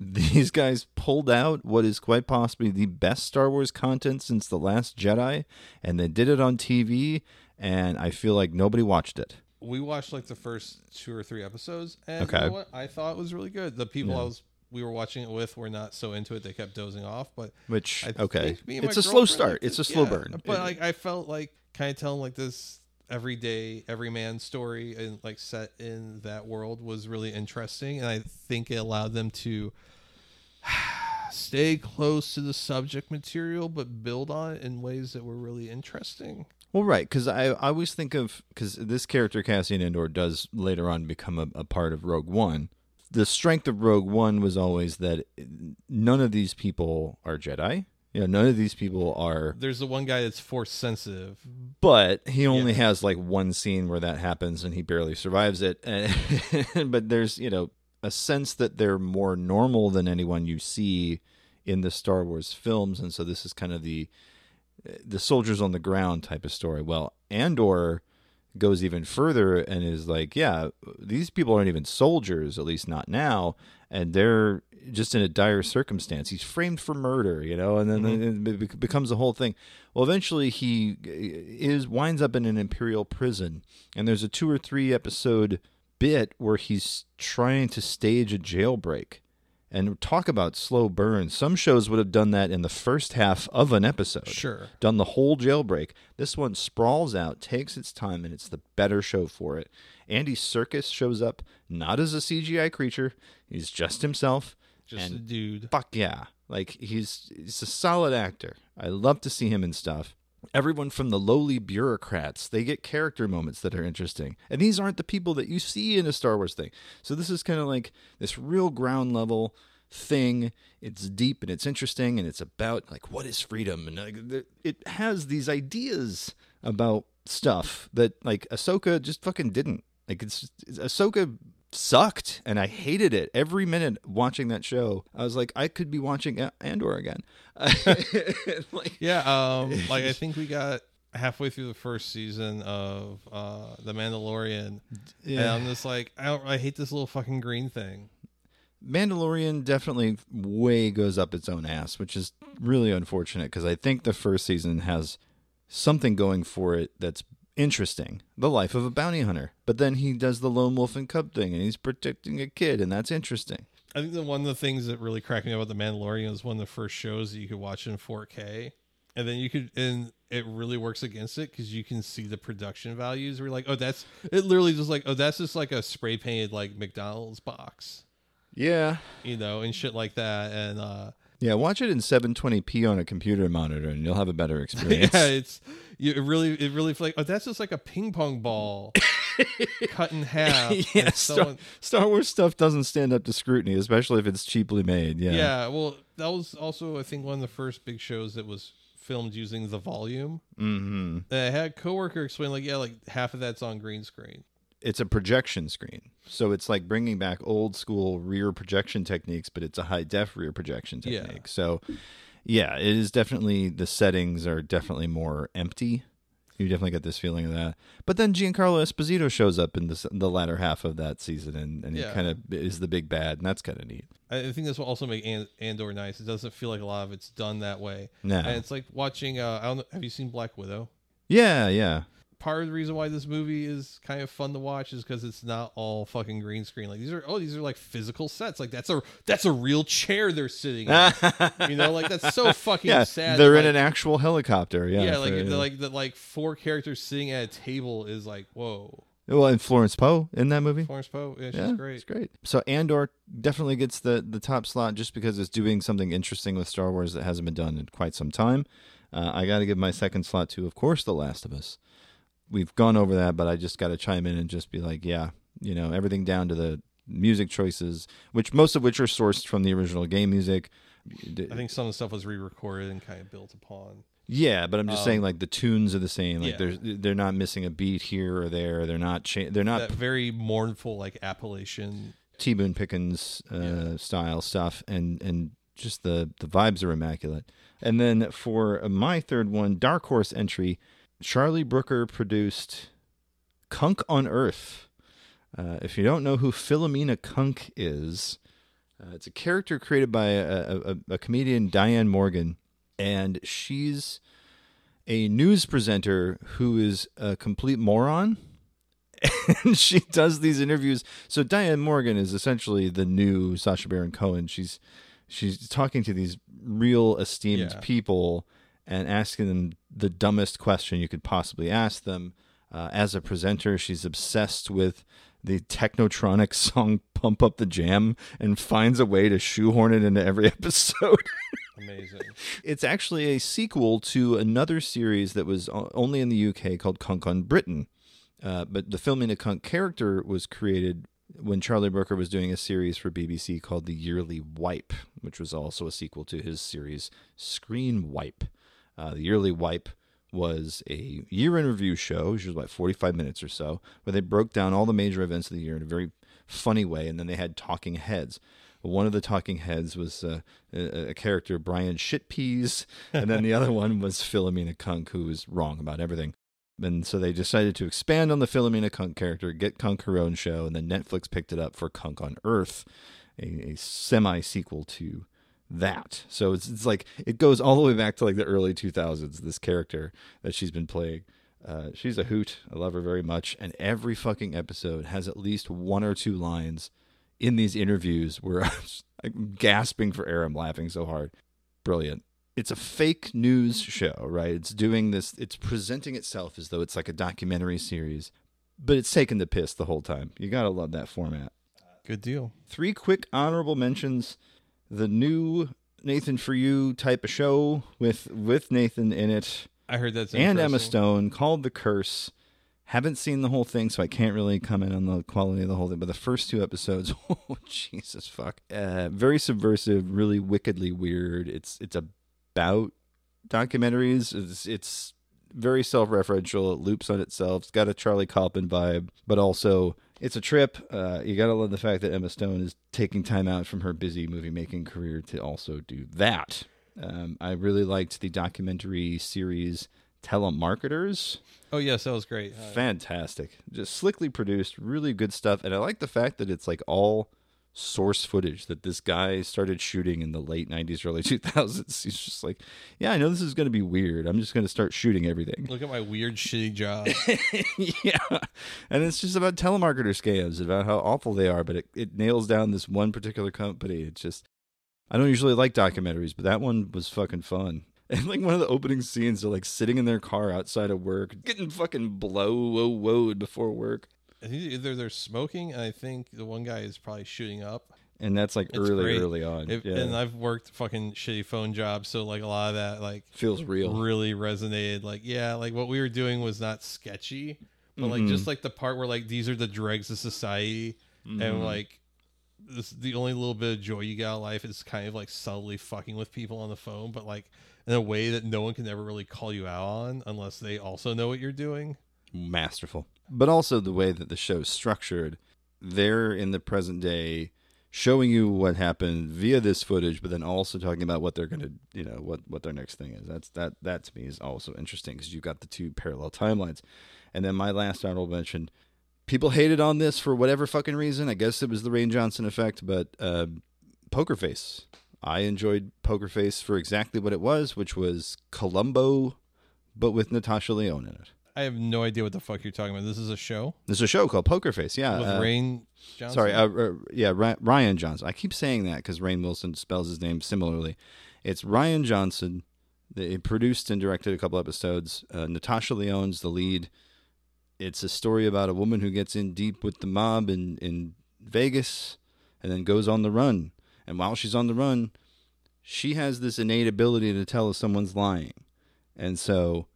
These guys pulled out what is quite possibly the best Star Wars content since The Last Jedi, and they did it on T V, and I feel like nobody watched it. We watched like the first two or three episodes, and okay. you know what? I thought it was really good. The people yeah. I was we were watching it with were not so into it; they kept dozing off. But which I okay, it's a slow start. It's a slow yeah, burn. But like I felt like kind of telling like this everyday, everyman story and like set in that world was really interesting, and I think it allowed them to stay close to the subject material but build on it in ways that were really interesting. Well, right, because I, I always think of, because this character Cassian Andor does later on become a, a part of Rogue One. The strength of Rogue One was always that none of these people are Jedi. You know, none of these people are... There's the one guy that's Force-sensitive. But he only yeah. has, like, one scene where that happens, and he barely survives it. And, but there's, you know, a sense that they're more normal than anyone you see in the Star Wars films, and so this is kind of the the soldiers on the ground type of story. Well, Andor goes even further and is like, yeah, these people aren't even soldiers, at least not now, and they're... just in a dire circumstance. He's framed for murder, you know, and then mm-hmm. it becomes a whole thing. Well, eventually he is winds up in an imperial prison, and there's a two or three episode bit where he's trying to stage a jailbreak. And talk about slow burn. Some shows would have done that in the first half of an episode. Sure. Done the whole jailbreak. This one sprawls out, takes its time, and it's the better show for it. Andy Serkis shows up, not as a C G I creature. He's just himself. Just and a dude. Fuck yeah. Like, he's, he's a solid actor. I love to see him in stuff. Everyone from the lowly bureaucrats, they get character moments that are interesting. And these aren't the people that you see in a Star Wars thing. So this is kind of like this real ground level thing. It's deep and it's interesting. And it's about, like, what is freedom? And like, it has these ideas about stuff that, like, Ahsoka just fucking didn't. Like, it's, it's Ahsoka... sucked, and I hated it every minute watching that show. I was like, I could be watching Andor again. like, yeah, um, like I think we got halfway through the first season of uh, The Mandalorian, yeah. and I'm just like, I, don't, I hate this little fucking green thing. Mandalorian definitely way goes up its own ass, which is really unfortunate because I think the first season has something going for it that's interesting. The life of a bounty hunter. But then he does the lone wolf and cub thing, and he's protecting a kid, and that's interesting. I think that one of the things that really cracked me up about The Mandalorian is one of the first shows that you could watch in four K. And then you could, and it really works against it because you can see the production values. We're like, oh, that's, it literally just like, oh, that's just like a spray painted like McDonald's box. Yeah. You know, and shit like that. And, uh, yeah, watch it in seven twenty p on a computer monitor and you'll have a better experience. Yeah, it's, you, it really, it really, like, oh, that's just like a ping pong ball cut in half. Yeah, someone... Star, Star Wars stuff doesn't stand up to scrutiny, especially if it's cheaply made. Yeah. Yeah. Well, that was also, I think, one of the first big shows that was filmed using the volume. Mm-hmm. I had a coworker explain, like, yeah, like half of that's on green screen. It's a projection screen, so it's like bringing back old school rear projection techniques, but it's a high def rear projection technique. Yeah. So, yeah, it is definitely, the settings are definitely more empty. You definitely get this feeling of that. But then Giancarlo Esposito shows up in the, the latter half of that season, and, and yeah. he kind of is the big bad, and that's kind of neat. I think that's what also makes Andor nice. It doesn't feel like a lot of it's done that way. No. And it's like watching, uh, I don't know, have you seen Black Widow? Yeah, yeah. Part of the reason why this movie is kind of fun to watch is because it's not all fucking green screen. Like these are, oh, these are like physical sets. Like that's a, that's a real chair they're sitting in. You know, like that's so fucking yeah, sad. They're in like, an actual helicopter. Yeah. Yeah. Like, yeah. like, the, like four characters sitting at a table is like, whoa. Well, and Florence Pugh in that movie. Florence Pugh, yeah, she's yeah, great. It's great. So Andor definitely gets the, the top slot just because it's doing something interesting with Star Wars that hasn't been done in quite some time. Uh, I got to give my second slot to, of course, The Last of Us. We've gone over that, but I just got to chime in and just be like, yeah, you know, everything down to the music choices, which most of which are sourced from the original game music. I think some of the stuff was re-recorded and kind of built upon. Yeah, but I'm just um, saying, like the tunes are the same. Like yeah. they're they're not missing a beat here or there. They're not cha- they're not that p- very mournful like Appalachian T. Boone Pickens uh, yeah. style stuff, and and just the the vibes are immaculate. And then for my third one, dark horse entry. Charlie Brooker produced Kunk on Earth. Uh, if you don't know who Philomena Kunk is, uh, it's a character created by a, a, a comedian, Diane Morgan, and she's a news presenter who is a complete moron, and she does these interviews. So Diane Morgan is essentially the new Sacha Baron Cohen. She's she's talking to these real esteemed yeah. people and asking them the dumbest question you could possibly ask them. Uh, as a presenter, she's obsessed with the Technotronic song Pump Up the Jam and finds a way to shoehorn it into every episode. Amazing. It's actually a sequel to another series that was only in the U K called Kunk on Britain. Uh, but the Philomena Kunk character was created when Charlie Brooker was doing a series for B B C called The Yearly Wipe, which was also a sequel to his series Screen Wipe. Uh, the Yearly Wipe was a year in review show, which was about forty-five minutes or so, where they broke down all the major events of the year in a very funny way, and then they had talking heads. One of the talking heads was uh, a, a character, Brian Shitpeas, and then the other one was Philomena Kunk, who was wrong about everything. And so they decided to expand on the Philomena Kunk character, get Kunk her own show, and then Netflix picked it up for Kunk on Earth, a, a semi-sequel to that. So it's it's like it goes all the way back to like the early two thousands. This character that she's been playing, uh she's a hoot. I love her very much, and every fucking episode has at least one or two lines in these interviews where I'm, just, I'm gasping for air. I'm laughing so hard. Brilliant. It's a fake news show, right? It's doing this. It's presenting itself as though it's like a documentary series, but it's taking the piss the whole time. You gotta love that format. Good deal. Three quick honorable mentions. The new Nathan For You type of show with, with Nathan in it. I heard that's interesting. And Emma Stone, called The Curse. Haven't seen the whole thing, so I can't really comment on the quality of the whole thing. But the first two episodes, oh, Jesus fuck. Uh, very subversive, really wickedly weird. It's it's about documentaries. It's, it's very self-referential. It loops on itself. It's got a Charlie Kaufman vibe, but also... It's a trip. Uh, you got to love the fact that Emma Stone is taking time out from her busy movie-making career to also do that. Um, I really liked the documentary series Telemarketers. Oh, yes, that was great. Fantastic. Just slickly produced, really good stuff. And I like the fact that it's like all source footage that this guy started shooting in the late nineties, early two thousands. He's just like, yeah, I know this is going to be weird. I'm just going to start shooting everything. Look at my weird, shitty job. Yeah. And it's just about telemarketer scams, about how awful they are, but it, it nails down this one particular company. It's just, I don't usually like documentaries, but that one was fucking fun. And like one of the opening scenes, they're like sitting in their car outside of work, getting fucking blow-woed before work. I think either they're smoking, and I think the one guy is probably shooting up. And that's like it's early, great. early on. It, yeah. And I've worked fucking shitty phone jobs, so like a lot of that like feels real. Really resonated. Like, yeah, like what we were doing was not sketchy, but mm-hmm. like just like the part where like these are the dregs of society, mm-hmm. and like this the only little bit of joy you got in life is kind of like subtly fucking with people on the phone, but like in a way that no one can ever really call you out on unless they also know what you're doing. Masterful. But also the way that the show's structured, they're in the present day showing you what happened via this footage, but then also talking about what they're going to, you know, what, what their next thing is. That's that, that to me is also interesting because you've got the two parallel timelines. And then my last honorable mention, people hated on this for whatever fucking reason. I guess it was the Rain Johnson effect, but uh, Poker Face. I enjoyed Poker Face for exactly what it was, which was Columbo, but with Natasha Lyonne in it. I have no idea what the fuck you're talking about. This is a show? This is a show called Poker Face, yeah. With uh, Rain Johnson? Sorry, uh, uh, yeah, Ryan Johnson. I keep saying that because Rainn Wilson spells his name similarly. It's Ryan Johnson. They produced and directed a couple episodes. Uh, Natasha Lyonne's the lead. It's a story about a woman who gets in deep with the mob in, in Vegas and then goes on the run. And while she's on the run, she has this innate ability to tell if someone's lying. And so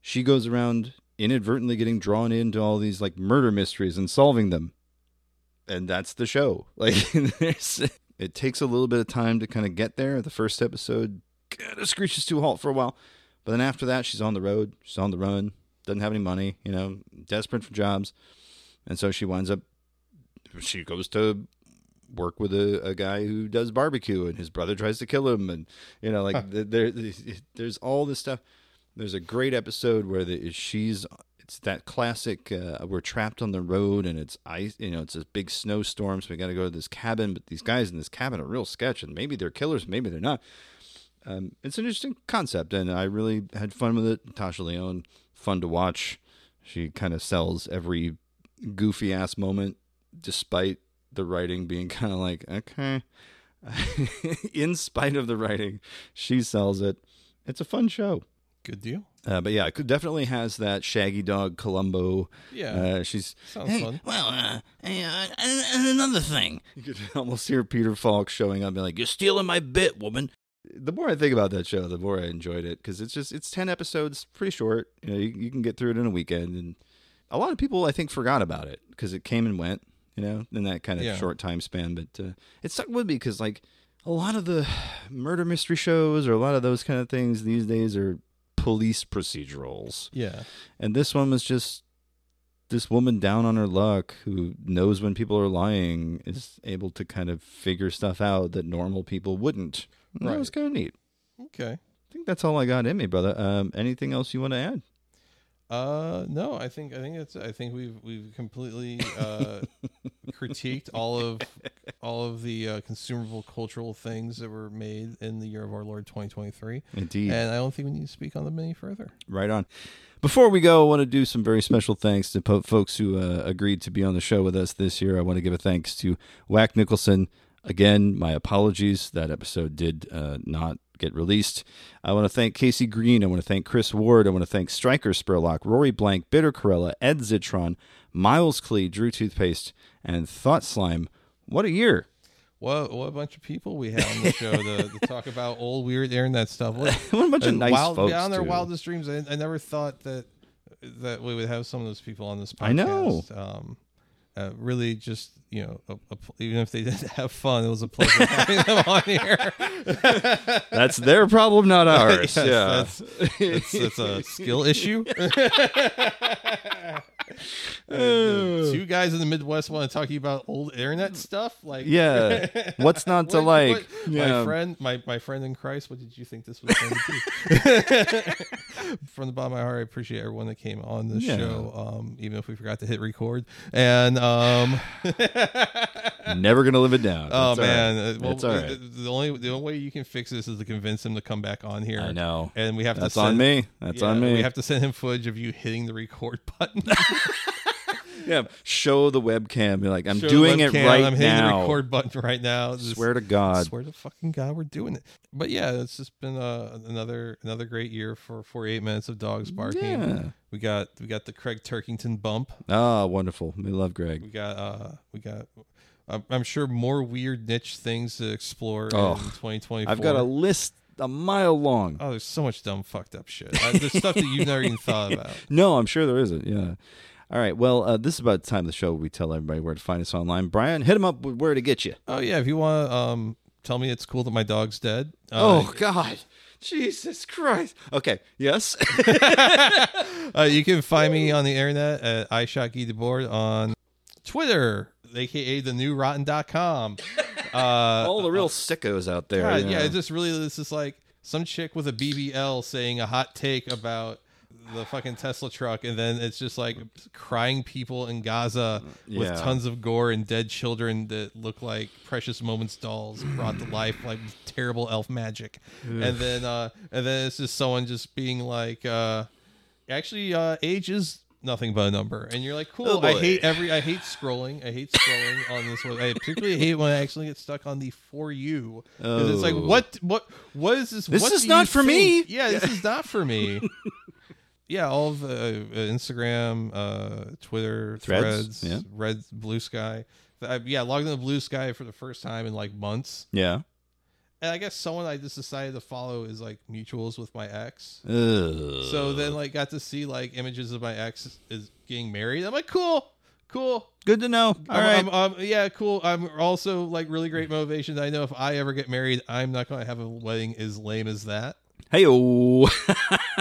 she goes around inadvertently getting drawn into all these like murder mysteries and solving them. And that's the show. Like it takes a little bit of time to kind of get there. The first episode kind of screeches to a halt for a while. But then after that, she's on the road. She's on the run. Doesn't have any money, you know, desperate for jobs. And so she winds up, she goes to work with a, a guy who does barbecue and his brother tries to kill him. And, you know, like huh. there, there, there's all this stuff. There's a great episode where the, she's, it's that classic, uh, we're trapped on the road and it's ice, you know, it's a big snowstorm, so we got to go to this cabin, but these guys in this cabin are real sketch and maybe they're killers, maybe they're not. Um, it's an interesting concept and I really had fun with it. Natasha Lyonne, fun to watch. She kind of sells every goofy ass moment, despite the writing being kind of like, okay, in spite of the writing, she sells it. It's a fun show. Good deal. Uh, but yeah, it definitely has that Shaggy Dog Columbo. Yeah. Uh, she's, Sounds hey, fun. Well, uh, hey, uh, and, and another thing. You could almost hear Peter Falk showing up and be like, you're stealing my bit, woman. The more I think about that show, the more I enjoyed it because it's just, it's ten episodes, pretty short. You know, you, you can get through it in a weekend. And a lot of people, I think, forgot about it because it came and went, you know, in that kind of yeah. short time span. But uh, it stuck with me because, like, a lot of the murder mystery shows or a lot of those kind of things these days are police procedurals. Yeah. And this one was just this woman down on her luck who knows when people are lying is able to kind of figure stuff out that normal people wouldn't. Right. That was kind of neat. Okay. I think that's all I got in me, brother. Um, anything else you want to add? Uh, no, I think, I think it's, I think we've, we've completely, uh, critiqued all of, all of the, uh, consumable cultural things that were made in the year of our Lord twenty twenty-three. Indeed. And I don't think we need to speak on them any further. Right on. Before we go, I want to do some very special thanks to po- folks who, uh, agreed to be on the show with us this year. I want to give a thanks to Wack Nicholson. Again, my apologies. That episode did, uh, not get released. I want to thank Casey Green. I want to thank Chris Ward. I want to thank Stryker Spurlock, Rory Blank, Bitter Corella, Ed Zitron, Miles Klee, Drew Toothpaste, and Thought Slime. What a year. What, what a bunch of people we had on the show to, to talk about old weird internet stuff. Like, what a bunch of nice wild, folks. Beyond their too. wildest dreams. I, I never thought that that we would have some of those people on this podcast. I know. Um, Uh, really just, you know, a, a, even if they didn't have fun, it was a pleasure having them on here. That's their problem, not ours. Yes, yeah, that's, that's, that's a skill issue. uh, two guys in the Midwest want to talk to you about old internet stuff. Like, yeah, what's not to what, like? What, yeah. My friend, my, my friend in Christ, what did you think this was going to be? From the bottom of my heart, I appreciate everyone that came on this yeah. show, um, even if we forgot to hit record. And um Never gonna live it down. Oh it's man, right. well, it's all right. The, the only the only way you can fix this is to convince him to come back on here. I know, and we have that's to. That's on me. That's yeah, on me. We have to send him footage of you hitting the record button. Yeah, show the webcam. Be like, I'm show doing webcam, it right I'm now. I'm hitting the record button right now. Just, swear to God. Swear to fucking God, we're doing it. But yeah, it's just been uh, another another great year for forty-eight minutes of dogs barking. Yeah. We got we got the Craig Turkington bump. Oh, wonderful. We love Greg. We got uh, we got. I'm, I'm sure more weird niche things to explore oh, in twenty twenty-four. I've got a list. A mile long. Oh, there's so much dumb fucked up shit. Uh, there's stuff that you've never even thought about. No, I'm sure there isn't. Yeah. All right. Well, uh, this is about the time of the show where we tell everybody where to find us online. Brian, hit them up with where to get you. Oh, yeah. If you want to um, tell me it's cool that my dog's dead. Uh, oh, God. Jesus Christ. Okay. Yes. uh, you can find me on the internet at iShotGuy DeBoard on Twitter, a k a the new rotten dot com. Uh, all the real uh, sickos out there. God, yeah, yeah, it's just really, this is like some chick with a B B L saying a hot take about the fucking Tesla truck, and then it's just like crying people in Gaza yeah. with tons of gore and dead children that look like Precious Moments dolls brought to life like terrible elf magic. Ugh. And then uh, and then it's just someone just being like, uh, actually, uh, age is nothing but a number, and you're like, cool. Oh, I hate every. I hate scrolling. I hate scrolling on this one. I particularly hate when I actually get stuck on the for you. Oh. It's like, what, what, what is this? This what is not for think? me. Yeah, this is not for me. Yeah, all of uh, Instagram, uh, Twitter, Threads, threads yeah. Red, Blue Sky. I, yeah, logged into Blue Sky for the first time in like months. Yeah. And I guess someone I just decided to follow is like mutuals with my ex. Ugh. So then like got to see like images of my ex is getting married. I'm like, cool, cool. Good to know. All I'm, right. I'm, I'm, yeah, cool. I'm also like really great motivation that I know if I ever get married, I'm not going to have a wedding as lame as that. Hey-oh.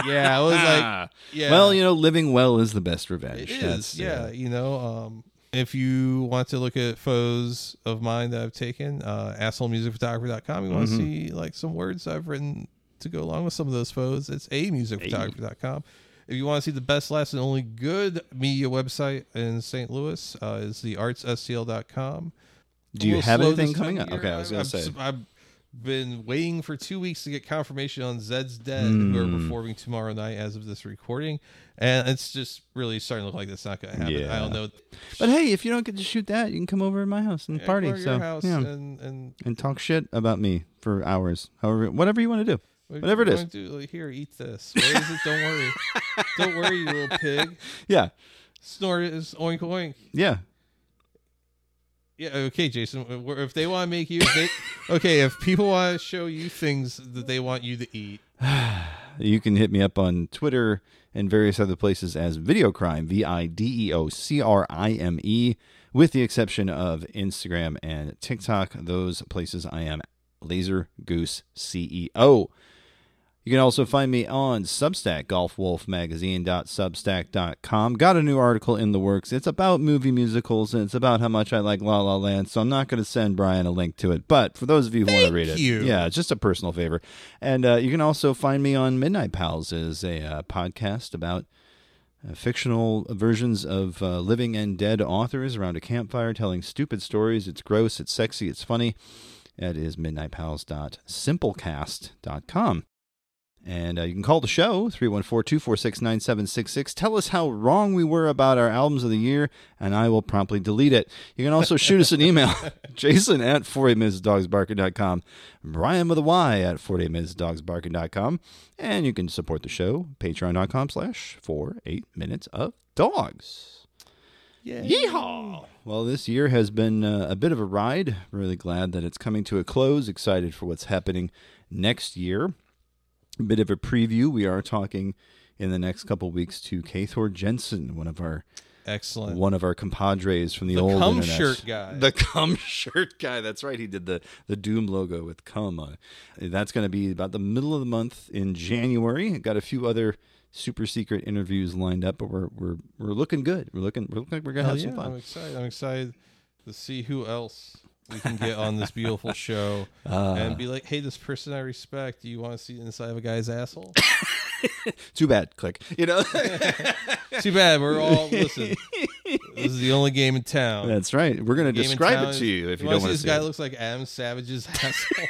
Yeah, I was like, yeah. Well, you know, living well is the best revenge. It is, yeah. yeah. You know, um, if you want to look at photos of mine that I've taken, uh, asshole music photographer dot com. You mm-hmm. want to see like some words I've written to go along with some of those photos, it's a music photographer dot com. If you want to see the best, last, and only good media website in Saint Louis, uh, is the arts s c l dot com. Do you have anything coming up? Year. Okay, I was going to say. I'm, been waiting for two weeks to get confirmation on Zed's Dead, mm. who are performing tomorrow night as of this recording, and it's just really starting to look like that's not going to happen. Yeah. I don't know, but hey, if you don't get to shoot that, you can come over to my house and yeah, party. Go to your so house yeah. and, and and talk shit about me for hours, however, whatever you want to do, what whatever it is. Do, like, here, eat this. Where is it? Don't worry, don't worry, you little pig. Yeah, snort it. Oink oink. Yeah. Yeah, okay, Jason. If they want to make you, they, okay, if people want to show you things that they want you to eat, you can hit me up on Twitter and various other places as Videocrime, V I D E O C R I M E, with the exception of Instagram and TikTok. Those places I am Laser Goose C E O. You can also find me on Substack, golf wolf magazine dot substack dot com. Got a new article in the works. It's about movie musicals, and it's about how much I like La La Land, so I'm not going to send Brian a link to it. But for those of you who want to read it, you. yeah, it's just a personal favor. And uh, you can also find me on Midnight Pals, is a uh, podcast about uh, fictional versions of uh, living and dead authors around a campfire telling stupid stories. It's gross, it's sexy, it's funny. That is midnight pals dot simplecast dot com. And uh, you can call the show, three one four, two four six, nine seven six six. Tell us how wrong we were about our albums of the year, and I will promptly delete it. You can also shoot us an email, Jason at forty-eight minutes dogs barking dot com, Brian with a Y at forty-eight minutes dogs barking dot com. And you can support the show, patreon dot com slash forty-eight minutes of dogs. Yeah. Yeehaw! Well, this year has been uh, a bit of a ride. Really glad that it's coming to a close. Excited for what's happening next year. Bit of a preview. We are talking in the next couple of weeks to Kathor Jensen, one of our excellent, one of our compadres from the, the old cum internet. Shirt guy. The cum shirt guy. That's right. He did the the Doom logo with cum on. That's going to be about the middle of the month in January. I've got a few other super secret interviews lined up, but we're we're we're looking good. We're looking. We're looking like we're gonna Hell have yeah, some fun. I'm excited. I'm excited to see who else we can get on this beautiful show uh, and be like, hey, this person I respect, do you want to see inside of a guy's asshole? Too bad. Click. You know? Too bad. We're all, listen, This is the only game in town. That's right. We're going to describe it to you if you, you don't want to see. This guy looks like Adam Savage's asshole.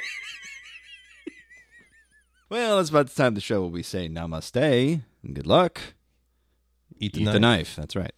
Well, it's about the time the show will be saying namaste and good luck. Eat the, Eat knife. the knife. That's right.